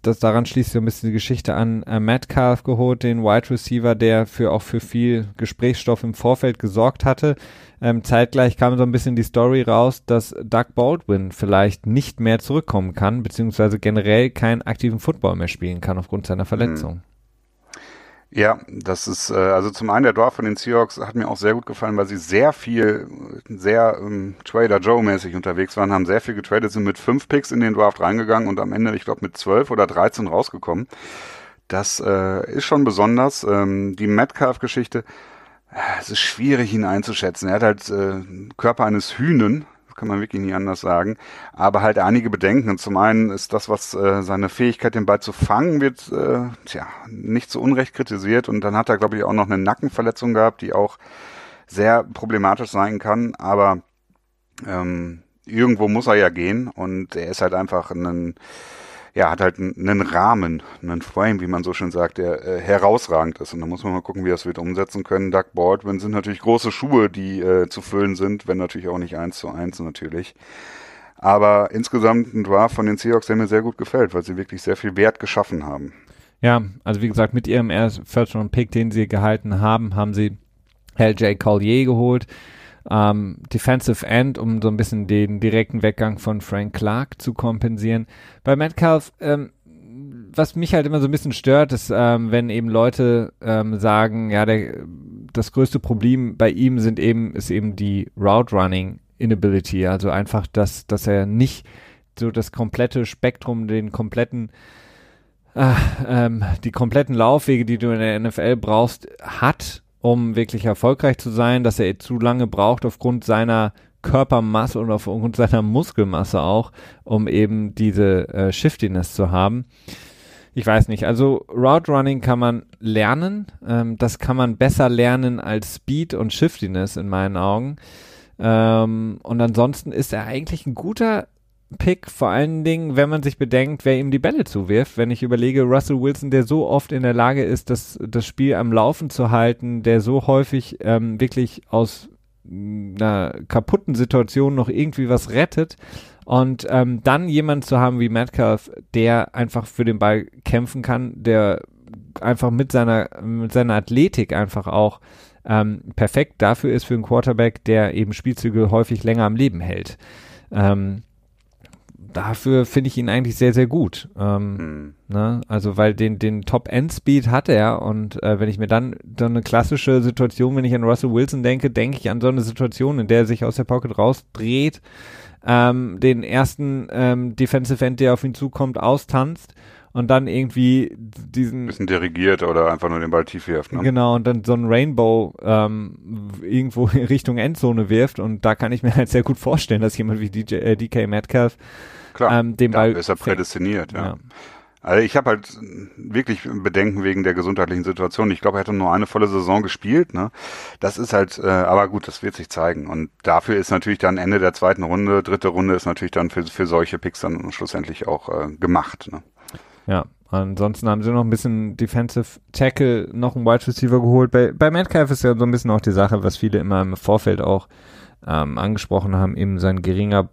das daran schließt so ein bisschen die Geschichte an, Metcalf geholt, den Wide Receiver, der für viel Gesprächsstoff im Vorfeld gesorgt hatte. Zeitgleich kam so ein bisschen die Story raus, dass Doug Baldwin vielleicht nicht mehr zurückkommen kann, beziehungsweise generell keinen aktiven Football mehr spielen kann aufgrund seiner Verletzung. Ja, das ist, also zum einen der Draft von den Seahawks hat mir auch sehr gut gefallen, weil sie sehr viel, Trader Joe-mäßig unterwegs waren, haben sehr viel getradet, sind mit 5 Picks in den Draft reingegangen und am Ende, ich glaube, mit 12 oder 13 rausgekommen. Das ist schon besonders. Die Metcalf-Geschichte, es ist schwierig, ihn einzuschätzen. Er hat halt Körper eines Hühnen, kann man wirklich nie anders sagen, aber halt einige Bedenken. Und zum einen ist das, was seine Fähigkeit, den Ball zu fangen, wird nicht zu Unrecht kritisiert. Und dann hat er, glaube ich, auch noch eine Nackenverletzung gehabt, die auch sehr problematisch sein kann. Aber irgendwo muss er ja gehen und er ist halt einfach hat halt einen Rahmen, einen Frame, wie man so schön sagt, der herausragend ist. Und da muss man mal gucken, wie das wird umsetzen können. Doug Baldwin sind natürlich große Schuhe, die zu füllen sind, wenn natürlich auch nicht 1:1 natürlich. Aber insgesamt ein Draft von den Seahawks, der mir sehr gut gefällt, weil sie wirklich sehr viel Wert geschaffen haben. Ja, also wie gesagt, mit ihrem ersten First-Round-Pick, den sie gehalten haben, haben sie L.J. Collier geholt. Defensive End, um so ein bisschen den direkten Weggang von Frank Clark zu kompensieren. Bei Metcalf, was mich halt immer so ein bisschen stört, ist, wenn eben Leute sagen, ja, das größte Problem bei ihm ist eben die Route Running Inability, also einfach, dass er nicht so das komplette Spektrum, die kompletten Laufwege, die du in der NFL brauchst, hat, um wirklich erfolgreich zu sein, dass er zu lange braucht aufgrund seiner Körpermasse und aufgrund seiner Muskelmasse auch, um eben diese Shiftiness zu haben. Ich weiß nicht, also Route Running kann man lernen, das kann man besser lernen als Speed und Shiftiness in meinen Augen. Und ansonsten ist er eigentlich ein guter Pick, vor allen Dingen, wenn man sich bedenkt, wer ihm die Bälle zuwirft. Wenn ich überlege, Russell Wilson, der so oft in der Lage ist, das Spiel am Laufen zu halten, der so häufig wirklich aus einer kaputten Situation noch irgendwie was rettet, und dann jemanden zu haben wie Metcalf, der einfach für den Ball kämpfen kann, der einfach mit seiner Athletik einfach auch perfekt dafür ist, für einen Quarterback, der eben Spielzüge häufig länger am Leben hält. Dafür finde ich ihn eigentlich sehr, sehr gut. Ne? Also, weil den Top-End-Speed hat er, und wenn ich mir dann so eine klassische Situation, wenn ich an Russell Wilson denke, denke ich an so eine Situation, in der er sich aus der Pocket rausdreht, den ersten Defensive End, der auf ihn zukommt, austanzt und dann irgendwie diesen... bisschen dirigiert oder einfach nur den Ball tief wirft. Ne? Genau, und dann so ein Rainbow irgendwo Richtung Endzone wirft, und da kann ich mir halt sehr gut vorstellen, dass jemand wie D.K. Metcalf den Ball... Klar, ist er prädestiniert, ja. Also ich habe halt wirklich Bedenken wegen der gesundheitlichen Situation. Ich glaube, er hätte nur eine volle Saison gespielt. Ne? Das ist halt, aber gut, das wird sich zeigen. Und dafür ist natürlich dann Ende der zweiten Runde, dritte Runde ist natürlich dann für solche Picks dann schlussendlich auch gemacht. Ne? Ja, ansonsten haben sie noch ein bisschen Defensive Tackle, noch einen Wide Receiver geholt. Bei Metcalf ist ja so ein bisschen auch die Sache, was viele immer im Vorfeld auch angesprochen haben, eben sein geringer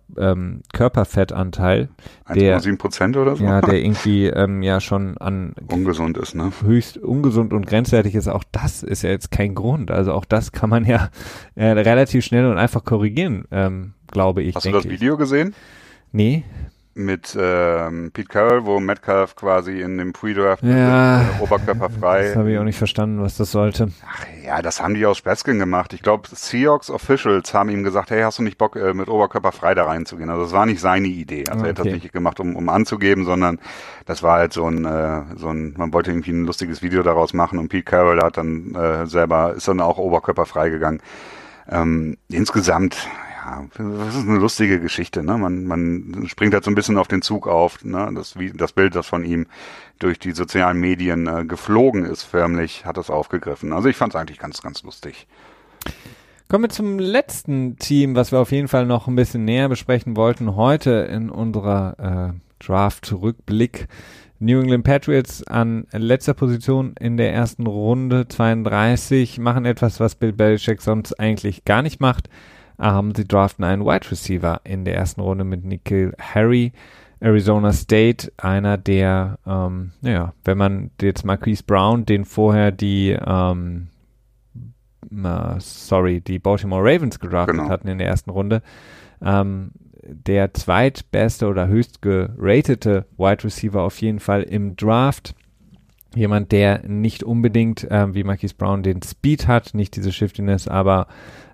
Körperfettanteil. 1,7% oder so? Ja, der irgendwie schon an... ungesund ist, ne? Höchst ungesund und grenzwertig ist. Auch das ist ja jetzt kein Grund. Also auch das kann man ja relativ schnell und einfach korrigieren, glaube ich. Hast du das Video gesehen? Nee. Mit Pete Carroll, wo Metcalf quasi in dem Pre-Draft oberkörperfrei... Das habe ich auch nicht verstanden, was das sollte. Ach ja, das haben die aus Späßchen gemacht. Ich glaube, Seahawks Officials haben ihm gesagt, hey, hast du nicht Bock, mit oberkörperfrei da reinzugehen? Also das war nicht seine Idee. Also er hat das nicht gemacht, um anzugeben, sondern das war halt man wollte irgendwie ein lustiges Video daraus machen, und Pete Carroll hat dann ist dann auch oberkörperfrei gegangen. Insgesamt... Ja, das ist eine lustige Geschichte, ne? Man springt halt so ein bisschen auf den Zug auf, ne? Das Bild, das von ihm durch die sozialen Medien geflogen ist, förmlich, hat das aufgegriffen. Also ich fand es eigentlich ganz, ganz lustig. Kommen wir zum letzten Team, was wir auf jeden Fall noch ein bisschen näher besprechen wollten heute in unserer Draft-Rückblick. New England Patriots an letzter Position in der ersten Runde, 32, machen etwas, was Bill Belichick sonst eigentlich gar nicht macht. Sie draften einen Wide Receiver in der ersten Runde mit Nikhil Harry, Arizona State, einer der, wenn man jetzt Marquise Brown, den vorher die Baltimore Ravens gedraftet hatten in der ersten Runde, der zweitbeste oder höchst geratete Wide Receiver auf jeden Fall im Draft. Jemand, der nicht unbedingt wie Marquise Brown den Speed hat, nicht diese Shiftiness, aber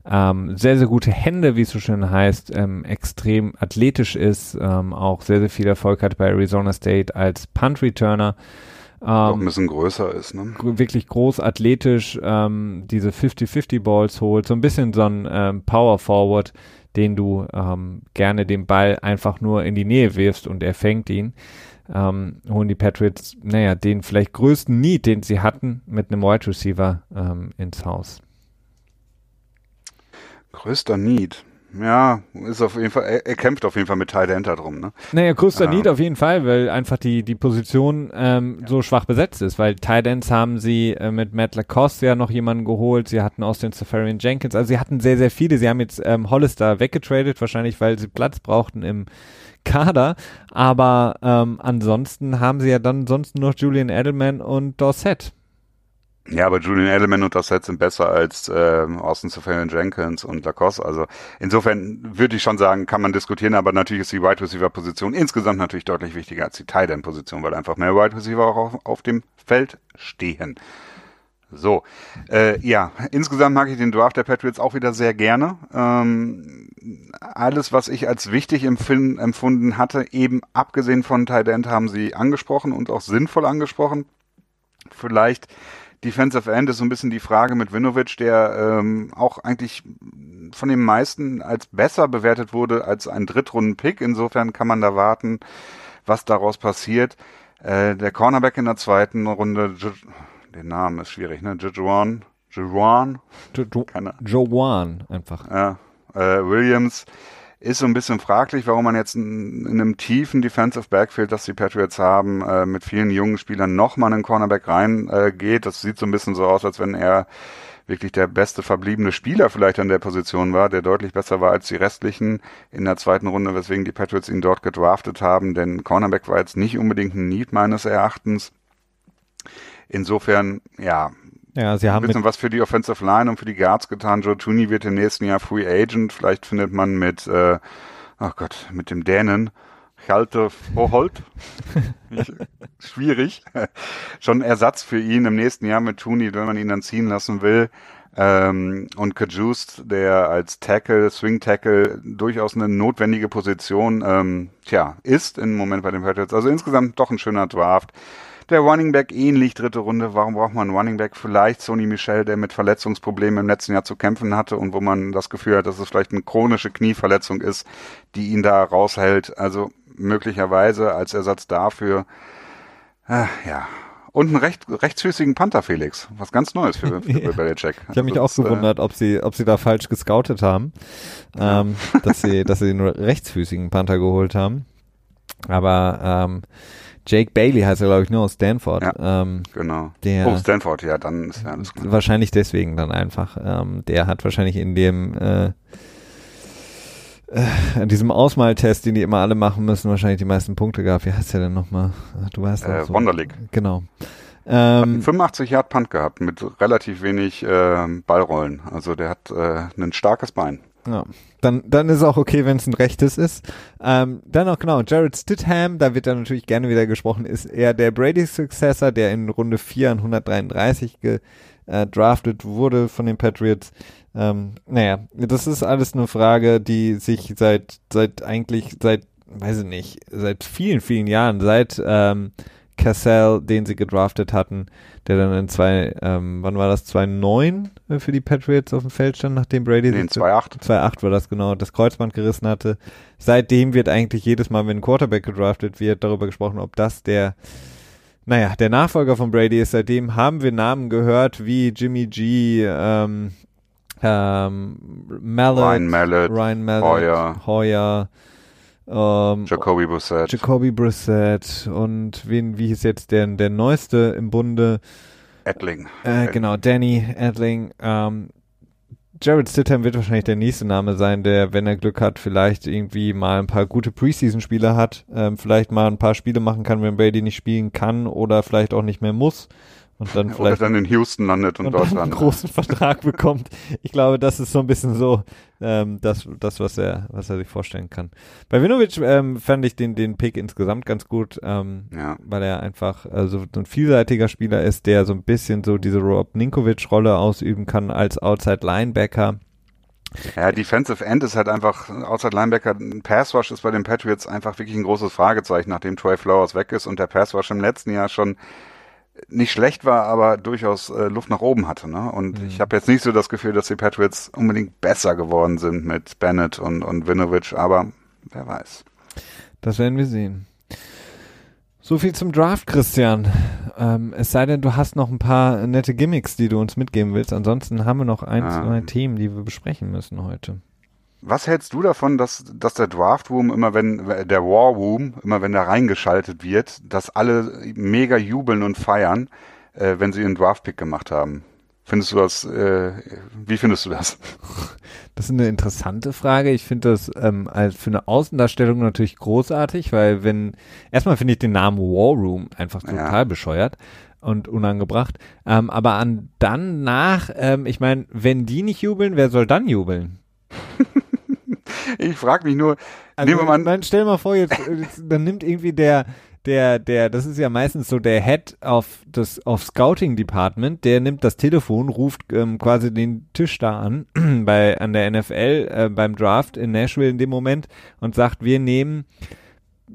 sehr, sehr gute Hände, wie es so schön heißt, extrem athletisch ist, auch sehr, sehr viel Erfolg hat bei Arizona State als Punt-Returner. Auch ein bisschen größer ist, ne? Wirklich groß, athletisch, diese 50-50-Balls holt, so ein bisschen so ein Power-Forward, den du gerne den Ball einfach nur in die Nähe wirfst und er fängt ihn. Holen die Patriots, den vielleicht größten Need, den sie hatten, mit einem Wide Receiver ins Haus. Größter Need. Ja, ist auf jeden Fall, er kämpft auf jeden Fall mit Tight End drum, ne? Naja, größter Need auf jeden Fall, weil einfach die Position so schwach besetzt ist, weil Tight Ends haben sie mit Matt Lacoste ja noch jemanden geholt, sie hatten Austin Safarian Jenkins, also sie hatten sehr, sehr viele, sie haben jetzt Hollister weggetradet, wahrscheinlich weil sie Platz brauchten im Kader, aber ansonsten haben sie ja dann sonst noch Julian Edelman und Dorsett. Ja, aber Julian Edelman und Dorsett sind besser als Austin Safarian Jenkins und Lacoste. Also insofern würde ich schon sagen, kann man diskutieren, aber natürlich ist die Wide Receiver Position insgesamt natürlich deutlich wichtiger als die Tight End Position, weil einfach mehr Wide Receiver auch auf dem Feld stehen. So, insgesamt mag ich den Draft der Patriots auch wieder sehr gerne. Alles, was ich als wichtig empfunden hatte, eben abgesehen von Tight End, haben sie angesprochen und auch sinnvoll angesprochen. Vielleicht Defensive End ist so ein bisschen die Frage mit Winovich, der auch eigentlich von den meisten als besser bewertet wurde als ein Drittrunden-Pick. Insofern kann man da warten, was daraus passiert. Der Cornerback in der zweiten Runde, den Namen ist schwierig, ne? Jajuan einfach. Ja, Williams ist so ein bisschen fraglich, warum man jetzt in einem tiefen Defensive Backfield, das die Patriots haben, mit vielen jungen Spielern nochmal einen Cornerback reingeht. Das sieht so ein bisschen so aus, als wenn er wirklich der beste verbliebene Spieler vielleicht an der Position war, der deutlich besser war als die restlichen in der zweiten Runde, weswegen die Patriots ihn dort gedraftet haben, denn Cornerback war jetzt nicht unbedingt ein Need meines Erachtens. Insofern, ja, sie haben ein bisschen was für die Offensive Line und für die Guards getan. Joe Thuney wird im nächsten Jahr Free Agent. Vielleicht findet man mit dem Dänen Hjalte Froholt. Schwierig. Schon Ersatz für ihn im nächsten Jahr mit Thuney, wenn man ihn dann ziehen lassen will. Und Kajust, der als Swing-Tackle, durchaus eine notwendige Position ist im Moment bei den Patriots. Also insgesamt doch ein schöner Draft. Der Running Back ähnlich, dritte Runde. Warum braucht man einen Running Back? Vielleicht Sony Michel, der mit Verletzungsproblemen im letzten Jahr zu kämpfen hatte und wo man das Gefühl hat, dass es vielleicht eine chronische Knieverletzung ist, die ihn da raushält. Also möglicherweise als Ersatz dafür. Und einen rechtfüßigen Panther, Felix. Was ganz Neues für Belichick. Ich habe mich auch gewundert, ob sie da falsch gescoutet haben, dass sie den rechtsfüßigen Panther geholt haben. Aber Jake Bailey heißt er, glaube ich, nur aus Stanford. Ja, genau. Stanford, ja, dann ist ja alles gut. Wahrscheinlich deswegen dann einfach. Der hat wahrscheinlich in dem an diesem Ausmaltest, den die immer alle machen müssen, wahrscheinlich die meisten Punkte gehabt. Wie heißt der denn nochmal? Du weißt so. Wonderlick. Genau. Hat einen 85-Yard-Punt gehabt mit relativ wenig Ballrollen. Also der hat ein starkes Bein. Ja, dann ist auch okay, wenn es ein rechtes ist. Dann noch Jared Stidham, da wird dann natürlich gerne wieder gesprochen, ist er der Brady-Successor, der in Runde 4 an 133 gedraftet wurde von den Patriots. Das ist alles eine Frage, die sich seit vielen, vielen Jahren, seit Cassell, den sie gedraftet hatten, der dann in 2009 für die Patriots auf dem Feld stand, nachdem Brady 2008 war das genau, das Kreuzband gerissen hatte. Seitdem wird eigentlich jedes Mal, wenn ein Quarterback gedraftet wird, darüber gesprochen, ob das der Nachfolger von Brady ist. Seitdem haben wir Namen gehört wie Jimmy G, Mallett, Ryan Mallett, Hoyer, Jacoby Brissett. Und wie hieß jetzt der Neueste im Bunde? Edling. Genau, Danny Edling. Jared Stidham wird wahrscheinlich der nächste Name sein, der, wenn er Glück hat, vielleicht irgendwie mal ein paar gute Preseason-Spiele hat, vielleicht mal ein paar Spiele machen kann, wenn Brady nicht spielen kann oder vielleicht auch nicht mehr muss. Und dann vielleicht oder dann in Houston landet und dort einen großen Vertrag bekommt. Ich glaube, das ist so ein bisschen so das, was er sich vorstellen kann. Bei Winovich fand ich den Pick insgesamt ganz gut, weil er einfach so ein vielseitiger Spieler ist, der so ein bisschen so diese Rob Ninkovich-Rolle ausüben kann als Outside-Linebacker. Ja, Defensive End ist halt einfach Outside Linebacker. Pass Rush ist bei den Patriots einfach wirklich ein großes Fragezeichen, nachdem Trey Flowers weg ist und der Pass Rush im letzten Jahr schon nicht schlecht war, aber durchaus Luft nach oben hatte. Ne? Und ich habe jetzt nicht so das Gefühl, dass die Patriots unbedingt besser geworden sind mit Bennett und Winovich, aber wer weiß. Das werden wir sehen. So viel zum Draft, Christian. Es sei denn, du hast noch ein paar nette Gimmicks, die du uns mitgeben willst. Ansonsten haben wir noch zwei Themen, die wir besprechen müssen heute. Was hältst du davon, dass der Draft-Room der War-Room, immer wenn da reingeschaltet wird, dass alle mega jubeln und feiern, wenn sie ihren Draft-Pick gemacht haben? Findest du das, wie findest du das? Das ist eine interessante Frage. Ich finde das für eine Außendarstellung natürlich großartig, weil erstmal finde ich den Namen War Room einfach total bescheuert und unangebracht. Aber ich meine, wenn die nicht jubeln, wer soll dann jubeln? Ich frage mich nur, stell mal vor, jetzt dann nimmt irgendwie der, das ist ja meistens so der Head auf Scouting Department, der nimmt das Telefon, ruft quasi den Tisch da an, an der NFL beim Draft in Nashville in dem Moment und sagt, wir nehmen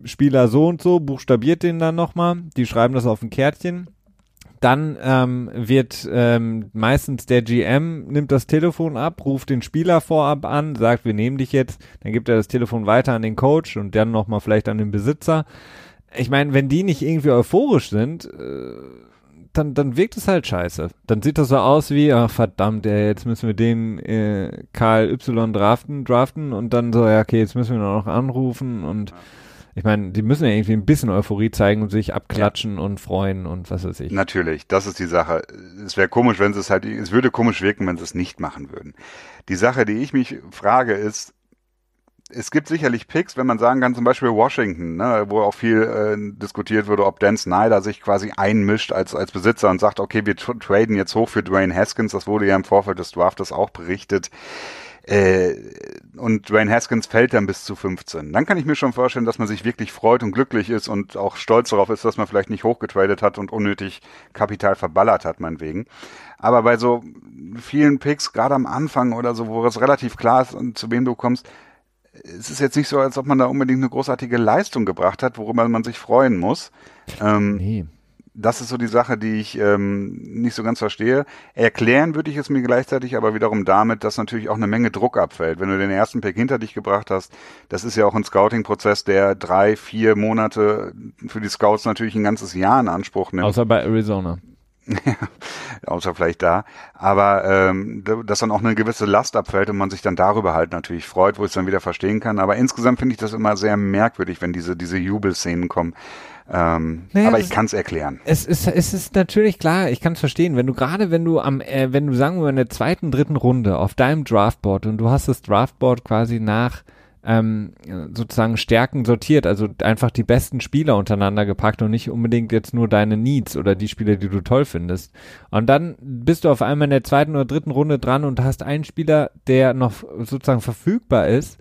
Spieler so und so, buchstabiert den dann nochmal, die schreiben das auf ein Kärtchen. Dann wird meistens der GM, nimmt das Telefon ab, ruft den Spieler vorab an, sagt, wir nehmen dich jetzt. Dann gibt er das Telefon weiter an den Coach und dann nochmal vielleicht an den Besitzer. Ich meine, wenn die nicht irgendwie euphorisch sind, dann wirkt es halt scheiße. Dann sieht das so aus wie, ach verdammt, jetzt müssen wir den Karl Y draften und dann so, ja okay, jetzt müssen wir noch anrufen und... Ich meine, die müssen ja irgendwie ein bisschen Euphorie zeigen und sich abklatschen und freuen und was weiß ich. Natürlich, das ist die Sache. Es wäre komisch, es würde komisch wirken, wenn sie es nicht machen würden. Die Sache, die ich mich frage, ist, es gibt sicherlich Picks, wenn man sagen kann, zum Beispiel Washington, ne, wo auch viel diskutiert wurde, ob Dan Snyder sich quasi einmischt als Besitzer und sagt, okay, wir traden jetzt hoch für Dwayne Haskins. Das wurde ja im Vorfeld des Draftes auch berichtet. Und Dwayne Haskins fällt dann bis zu 15. Dann kann ich mir schon vorstellen, dass man sich wirklich freut und glücklich ist und auch stolz darauf ist, dass man vielleicht nicht hochgetradet hat und unnötig Kapital verballert hat, meinetwegen. Aber bei so vielen Picks, gerade am Anfang oder so, wo es relativ klar ist, zu wem du kommst, es ist jetzt nicht so, als ob man da unbedingt eine großartige Leistung gebracht hat, worüber man sich freuen muss. Nee. Das ist so die Sache, die ich nicht so ganz verstehe. Erklären würde ich es mir gleichzeitig aber wiederum damit, dass natürlich auch eine Menge Druck abfällt. Wenn du den ersten Pick hinter dich gebracht hast, das ist ja auch ein Scouting-Prozess, der 3-4 Monate für die Scouts natürlich ein ganzes Jahr in Anspruch nimmt. Außer bei Arizona. Außer vielleicht da. Aber dass dann auch eine gewisse Last abfällt und man sich dann darüber halt natürlich freut, wo ich es dann wieder verstehen kann. Aber insgesamt finde ich das immer sehr merkwürdig, wenn diese Jubelszenen kommen. Aber ich kann es erklären. Es ist natürlich klar, ich kann es verstehen, wenn du sagen wir in der zweiten, dritten Runde auf deinem Draftboard und du hast das Draftboard quasi nach sozusagen Stärken sortiert, also einfach die besten Spieler untereinander gepackt und nicht unbedingt jetzt nur deine Needs oder die Spieler, die du toll findest. Und dann bist du auf einmal in der zweiten oder dritten Runde dran und hast einen Spieler, der noch sozusagen verfügbar ist,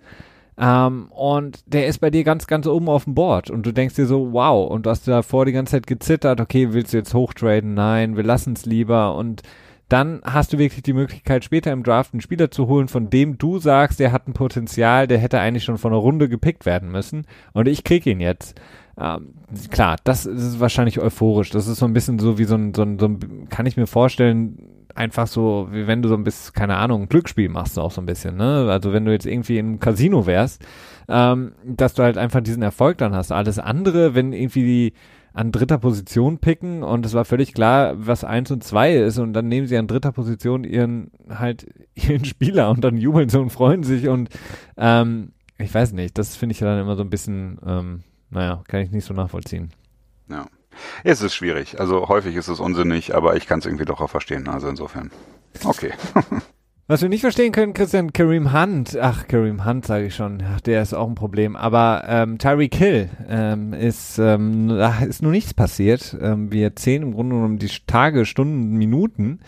und der ist bei dir ganz, ganz oben auf dem Board und du denkst dir so, wow, und du hast davor die ganze Zeit gezittert, okay, willst du jetzt hochtraden? Nein, wir lassen es lieber, und dann hast du wirklich die Möglichkeit, später im Draft einen Spieler zu holen, von dem du sagst, der hat ein Potenzial, der hätte eigentlich schon von einer Runde gepickt werden müssen und ich krieg ihn jetzt. Klar, das ist wahrscheinlich euphorisch, das ist so ein bisschen so wie so ein kann ich mir vorstellen, einfach so, wie wenn du so ein bisschen, keine Ahnung, ein Glücksspiel machst du auch so ein bisschen, ne? Also wenn du jetzt irgendwie im Casino wärst, dass du halt einfach diesen Erfolg dann hast. Alles andere, wenn irgendwie die an dritter Position picken und es war völlig klar, was 1 und 2 ist, und dann nehmen sie an dritter Position ihren Spieler und dann jubeln sie und freuen sich und Ich weiß nicht, das finde ich dann immer so ein bisschen, kann ich nicht so nachvollziehen. Ja, es ist schwierig. Also häufig ist es unsinnig, aber ich kann es irgendwie doch auch verstehen. Also insofern, okay. Was wir nicht verstehen können, Christian, Kareem Hunt sage ich schon, der ist auch ein Problem, aber Tyreek Hill ist nur nichts passiert. Wir zählen im Grunde genommen die Tage, Stunden, Minuten,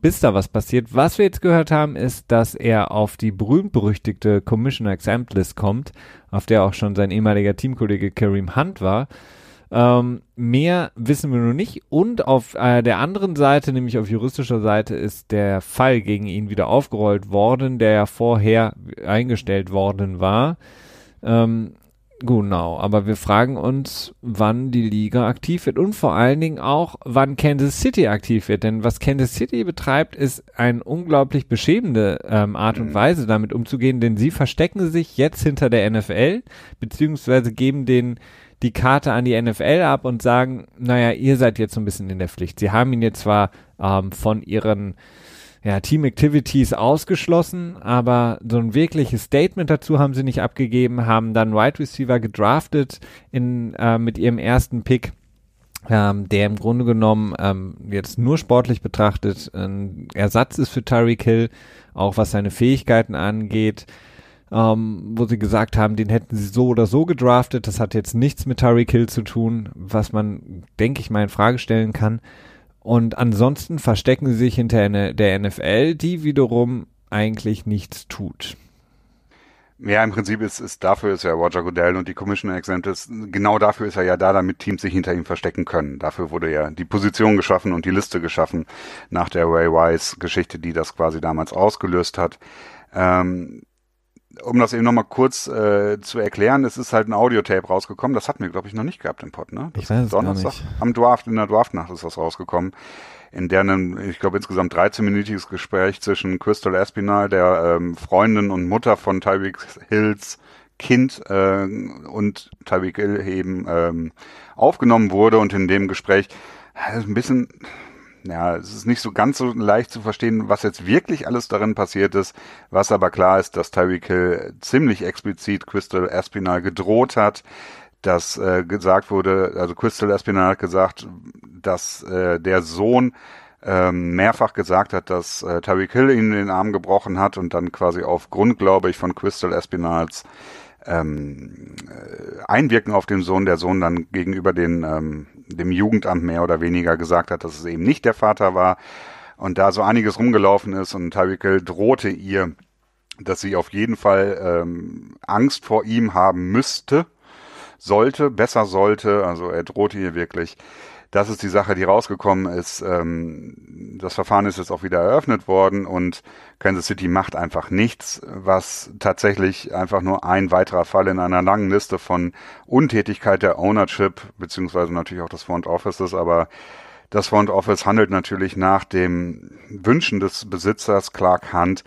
bis da was passiert. Was wir jetzt gehört haben, ist, dass er auf die berühmt-berüchtigte Commissioner-Exempt List kommt, auf der auch schon sein ehemaliger Teamkollege Kareem Hunt war. Mehr wissen wir noch nicht, und auf der anderen Seite, nämlich auf juristischer Seite, ist der Fall gegen ihn wieder aufgerollt worden, der ja vorher eingestellt worden war. Genau, aber wir fragen uns, wann die Liga aktiv wird und vor allen Dingen auch, wann Kansas City aktiv wird, denn was Kansas City betreibt, ist eine unglaublich beschämende Art und Weise, damit umzugehen, denn sie verstecken sich jetzt hinter der NFL, beziehungsweise geben den die Karte an die NFL ab und sagen, naja, ihr seid jetzt so ein bisschen in der Pflicht. Sie haben ihn jetzt zwar von ihren Team-Activities ausgeschlossen, aber so ein wirkliches Statement dazu haben sie nicht abgegeben, haben dann Wide Receiver gedraftet mit ihrem ersten Pick, der im Grunde genommen jetzt nur sportlich betrachtet ein Ersatz ist für Tyreek Hill, auch was seine Fähigkeiten angeht. Wo sie gesagt haben, den hätten sie so oder so gedraftet, das hat jetzt nichts mit Tyreek Hill zu tun, was man, denke ich mal, in Frage stellen kann. Und ansonsten verstecken sie sich hinter der NFL, die wiederum eigentlich nichts tut. Ja, im Prinzip ist ja Roger Goodell und die Commissioner Exempt, genau dafür ist er ja da, damit Teams sich hinter ihm verstecken können. Dafür wurde ja die Position geschaffen und die Liste geschaffen nach der Ray Wise-Geschichte, die das quasi damals ausgelöst hat. Um das eben nochmal kurz zu erklären, es ist halt ein Audiotape rausgekommen, das hatten wir, glaube ich, noch nicht gehabt im Pod, ne? Das, ich weiß es gar nicht. In der Draftnacht ist das rausgekommen, in der ich glaube, insgesamt 13-minütiges Gespräch zwischen Crystal Espinal, der Freundin und Mutter von Tyreek Hills Kind, und Tyreek Hill eben aufgenommen wurde, und in dem Gespräch ein bisschen... Ja, es ist nicht so ganz so leicht zu verstehen, was jetzt wirklich alles darin passiert ist. Was aber klar ist, dass Tyreek Hill ziemlich explizit Crystal Espinal gedroht hat, dass gesagt wurde, also Crystal Espinal hat gesagt, dass der Sohn mehrfach gesagt hat, dass Tyreek Hill ihn in den Arm gebrochen hat, und dann quasi aufgrund, glaube ich, von Crystal Espinals Einwirken auf den Sohn, der Sohn dann gegenüber dem Jugendamt mehr oder weniger gesagt hat, dass es eben nicht der Vater war, und da so einiges rumgelaufen ist, und Tyreek Hill drohte ihr, dass sie auf jeden Fall Angst vor ihm haben sollte, also er drohte ihr wirklich. Das ist die Sache, die rausgekommen ist. Das Verfahren ist jetzt auch wieder eröffnet worden, und Kansas City macht einfach nichts, was tatsächlich einfach nur ein weiterer Fall in einer langen Liste von Untätigkeit der Ownership, beziehungsweise natürlich auch des Front Offices, aber das Front Office handelt natürlich nach dem Wünschen des Besitzers Clark Hunt.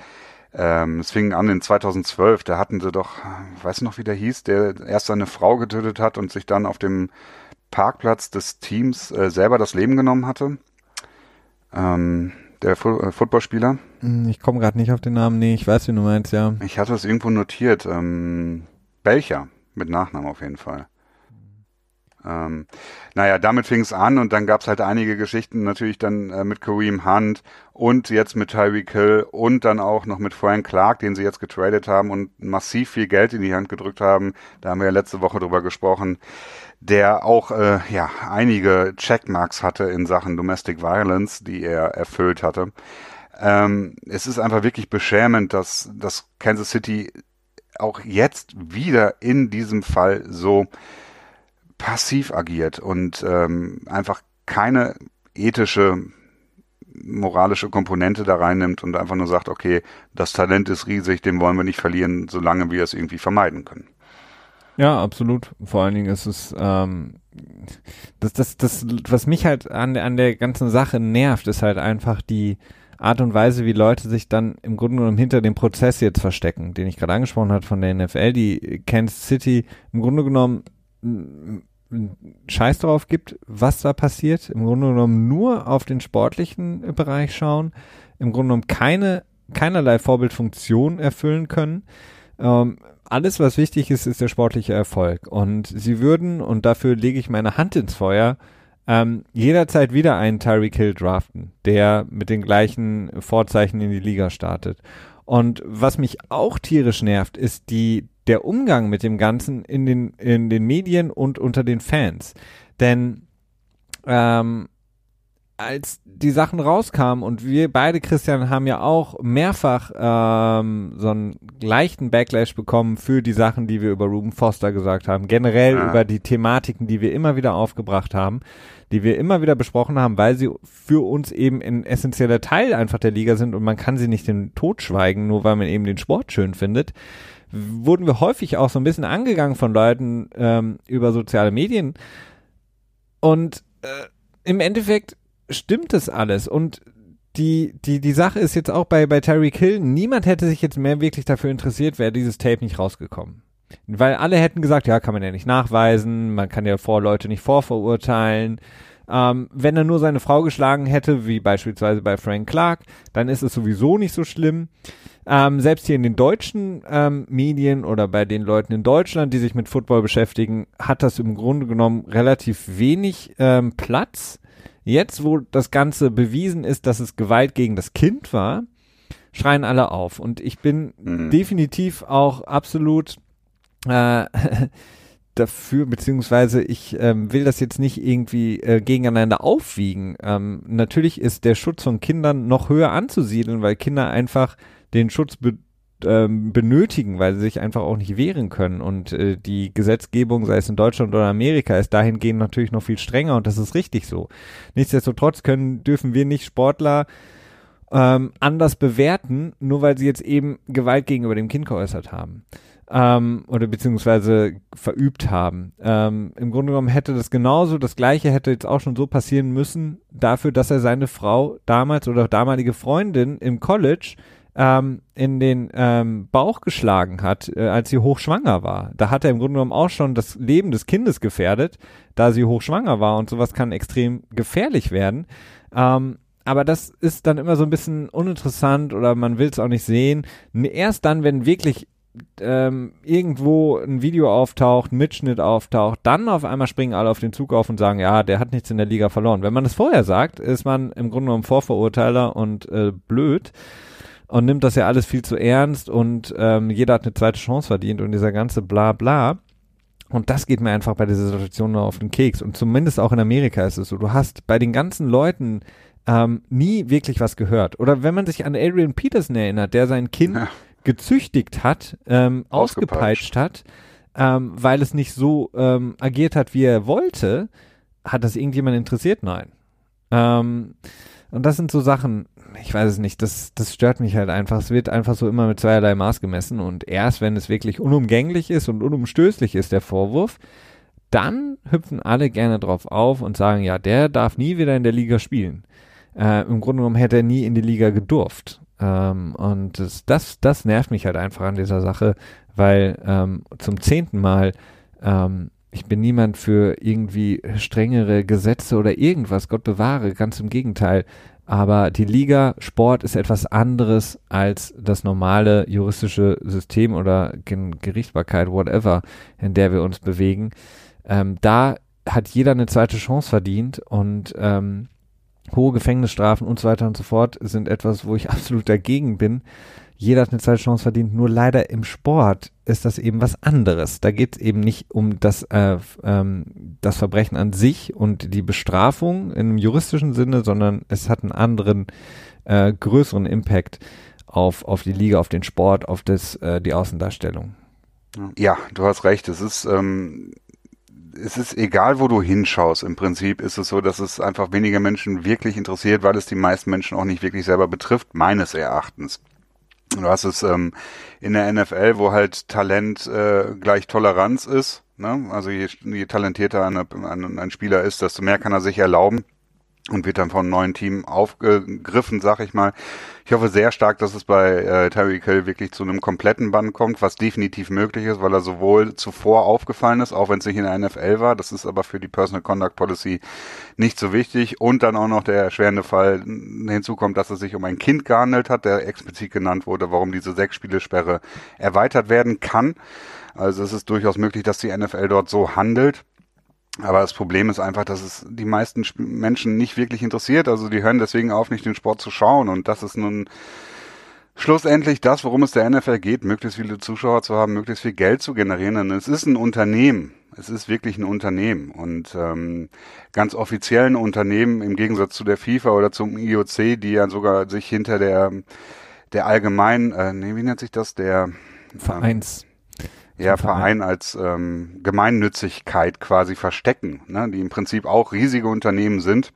Es fing an in 2012, da hatten sie doch, ich weiß noch, wie der hieß, der erst seine Frau getötet hat und sich dann auf dem Parkplatz des Teams selber das Leben genommen hatte. Der Footballspieler. Ich komme gerade nicht auf den Namen. Nee, ich weiß, wie du meinst, ja. Ich hatte es irgendwo notiert. Belcher, mit Nachnamen auf jeden Fall. Damit fing es an, und dann gab es halt einige Geschichten, natürlich dann mit Kareem Hunt und jetzt mit Tyreek Hill und dann auch noch mit Frank Clark, den sie jetzt getradet haben und massiv viel Geld in die Hand gedrückt haben. Da haben wir ja letzte Woche drüber gesprochen, der auch einige Checkmarks hatte in Sachen Domestic Violence, die er erfüllt hatte. Es ist einfach wirklich beschämend, dass Kansas City auch jetzt wieder in diesem Fall so passiv agiert und einfach keine ethische, moralische Komponente da reinnimmt und einfach nur sagt, okay, das Talent ist riesig, den wollen wir nicht verlieren, solange wir es irgendwie vermeiden können. Ja, absolut. Vor allen Dingen ist es, das was mich halt an der ganzen Sache nervt, ist halt einfach die Art und Weise, wie Leute sich dann im Grunde genommen hinter dem Prozess jetzt verstecken, den ich gerade angesprochen habe von der NFL, die Kansas City im Grunde genommen Scheiß drauf gibt, was da passiert, im Grunde genommen nur auf den sportlichen Bereich schauen, im Grunde genommen keinerlei Vorbildfunktion erfüllen können, alles, was wichtig ist, ist der sportliche Erfolg. Und sie würden, und dafür lege ich meine Hand ins Feuer, jederzeit wieder einen Tyreek Hill draften, der mit den gleichen Vorzeichen in die Liga startet. Und was mich auch tierisch nervt, ist der Umgang mit dem Ganzen in den Medien und unter den Fans. Denn als die Sachen rauskamen, und wir beide, Christian, haben ja auch mehrfach so einen leichten Backlash bekommen für die Sachen, die wir über Ruben Foster gesagt haben, generell über die Thematiken, die wir immer wieder aufgebracht haben, die wir immer wieder besprochen haben, weil sie für uns eben ein essentieller Teil einfach der Liga sind und man kann sie nicht den Tod schweigen, nur weil man eben den Sport schön findet, wurden wir häufig auch so ein bisschen angegangen von Leuten über soziale Medien und im Endeffekt stimmt das alles und die Sache ist jetzt auch bei Tyreek Hill, niemand hätte sich jetzt mehr wirklich dafür interessiert, wäre dieses Tape nicht rausgekommen. Weil alle hätten gesagt, ja, kann man ja nicht nachweisen, man kann ja Leute nicht vorverurteilen. Wenn er nur seine Frau geschlagen hätte, wie beispielsweise bei Frank Clark, dann ist es sowieso nicht so schlimm. Selbst hier in den deutschen Medien oder bei den Leuten in Deutschland, die sich mit Football beschäftigen, hat das im Grunde genommen relativ wenig Platz. Jetzt, wo das Ganze bewiesen ist, dass es Gewalt gegen das Kind war, schreien alle auf. Und ich bin definitiv auch absolut dafür, beziehungsweise ich will das jetzt nicht irgendwie gegeneinander aufwiegen. Natürlich ist der Schutz von Kindern noch höher anzusiedeln, weil Kinder einfach den Schutz benötigen, weil sie sich einfach auch nicht wehren können. Und die Gesetzgebung, sei es in Deutschland oder Amerika, ist dahingehend natürlich noch viel strenger und das ist richtig so. Nichtsdestotrotz dürfen wir nicht Sportler anders bewerten, nur weil sie jetzt eben Gewalt gegenüber dem Kind geäußert haben oder beziehungsweise verübt haben. Im Grunde genommen hätte das genauso, das Gleiche hätte jetzt auch schon so passieren müssen, dafür, dass er seine Frau damals oder damalige Freundin im College in den Bauch geschlagen hat, als sie hochschwanger war. Da hat er im Grunde genommen auch schon das Leben des Kindes gefährdet, da sie hochschwanger war und sowas kann extrem gefährlich werden. Aber das ist dann immer so ein bisschen uninteressant oder man will es auch nicht sehen. Erst dann, wenn wirklich irgendwo ein Video auftaucht, ein Mitschnitt auftaucht, dann auf einmal springen alle auf den Zug auf und sagen, ja, der hat nichts in der Liga verloren. Wenn man das vorher sagt, ist man im Grunde genommen Vorverurteiler und blöd und nimmt das ja alles viel zu ernst und jeder hat eine zweite Chance verdient und dieser ganze Blabla. Und das geht mir einfach bei dieser Situation nur auf den Keks. Und zumindest auch in Amerika ist es so. Du hast bei den ganzen Leuten nie wirklich was gehört. Oder wenn man sich an Adrian Peterson erinnert, der sein Kind gezüchtigt hat, ausgepeitscht hat, weil es nicht so agiert hat, wie er wollte, hat das irgendjemand interessiert? Nein. Und das sind so Sachen, ich weiß es nicht, das stört mich halt einfach. Es wird einfach so immer mit zweierlei Maß gemessen und erst, wenn es wirklich unumgänglich ist und unumstößlich ist, der Vorwurf, dann hüpfen alle gerne drauf auf und sagen, ja, der darf nie wieder in der Liga spielen. Im Grunde genommen hätte er nie in die Liga gedurft. Und das nervt mich halt einfach an dieser Sache, weil zum 10. Mal, ich bin niemand für irgendwie strengere Gesetze oder irgendwas, Gott bewahre, ganz im Gegenteil. Aber die Liga, Sport ist etwas anderes als das normale juristische System oder Gerichtsbarkeit, whatever, in der wir uns bewegen. Da hat jeder eine zweite Chance verdient und hohe Gefängnisstrafen und so weiter und so fort sind etwas, wo ich absolut dagegen bin. Jeder hat eine zweite Chance verdient, nur leider im Sport ist das eben was anderes. Da geht es eben nicht um das Verbrechen an sich und die Bestrafung im juristischen Sinne, sondern es hat einen anderen, größeren Impact auf die Liga, auf den Sport, auf die Außendarstellung. Ja, du hast recht. Es ist egal, wo du hinschaust. Im Prinzip ist es so, dass es einfach weniger Menschen wirklich interessiert, weil es die meisten Menschen auch nicht wirklich selber betrifft, meines Erachtens. Du hast es in der NFL, wo halt Talent gleich Toleranz ist, ne? Also je talentierter ein Spieler ist, desto mehr kann er sich erlauben. und wird dann von einem neuen Team aufgegriffen, sag ich mal. Ich hoffe sehr stark, dass es bei Tyreek Hill wirklich zu einem kompletten Bann kommt, was definitiv möglich ist, weil er sowohl zuvor aufgefallen ist, auch wenn es nicht in der NFL war, das ist aber für die Personal Conduct Policy nicht so wichtig, und dann auch noch der erschwerende Fall hinzukommt, dass es sich um ein Kind gehandelt hat, der explizit genannt wurde, warum diese 6-Spiele-Sperre erweitert werden kann. Also es ist durchaus möglich, dass die NFL dort so handelt. Aber das Problem ist einfach, dass es die meisten Menschen nicht wirklich interessiert. Also die hören deswegen auf, nicht den Sport zu schauen. Und das ist nun schlussendlich das, worum es der NFL geht, möglichst viele Zuschauer zu haben, möglichst viel Geld zu generieren. Denn es ist ein Unternehmen. Es ist wirklich ein Unternehmen. Und ganz offiziellen Unternehmen, im Gegensatz zu der FIFA oder zum IOC, die ja sogar sich hinter der allgemeinen, wie nennt sich das, der Vereins... Ja, Verein als Gemeinnützigkeit quasi verstecken, ne, die im Prinzip auch riesige Unternehmen sind,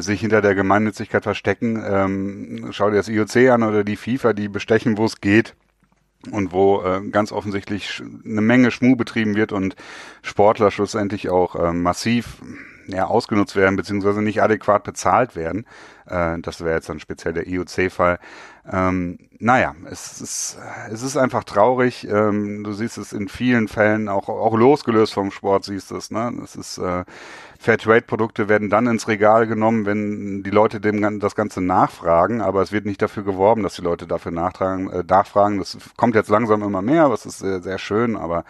sich hinter der Gemeinnützigkeit verstecken. Schau dir das IOC an oder die FIFA, die bestechen, wo es geht und wo ganz offensichtlich eine Menge Schmuh betrieben wird und Sportler schlussendlich auch massiv ausgenutzt werden, beziehungsweise nicht adäquat bezahlt werden. Das wäre jetzt dann speziell der IOC-Fall. Es ist einfach traurig. Du siehst es in vielen Fällen, auch losgelöst vom Sport siehst du es. Ne? Das ist Fairtrade-Produkte werden dann ins Regal genommen, wenn die Leute dem das Ganze nachfragen, aber es wird nicht dafür geworben, dass die Leute dafür nachfragen. Das kommt jetzt langsam immer mehr, aber es ist sehr, sehr schön, aber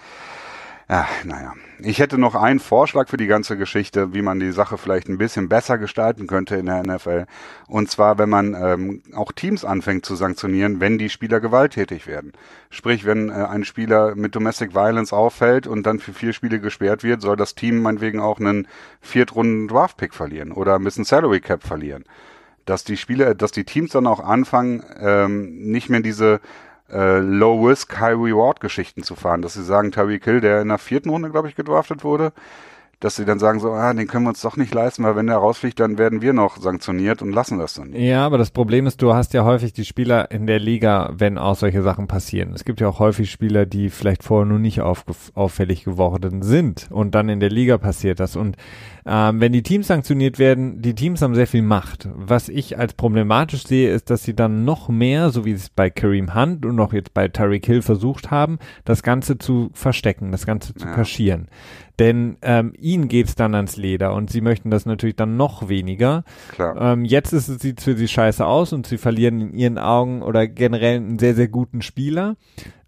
ich hätte noch einen Vorschlag für die ganze Geschichte, wie man die Sache vielleicht ein bisschen besser gestalten könnte in der NFL. Und zwar, wenn man auch Teams anfängt zu sanktionieren, wenn die Spieler gewalttätig werden. Sprich, wenn ein Spieler mit Domestic Violence auffällt und dann für 4 Spiele gesperrt wird, soll das Team meinetwegen auch einen 4. Runden Draft-Pick verlieren oder ein bisschen Salary Cap verlieren. Dass die Teams dann auch anfangen, nicht mehr diese Low-Risk, High-Reward-Geschichten zu fahren, dass sie sagen, Tyreek Hill, der in der 4. Runde, glaube ich, gedraftet wurde, dass sie dann sagen so, den können wir uns doch nicht leisten, weil wenn der rausfliegt, dann werden wir noch sanktioniert und lassen das dann nicht. Ja, aber das Problem ist, du hast ja häufig die Spieler in der Liga, wenn auch solche Sachen passieren. Es gibt ja auch häufig Spieler, die vielleicht vorher nur nicht auffällig geworden sind und dann in der Liga passiert das. Und wenn die Teams sanktioniert werden, die Teams haben sehr viel Macht. Was ich als problematisch sehe, ist, dass sie dann noch mehr, so wie es bei Kareem Hunt und auch jetzt bei Tyreek Hill versucht haben, das Ganze zu verstecken, das Ganze zu kaschieren. Denn ihnen geht's dann ans Leder und sie möchten das natürlich dann noch weniger. Klar. Jetzt sieht's für sie scheiße aus und sie verlieren in ihren Augen oder generell einen sehr, sehr guten Spieler.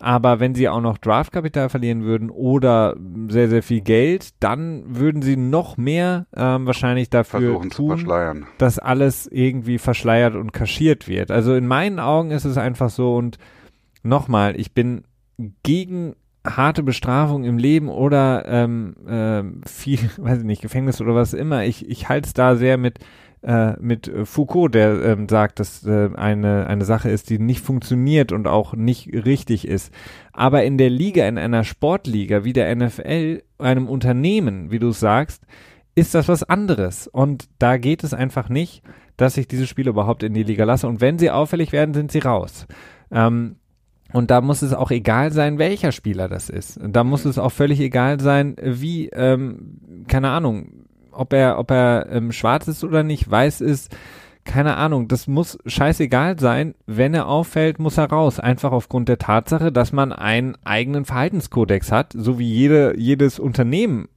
Aber wenn sie auch noch Draftkapital verlieren würden oder sehr, sehr viel Geld, dann würden sie noch mehr wahrscheinlich dafür versuchen tun, zu verschleiern, dass alles irgendwie verschleiert und kaschiert wird. Also in meinen Augen ist es einfach so, und nochmal, ich bin gegen harte Bestrafung im Leben oder viel, weiß ich nicht, Gefängnis oder was immer. Ich halte es da sehr mit Foucault, der sagt, dass eine Sache ist, die nicht funktioniert und auch nicht richtig ist. Aber in der Liga, in einer Sportliga wie der NFL, einem Unternehmen, wie du es sagst, ist das was anderes. Und da geht es einfach nicht, dass ich diese Spiele überhaupt in die Liga lasse. Und wenn sie auffällig werden, sind sie raus. Und da muss es auch egal sein, welcher Spieler das ist. Da muss es auch völlig egal sein, wie, keine Ahnung, ob er schwarz ist oder nicht, weiß ist, keine Ahnung. Das muss scheißegal sein. Wenn er auffällt, muss er raus. Einfach aufgrund der Tatsache, dass man einen eigenen Verhaltenskodex hat, so wie jedes Unternehmen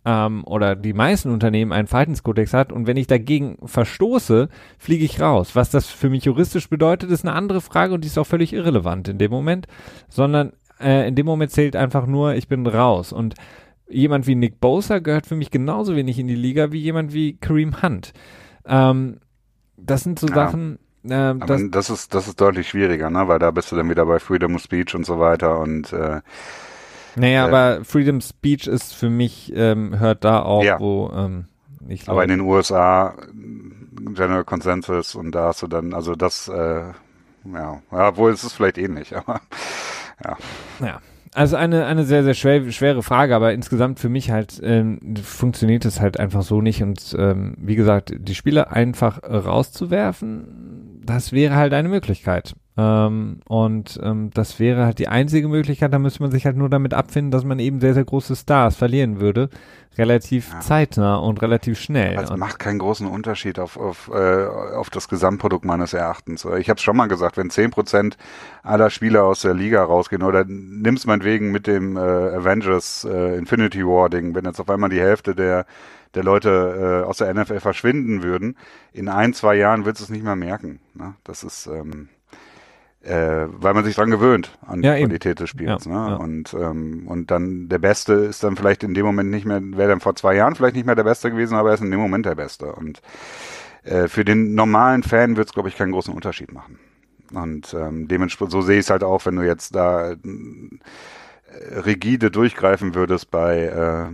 oder die meisten Unternehmen einen Verhaltenskodex hat. Und wenn ich dagegen verstoße, fliege ich raus. Was das für mich juristisch bedeutet, ist eine andere Frage und die ist auch völlig irrelevant in dem Moment. Sondern in dem Moment zählt einfach nur, ich bin raus. Und jemand wie Nick Bosa gehört für mich genauso wenig in die Liga wie jemand wie Kareem Hunt. Das sind so Sachen. Das ist deutlich schwieriger, ne? Weil da bist du dann wieder bei Freedom of Speech und so weiter. Und aber Freedom of Speech ist für mich, hört da auf, wo ich glaube. Aber in den USA General Consensus, und da hast du dann, also das, obwohl es ist vielleicht ähnlich, aber ja. Also eine sehr, sehr schwere Frage, aber insgesamt für mich halt funktioniert es halt einfach so nicht. Und wie gesagt, die Spieler einfach rauszuwerfen, das wäre halt eine Möglichkeit. Und das wäre halt die einzige Möglichkeit, da müsste man sich halt nur damit abfinden, dass man eben sehr, sehr große Stars verlieren würde, relativ zeitnah und relativ schnell. Das macht keinen großen Unterschied auf das Gesamtprodukt meines Erachtens. Ich habe es schon mal gesagt, wenn 10% aller Spieler aus der Liga rausgehen, oder nimm's meinetwegen mit dem Avengers Infinity War Ding, wenn jetzt auf einmal die Hälfte der Leute aus der NFL verschwinden würden, in 1-2 Jahren wird es nicht mehr merken. Ne? Das ist... weil man sich dran gewöhnt an die Qualität des Spiels. Ja, ne? Ja. Und dann der Beste ist dann vielleicht in dem Moment nicht mehr, wäre dann vor 2 Jahren vielleicht nicht mehr der Beste gewesen, aber er ist in dem Moment der Beste. Und für den normalen Fan wird es, glaube ich, keinen großen Unterschied machen. Und dementsprechend, so sehe ich es halt auch, wenn du jetzt da rigide durchgreifen würdest bei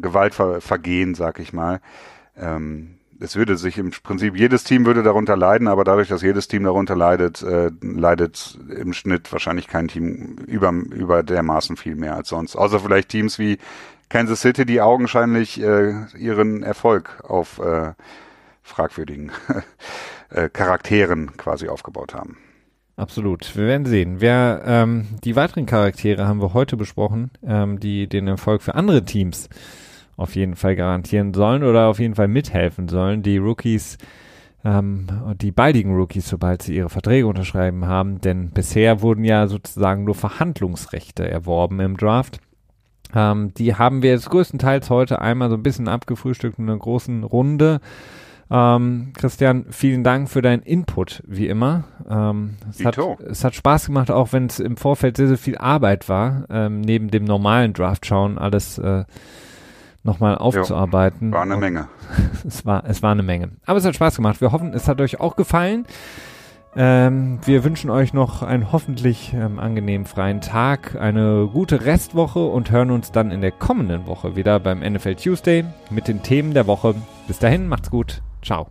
Gewaltvergehen, sag ich mal, es würde sich im Prinzip, jedes Team würde darunter leiden, aber dadurch, dass jedes Team darunter leidet, leidet im Schnitt wahrscheinlich kein Team über dermaßen viel mehr als sonst. Außer vielleicht Teams wie Kansas City, die augenscheinlich ihren Erfolg auf fragwürdigen Charakteren quasi aufgebaut haben. Absolut, wir werden sehen. Die weiteren Charaktere haben wir heute besprochen, die den Erfolg für andere Teams auf jeden Fall garantieren sollen oder auf jeden Fall mithelfen sollen. Die Rookies, die baldigen Rookies, sobald sie ihre Verträge unterschreiben haben, denn bisher wurden ja sozusagen nur Verhandlungsrechte erworben im Draft. Die haben wir jetzt größtenteils heute einmal so ein bisschen abgefrühstückt in einer großen Runde. Christian, vielen Dank für deinen Input, wie immer. Es hat Spaß gemacht, auch wenn es im Vorfeld sehr, sehr viel Arbeit war, neben dem normalen Draft-Schauen alles nochmal aufzuarbeiten. War eine Menge. Es war eine Menge. Aber es hat Spaß gemacht. Wir hoffen, es hat euch auch gefallen. Wir wünschen euch noch einen hoffentlich angenehmen freien Tag, eine gute Restwoche und hören uns dann in der kommenden Woche wieder beim NFL Tuesday mit den Themen der Woche. Bis dahin, macht's gut. Ciao.